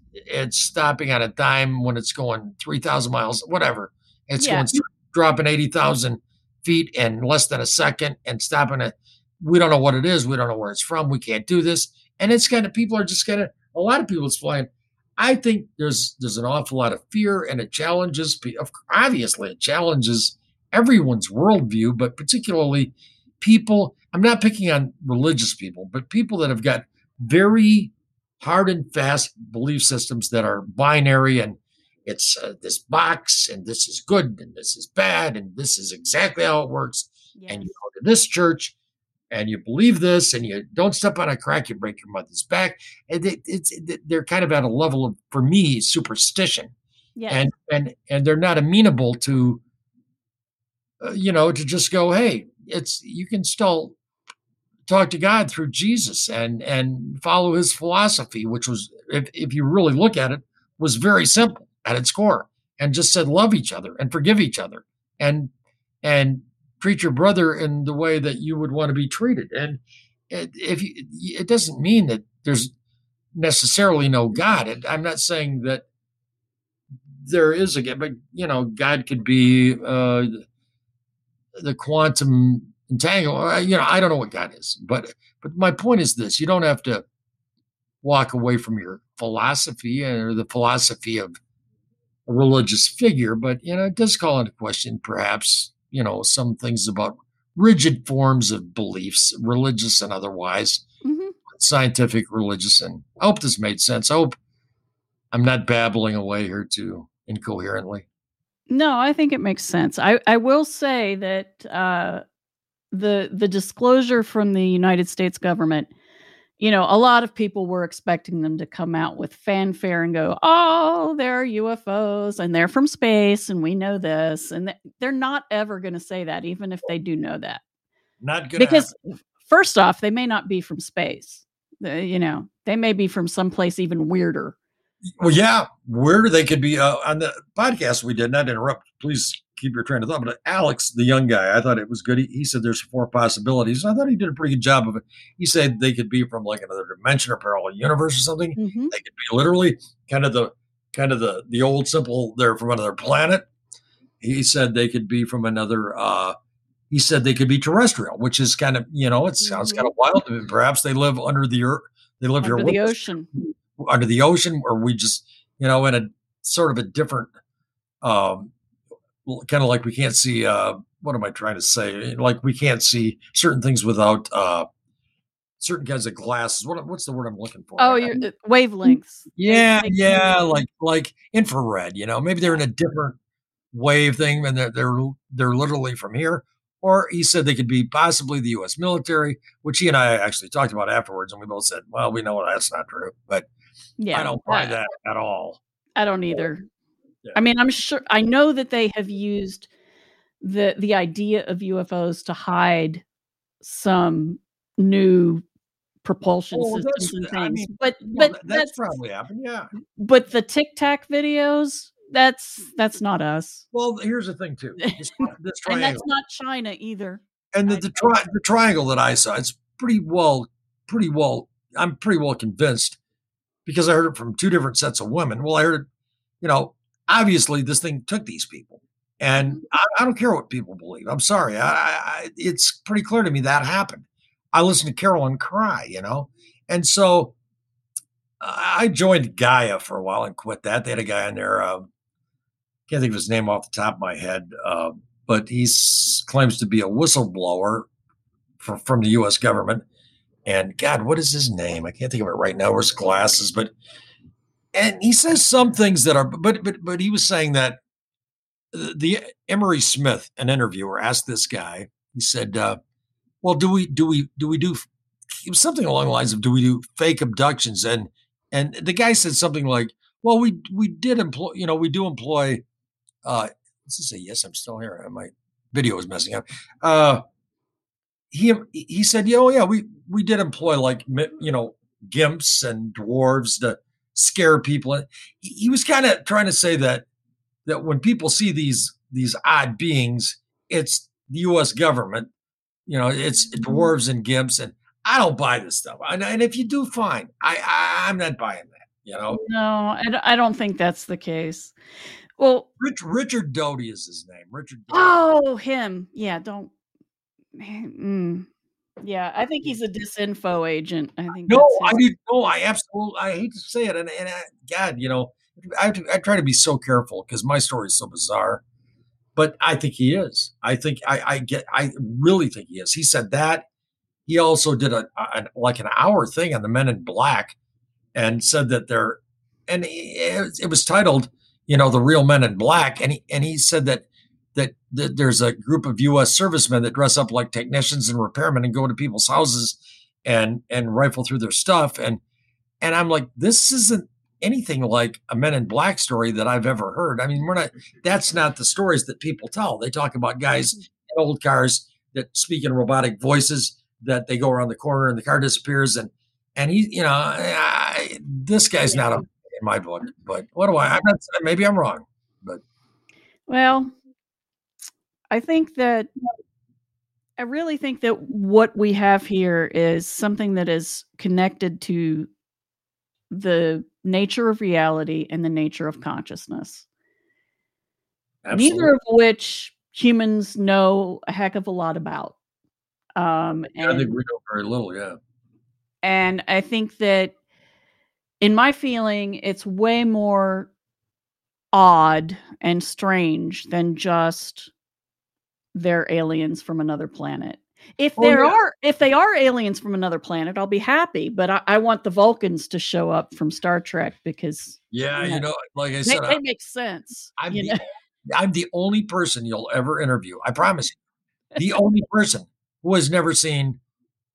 stopping on a dime when it's going 3,000 miles, whatever. It's going dropping 80,000 feet in less than a second and stopping it. We don't know what it is. We don't know where it's from. We can't do this. And it's kind of, people are just kind of, a lot of people it's flying. I think there's an awful lot of fear, and it challenges people. Obviously, it challenges everyone's worldview, but particularly people. I'm not picking on religious people, but people that have got very hard and fast belief systems that are binary, and it's this box, and this is good, and this is bad, and this is exactly how it works. Yes. And you go to this church, and you believe this, and you don't step on a crack, you break your mother's back. And they're kind of at a level of, for me, superstition. Yes. And they're not amenable to, you know, to just go, hey, you can still talk to God through Jesus and follow his philosophy, which was, if you really look at it, was very simple at its core, and just said, love each other and forgive each other and treat your brother in the way that you would want to be treated. And it doesn't mean that there's necessarily no God. I'm not saying that there is a God, but you know, God could be, the quantum entangle. You know, I don't know what God is, but my point is this: you don't have to walk away from your philosophy or the philosophy of a religious figure, but you know, it does call into question, perhaps, you know, some things about rigid forms of beliefs, religious and otherwise, scientific, religious, and I hope this made sense. I hope I'm not babbling away here too incoherently. No, I think it makes sense. I will say that the disclosure from the United States government, you know, a lot of people were expecting them to come out with fanfare and go, oh, there are UFOs and they're from space and we know this. And they're not ever going to say that, even if they do know that. Not going to happen. Because first off, they may not be from space. You know, they may be from someplace even weirder. Well, yeah, weirder. They could be on the podcast we did, not to interrupt. Please keep your train of thought. But Alex, the young guy, I thought it was good. He said there's 4 possibilities. I thought he did a pretty good job of it. He said they could be from like another dimension or parallel universe or something. Mm-hmm. They could be literally kind of the old simple. They're from another planet. He said they could be from another. He said they could be terrestrial, which is kind of, you know, it sounds kind of wild. I mean, perhaps they live under the earth. They live under the ocean. Under the ocean, or we just, you know, in a sort of a different, kind of like we can't see, what am I trying to say? Like we can't see certain things without certain kinds of glasses. What's the word I'm looking for? Oh, wavelengths. Yeah, yeah, like infrared, you know, maybe they're in a different wave thing and they're literally from here. Or he said they could be possibly the U.S. military, which he and I actually talked about afterwards. And we both said, well, we know that's not true, but yeah, I don't buy that at all. I don't either. Yeah. I mean, I'm sure, I know that they have used the idea of UFOs to hide some new propulsion systems and things. I mean, but that's probably happened, yeah. But the Tic Tac videos, that's not us. Well, here's the thing too. This triangle. And that's not China either. And the triangle that I saw, it's pretty well. I'm pretty well convinced because I heard it from 2 different sets of women. Well, I heard it, you know, obviously this thing took these people, and I don't care what people believe. I'm sorry. It's pretty clear to me that happened. I listened to Carolyn cry, you know, and so I joined Gaia for a while and quit that. They had a guy on there. Can't think of his name off the top of my head, but he claims to be a whistleblower from the U.S. government. And God, what is his name? I can't think of it right now. Wears glasses, and he says some things that are. But he was saying that the Emery Smith, an interviewer, asked this guy. He said, "Well, do we do?" It was something along the lines of, "Do we do fake abductions?" And the guy said something like, "Well, we do employ." Let's just say yes. I'm still here. My video is messing up. He said, "Yeah, oh yeah, we did employ, like, you know, gimps and dwarves to scare people." He was kind of trying to say that when people see these odd beings, it's the U.S. government. You know, it's dwarves and gimps, and I don't buy this stuff. And if you do, fine. I'm not buying that. You know? No, I don't think that's the case. Well, Richard Doty is his name. Richard Doty. Oh, him. Yeah, don't. Yeah, I think he's a disinfo agent. I think. No, I do. No, I absolutely. I hate to say it, and God, you know, I try to be so careful because my story is so bizarre. But I think he is. I really think he is. He said that. He also did an hour thing on the Men in Black, and said that it was titled, you know, The Real Men in Black, and he said that there's a group of U.S. servicemen that dress up like technicians and repairmen and go into people's houses and rifle through their stuff, and I'm like, this isn't anything like a Men in Black story that I've ever heard. I mean, that's not the stories that people tell. They talk about guys in old cars that speak in robotic voices, that they go around the corner and the car disappears. And he, you know, this guy's not in my book, but what do I'm not, maybe I'm wrong, but. Well, I really think that what we have here is something that is connected to the nature of reality and the nature of consciousness. Absolutely. Neither of which humans know a heck of a lot about. I think we know very little, yeah. And I think that, in my feeling, it's way more odd and strange than just they're aliens from another planet. If they are aliens from another planet, I'll be happy. But I want the Vulcans to show up from Star Trek because like I said, it makes sense. I'm the only person you'll ever interview. I promise you, the only person who has never seen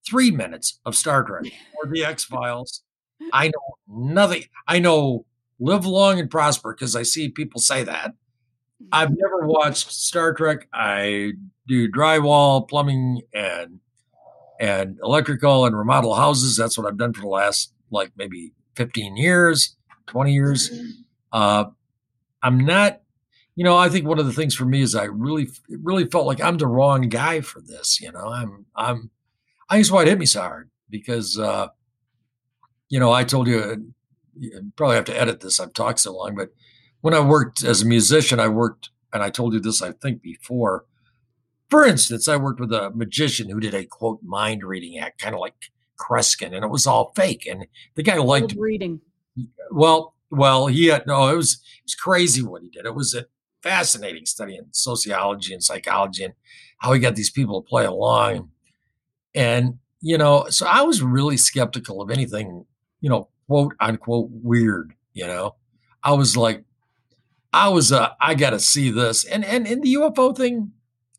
3 minutes of Star Trek or the X-Files. I know nothing. I know live long and prosper because I see people say that. I've never watched Star Trek. I do drywall, plumbing, and electrical and remodel houses. That's what I've done for the last like maybe 15 years, 20 years. I'm not, I think one of the things for me is it really felt like I'm the wrong guy for this. I guess why it hit me so hard because, I told you, you probably have to edit this. I've talked so long, but when I worked as a musician, and I told you this, I think before, for instance, I worked with a magician who did a quote mind reading act, kind of like Kreskin, and it was all fake. And the guy liked reading. Well, it was crazy what he did. It was a fascinating study in sociology and psychology and how he got these people to play along. And, so I was really skeptical of anything, quote unquote weird, I was like, I got to see this. And in the UFO thing,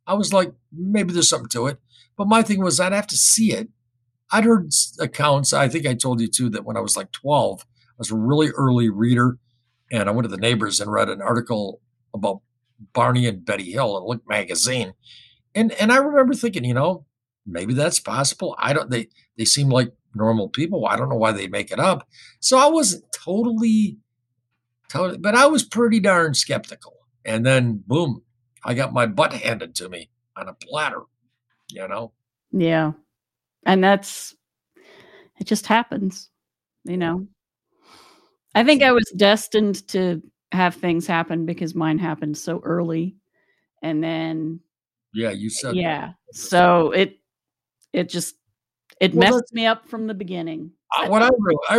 I was like, maybe there's something to it. But my thing was I'd have to see it. I'd heard accounts. I think I told you, too, that when I was like 12, I was a really early reader. And I went to the neighbors and read an article about Barney and Betty Hill in Look magazine. And I remember thinking, maybe that's possible. They seem like normal people. I don't know why they make it up. So I wasn't totally, but I was pretty darn skeptical. And then, boom. I got my butt handed to me on a platter, Yeah. And it just happens, I think I was destined to have things happen because mine happened so early. And then. Yeah, you said. Yeah. That. So it messed me up from the beginning. I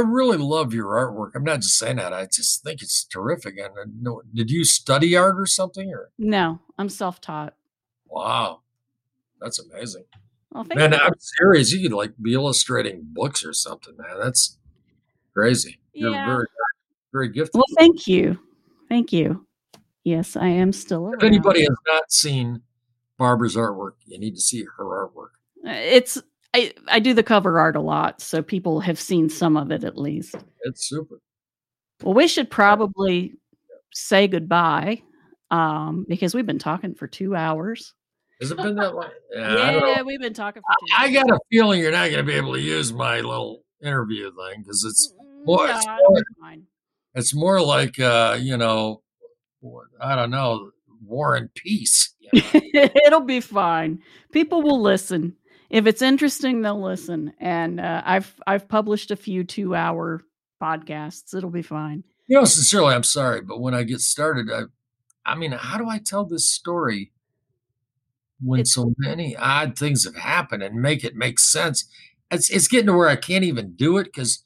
really love your artwork. I'm not just saying that. I just think it's terrific. And did you study art or something? Or no, I'm self-taught. Wow, that's amazing. Well, man, I'm serious. You could be illustrating books or something, man. That's crazy. Yeah. You're very, very gifted. Well, thank you. Thank you. Yes, I am still around. If anybody has not seen Barbara's artwork, you need to see her artwork. I do the cover art a lot, so people have seen some of it at least. It's super. Well, we should probably say goodbye because we've been talking for 2 hours. Has it been that long? Yeah, we've been talking for 2 hours. I got a feeling you're not going to be able to use my little interview thing because it's more like, I don't know, War and Peace. It'll be fine. People will listen. If it's interesting, they'll listen. And I've published a few 2-hour podcasts. It'll be fine. Sincerely, I'm sorry, but when I get started, I mean, how do I tell this story when so many odd things have happened and make it make sense? It's getting to where I can't even do it because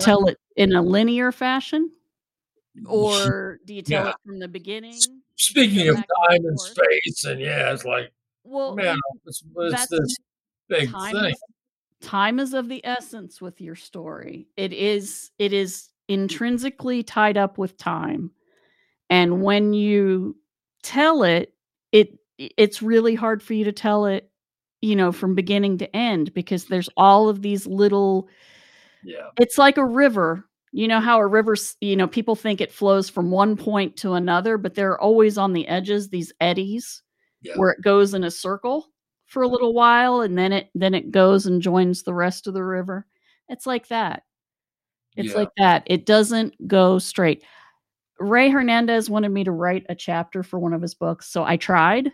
tell it in a linear fashion, or do you tell it from the beginning? Speaking of time and space, and it's like. Well, man, it's this big thing. Time is of the essence with your story. It is intrinsically tied up with time. And when you tell it, it's really hard for you to tell it, from beginning to end, because there's all of these little, it's like a river. You know how a river, people think it flows from one point to another, but there are always on the edges, these eddies. Yeah. Where it goes in a circle for a little while, and then it goes and joins the rest of the river. It's like that. It doesn't go straight. Ray Hernandez wanted me to write a chapter for one of his books, so I tried.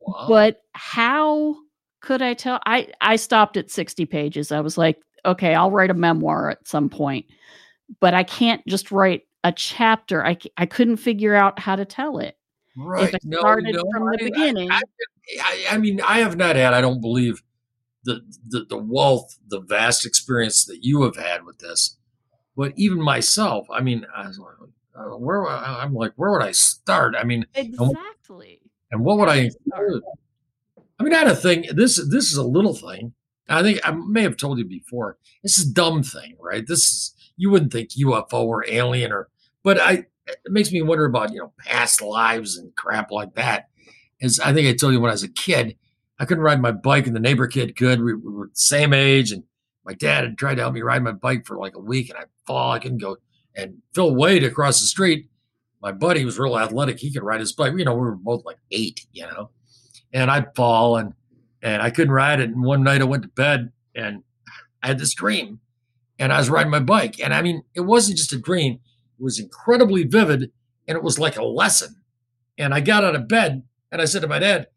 Wow. But how could I tell? I stopped at 60 pages. I was like, okay, I'll write a memoir at some point, but I can't just write a chapter. I couldn't figure out how to tell it. Right. If it started from the beginning. I mean, I have not had, I don't believe, the vast experience that you have had with this. But even myself, I mean, I was like, where would I start? I mean, exactly. And what would I include? I mean, I had a thing. This is a little thing. I think I may have told you before. This is a dumb thing, right? This is, you wouldn't think UFO or alien or, but it makes me wonder about, past lives and crap like that. As I think I told you, when I was a kid, I couldn't ride my bike and the neighbor kid could. We were the same age, and my dad had tried to help me ride my bike for like a week, and I'd fall. I couldn't go. And Phil Wade across the street, my buddy, was real athletic. He could ride his bike. We were both like 8, And I'd fall, and I couldn't ride it. And one night I went to bed, and I had this dream. And I was riding my bike. And, I mean, it wasn't just a dream. It was incredibly vivid, and it was like a lesson. And I got out of bed, and I said to my dad,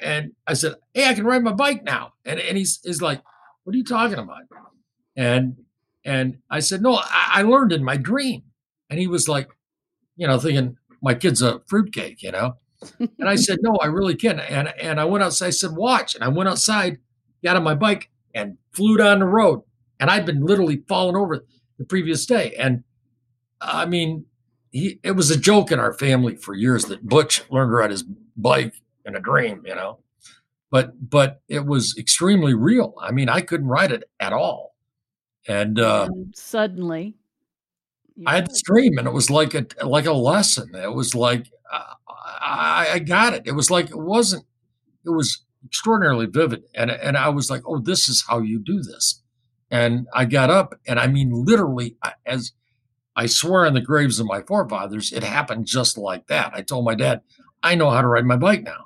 hey, I can ride my bike now. And he's like, what are you talking about? And I said, no, I learned in my dream. And he was like, thinking my kid's a fruitcake, And I said, no, I really can. And I went outside, I said, watch. And I went outside, got on my bike, and flew down the road. And I'd been literally falling over the previous day. And I mean, it was a joke in our family for years that Butch learned to ride his bike in a dream, But it was extremely real. I mean, I couldn't ride it at all. And suddenly, I had this dream, and it was like a lesson. It was like I got it. It was like It was extraordinarily vivid, and I was like, oh, this is how you do this. And I got up, and I mean, literally, as I swear on the graves of my forefathers, it happened just like that. I told my dad, I know how to ride my bike now,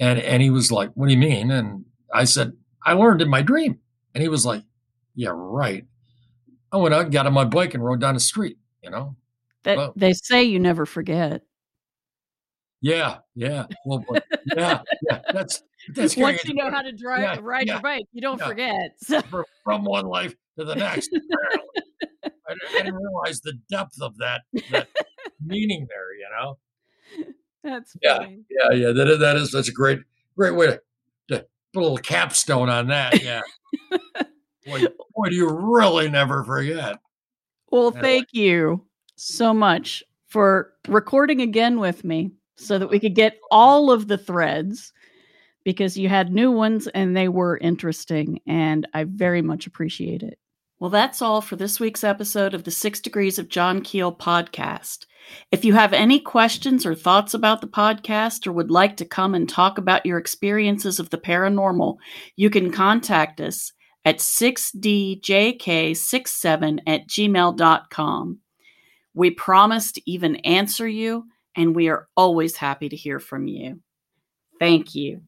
and he was like, what do you mean? And I said, I learned in my dream, and he was like, yeah, right. I went out and got on my bike and rode down the street, That they say you never forget. Yeah. Well, yeah. That's once you know how to drive, ride your bike, you don't forget. So. From one life to the next. I didn't realize the depth of that meaning there, That's funny. Yeah. That is such a great way to put a little capstone on that. Yeah. Boy, do you really never forget. Well, thank you so much for recording again with me so that we could get all of the threads, because you had new ones and they were interesting, and I very much appreciate it. Well, that's all for this week's episode of the 6 Degrees of John Keel podcast. If you have any questions or thoughts about the podcast, or would like to come and talk about your experiences of the paranormal, you can contact us at 6djk67@gmail.com. We promise to even answer you, and we are always happy to hear from you. Thank you.